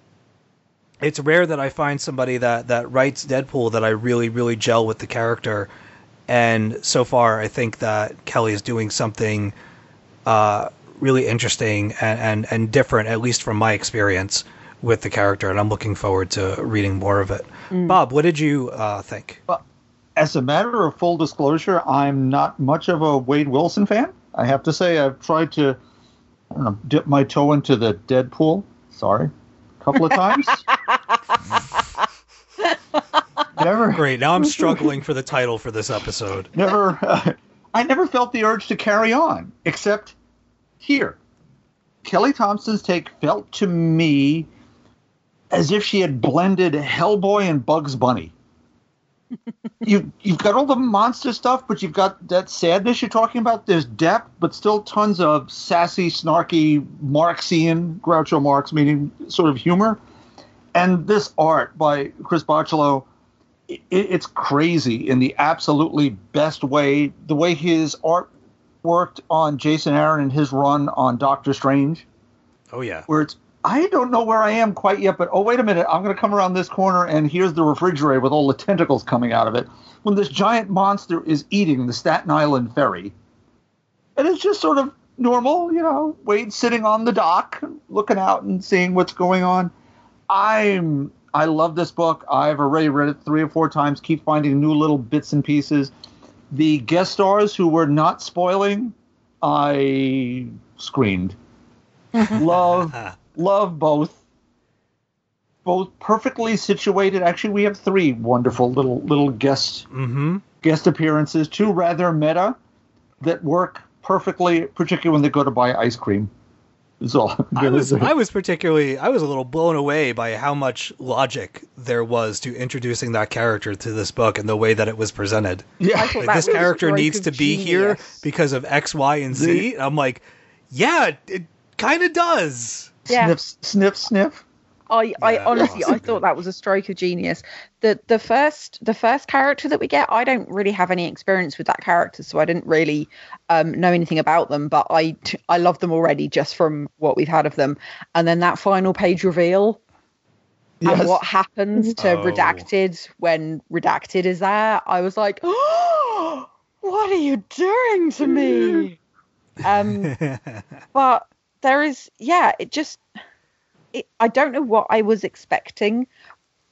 it's rare that I find somebody that writes Deadpool that I really, really gel with the character. And so far, I think that Kelly is doing something really interesting and different, at least from my experience with the character, and I'm looking forward to reading more of it. Bob, what did you think? Well, as a matter of full disclosure, I'm not much of a Wade Wilson fan. I have to say, I've tried to dip my toe into the Deadpool, a couple of times. Never. Great, now I'm struggling for the title for this episode. I never felt the urge to carry on, except here. Kelly Thompson's take felt to me as if she had blended Hellboy and Bugs Bunny. You've got all the monster stuff, but you've got that sadness you're talking about. There's depth, but still tons of sassy, snarky, Marxian, Groucho Marx, meaning sort of humor. And this art by Chris Bocciolo, it's crazy in the absolutely best way. The way his art worked on Jason Aaron and his run on Doctor Strange. Oh, yeah. Where it's, I don't know where I am quite yet, but oh, wait a minute, I'm going to come around this corner and here's the refrigerator with all the tentacles coming out of it, when this giant monster is eating the Staten Island ferry. And it's just sort of normal, you know, Wade sitting on the dock, looking out and seeing what's going on. I love this book. I've already read it 3 or 4 times, keep finding new little bits and pieces. The guest stars who were not spoiling, I screamed. Love both. Both perfectly situated. Actually, we have 3 wonderful little guest guest appearances. 2 rather meta that work perfectly, particularly when they go to buy ice cream. I was a little blown away by how much logic there was to introducing that character to this book and the way that it was presented. Yeah, like, this character needs to be here because of X, Y, and Z. I'm like, yeah, it kind of does. Yeah. Snip, snip, snip. I honestly, I thought that was a stroke of genius. The first character that we get, I don't really have any experience with that character, so I didn't really know anything about them. But I love them already just from what we've had of them. And then that final page reveal, yes, and what happens to Redacted when Redacted is there, I was like, oh, what are you doing to me? But there is, yeah, it just... I don't know what I was expecting,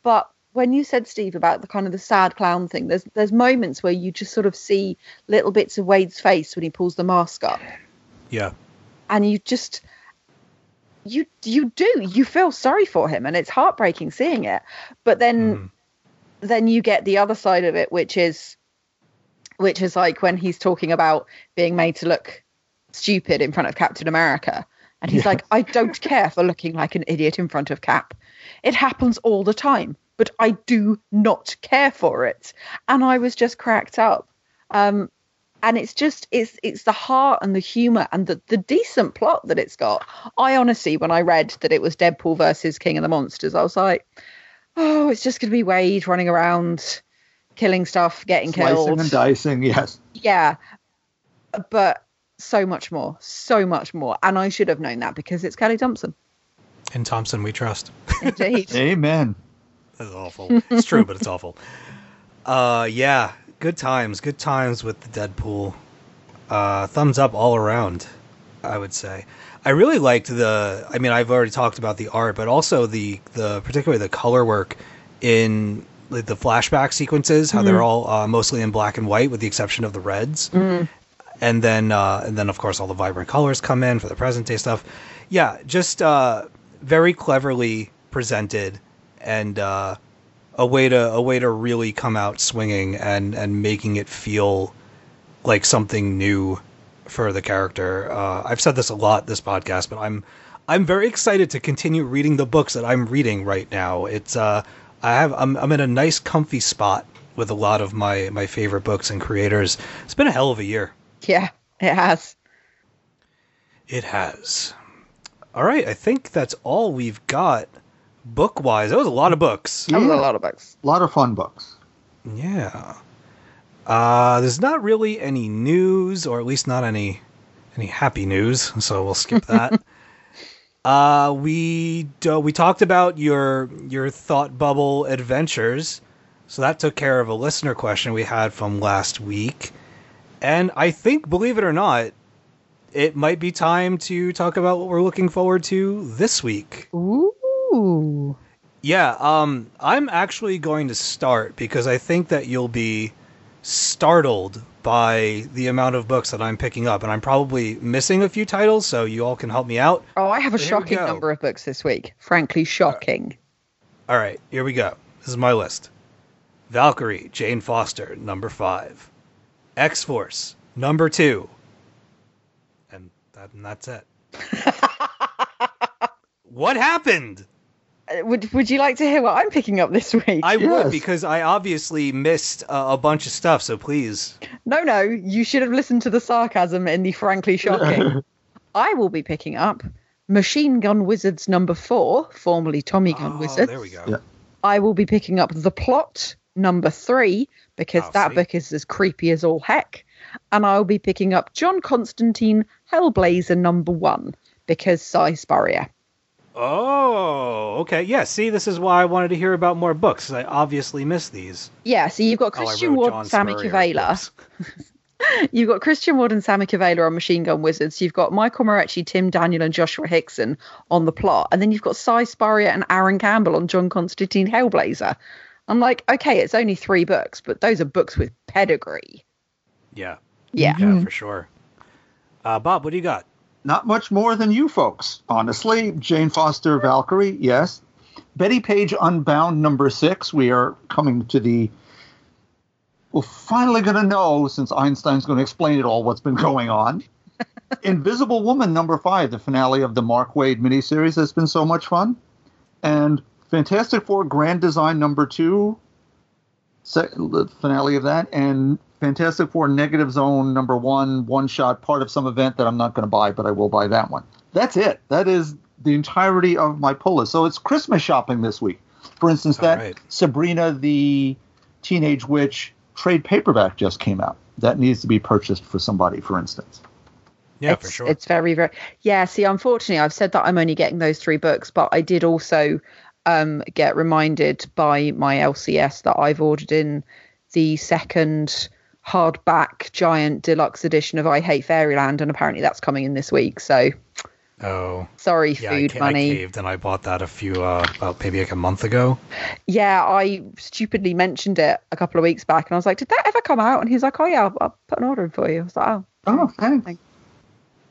but when you said, Steve, about the kind of the sad clown thing, there's moments where you just sort of see little bits of Wade's face when he pulls the mask up. Yeah. And you just, you feel sorry for him, and it's heartbreaking seeing it. But then you get the other side of it, which is like when he's talking about being made to look stupid in front of Captain America. And he's like, I don't care for looking like an idiot in front of Cap. It happens all the time, but I do not care for it. And I was just cracked up. And it's just, it's the heart and the humour and the decent plot that it's got. I honestly, when I read that it was Deadpool versus King of the Monsters, I was like, oh, it's just going to be Wade running around, killing stuff, getting killed. Slicing and dicing, yes. Yeah. But... so much more, and I should have known that because it's Kelly Thompson, and Thompson we trust. Indeed. Amen. That's awful. It's true, but it's awful. Yeah, good times with the Deadpool. Thumbs up all around, I would say. I really liked I've already talked about the art, but also the particularly the color work in the flashback sequences, how they're all mostly in black and white with the exception of the reds. And then of course all the vibrant colors come in for the present day stuff. Yeah, just very cleverly presented, and a way to really come out swinging and making it feel like something new for the character. I've said this a lot this podcast, but I'm very excited to continue reading the books that I'm reading right now. It's I'm in a nice comfy spot with a lot of my favorite books and creators. It's been a hell of a year. Yeah, it has. It has. All right, I think that's all we've got book-wise. That was a lot of books. Yeah. That was a lot of books. A lot of fun books. Yeah. There's not really any news, or at least not any happy news, so we'll skip that. We talked about your Thought Bubble adventures, so that took care of a listener question we had from last week. And I think, believe it or not, it might be time to talk about what we're looking forward to this week. Ooh. Yeah, I'm actually going to start because I think that you'll be startled by the amount of books that I'm picking up. And I'm probably missing a few titles, so you all can help me out. Oh, I have a shocking number of books this week. Frankly, shocking. All right, here we go. This is my list. Valkyrie, Jane Foster, number 5. X-Force, number 2. And that's it. What happened? Would you like to hear what I'm picking up this week? I would, because I obviously missed a bunch of stuff, so please. No, you should have listened to the sarcasm in the frankly shocking. I will be picking up Machine Gun Wizards number 4, formerly Tommy Gun Wizards. There we go. Yeah. I will be picking up The Plot number 3, because book is as creepy as all heck. And I'll be picking up John Constantine Hellblazer number 1, because Cy Spurrier. Oh, okay. Yeah, see, this is why I wanted to hear about more books. I obviously missed these. Yeah, so you've got Christian Ward and Sammy Kevella. You've got Christian Ward and Sammy Kevella on Machine Gun Wizards. You've got Michael Moretti, Tim Daniel, and Joshua Hickson on The Plot. And then you've got Cy Spurrier and Aaron Campbell on John Constantine Hellblazer. I'm like, okay, it's only 3 books, but those are books with pedigree. Yeah. Yeah. Yeah, for sure. Bob, what do you got? Not much more than you folks, honestly. Jane Foster, Valkyrie, yes. Betty Page Unbound, number 6. We are coming to the... We're finally going to know, since Einstein's going to explain it all, what's been going on. Invisible Woman, number 5, the finale of the Mark Waid miniseries has been so much fun. And Fantastic Four Grand Design number 2, the finale of that, and Fantastic Four Negative Zone #1, one-shot, part of some event that I'm not going to buy, but I will buy that one. That's it. That is the entirety of my pull list. So it's Christmas shopping this week. For instance, Sabrina the Teenage Witch trade paperback just came out. That needs to be purchased for somebody, for instance. Yeah, for sure. It's very, very... Yeah, see, unfortunately, I've said that I'm only getting those three books, but I did also get reminded by my LCS that I've ordered in the second hardback giant deluxe edition of I Hate Fairyland, and apparently that's coming in this week, so... Oh, sorry, food money. I caved and I bought that about maybe like a month ago. Yeah, I stupidly mentioned it a couple of weeks back, and I was like, "Did that ever come out?" And he's like, "Oh yeah, I'll put an order in for you." I was like, "Oh, thanks."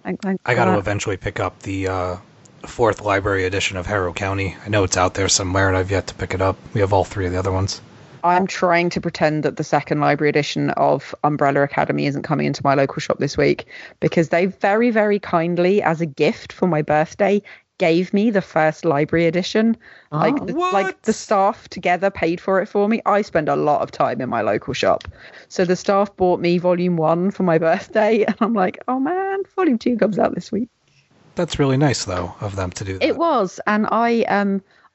I got to eventually pick up the fourth library edition of Harrow County. I know it's out there somewhere, and I've yet to pick it up. We have all three of the other ones. I'm trying to pretend that the second library edition of Umbrella Academy isn't coming into my local shop this week, because they very, very kindly, as a gift for my birthday, gave me the first library edition. Oh, like the staff together paid for it for me. I spend a lot of time in my local shop. So the staff bought me volume 1 for my birthday, and I'm like, oh man, volume 2 comes out this week. That's really nice, though, of them to do that. It was, and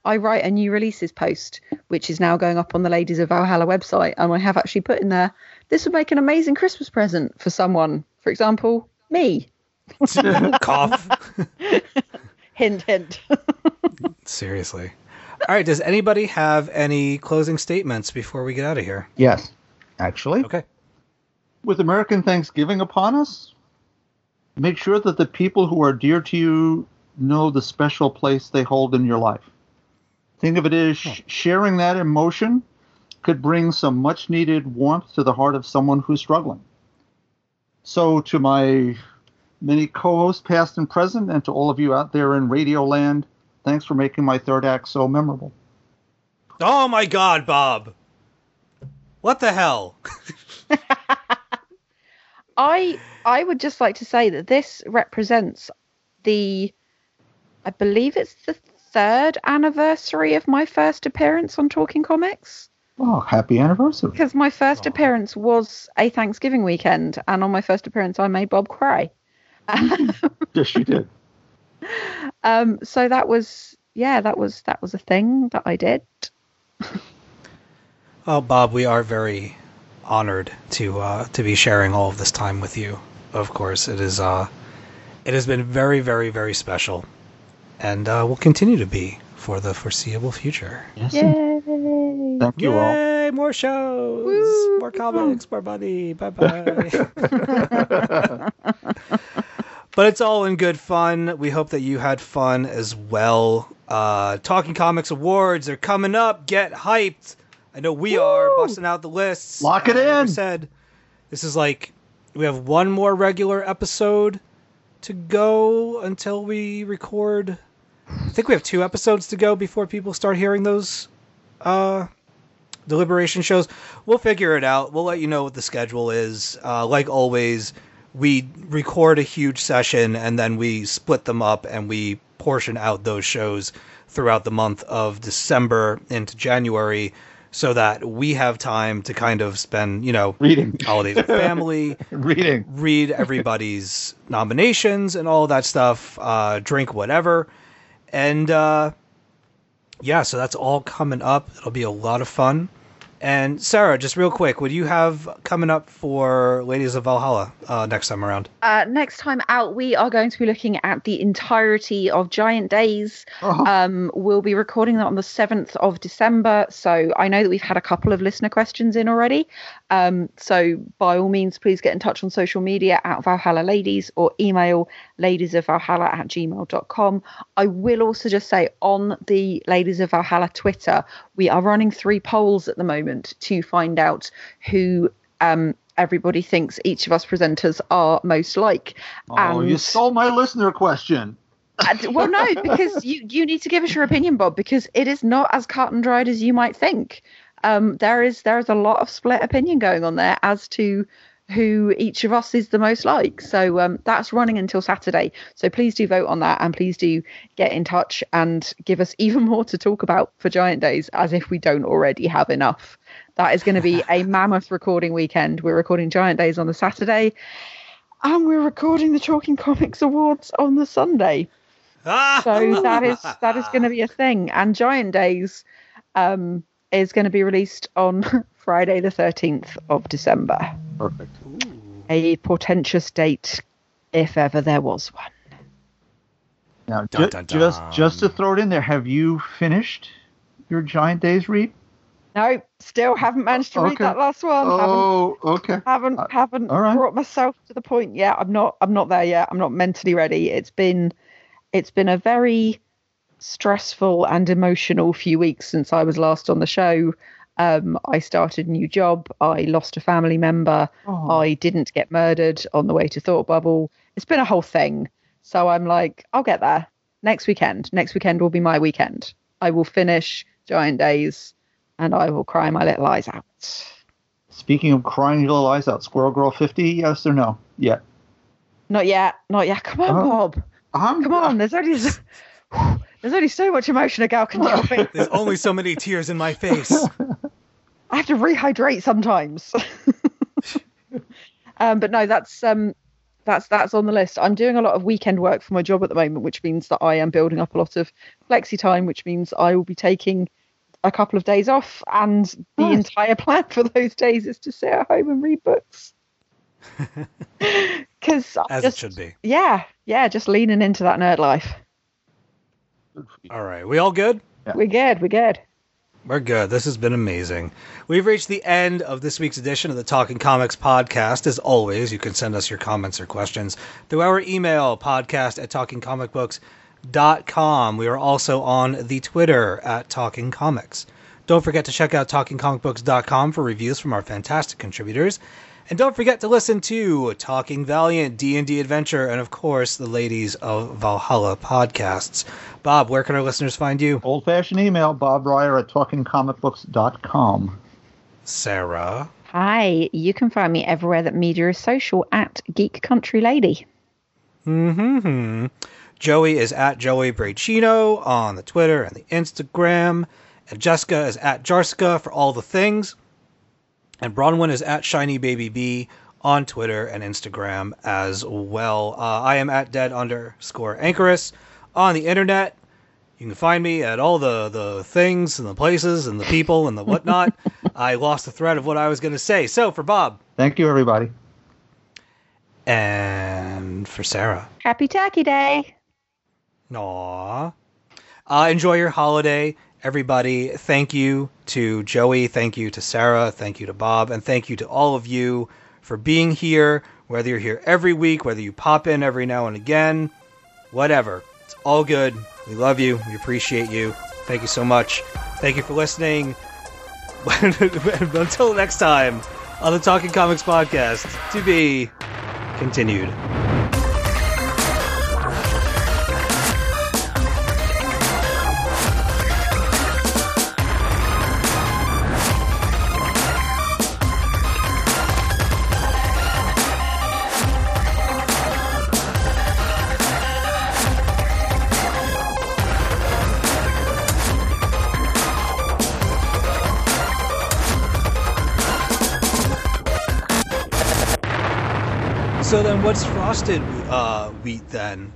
I write a new releases post, which is now going up on the Ladies of Valhalla website. And I have actually put in there, this would make an amazing Christmas present for someone. For example, me. Cough. Hint, hint. Seriously. All right. Does anybody have any closing statements before we get out of here? Yes, actually. Okay. With American Thanksgiving upon us, make sure that the people who are dear to you know the special place they hold in your life. Think of it as sharing that emotion could bring some much-needed warmth to the heart of someone who's struggling. So to my many co-hosts, past and present, and to all of you out there in Radio Land, thanks for making my third act so memorable. Oh, my God, Bob. What the hell? I would just like to say that this represents the, I believe it's the third anniversary of my first appearance on Talking Comics. Oh, happy anniversary. Because my first appearance was a Thanksgiving weekend, and on my first appearance I made Bob cry. Yes, you did. So that was a thing that I did. Oh, Bob, we are very honored to be sharing all of this time with you. Of course, it is it has been very, very, very special. And will continue to be for the foreseeable future. Yes. Yay! Thank you all. Yay! More shows! Woo! More comics! More money! Bye-bye! But it's all in good fun. We hope that you had fun as well. Talking Comics Awards are coming up. Get hyped! I know we are busting out the lists. Lock it in! Like I said, this is like... We have one more regular episode to go until we record... I think we have 2 episodes to go before people start hearing those deliberation shows. We'll figure it out. We'll let you know what the schedule is. Like always, we record a huge session, and then we split them up, and we portion out those shows throughout the month of December into January, so that we have time to kind of spend, reading holidays with family, read everybody's nominations and all that stuff, drink whatever. And so that's all coming up. It'll be a lot of fun. And Sarah, just real quick, what do you have coming up for Ladies of Valhalla next time around? Next time out, we are going to be looking at the entirety of Giant Days. Uh-huh. We'll be recording that on the 7th of December. So I know that we've had a couple of listener questions in already. So by all means, please get in touch on social media at Valhalla Ladies or email ladiesofvalhalla@gmail.com. I will also just say on the Ladies of Valhalla Twitter, we are running 3 polls at the moment to find out who everybody thinks each of us presenters are most like. Oh, and you stole my listener question. Well, no, because you need to give us your opinion, Bob, because it is not as cut and dried as you might think. There is a lot of split opinion going on there as to who each of us is the most like. So that's running until Saturday. So please do vote on that, and please do get in touch and give us even more to talk about for Giant Days, as if we don't already have enough. That is going to be a mammoth recording weekend. We're recording Giant Days on the Saturday, and we're recording the Talking Comics Awards on the Sunday. So that is going to be a thing. And Giant Days is going to be released on Friday the 13th of December. Perfect. Ooh. A portentous date, if ever there was one. Now, just to throw it in there, have you finished your Giant Days read? No, still haven't managed to read that last one. Oh, okay. Haven't all right. brought myself to the point yet. I'm not there yet. I'm not mentally ready. It's been a very stressful and emotional few weeks since I was last on the show. I started a new job. I lost a family member. Oh. I didn't get murdered on the way to Thought Bubble. It's been a whole thing. So I'm like, I'll get there next weekend. Next weekend will be my weekend. I will finish Giant Days and I will cry my little eyes out. Speaking of crying your little eyes out, Squirrel Girl 50, yes or no? Yeah. Not yet. Come on, Bob. Come on. There's only so much emotion a gal can deal with. There's only so many tears in my face. I have to rehydrate sometimes. But no, that's on the list. I'm doing a lot of weekend work for my job at the moment, which means that I am building up a lot of flexi time, which means I will be taking a couple of days off, and the entire plan for those days is to sit at home and read books. As it should be. Yeah, just leaning into that nerd life. All right, we all good? Yeah. We're good. We're good. This has been amazing. We've reached the end of this week's edition of the Talking Comics Podcast. As always, you can send us your comments or questions through our email, podcast@talkingcomicbooks.com. We are also on the Twitter @TalkingComics. Don't forget to check out talkingcomicbooks.com for reviews from our fantastic contributors. And don't forget to listen to Talking Valiant, D&D Adventure, and, of course, the Ladies of Valhalla podcasts. Bob, where can our listeners find you? Old-fashioned email, bobryer@talkingcomicbooks.com. Sarah? Hi. You can find me everywhere that media is social @GeekCountryLady. Mm-hmm. Joey is @JoeyBracino on the Twitter and the Instagram. And Jessica is @Jarska for all the things. And Bronwyn is @ShinyBabyB on Twitter and Instagram as well. I am @dead_anchorus on the internet. You can find me at all the things and the places and the people and the whatnot. I lost the thread of what I was going to say. So for Bob. Thank you, everybody. And for Sarah. Happy Tacky Day. Aww. Enjoy your holiday. Everybody, thank you to Joey, thank you to Sarah, thank you to Bob, and thank you to all of you for being here, whether you're here every week, whether you pop in every now and again, whatever. It's all good. We love you. We appreciate you. Thank you so much. Thank you for listening. Until next time on the Talking Comics Podcast, to be continued. So then what's frosted wheat then?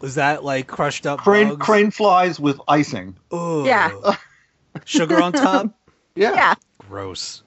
Was that like crushed up bugs? Crane flies with icing. Ooh. Yeah. Sugar on top? Yeah. Gross.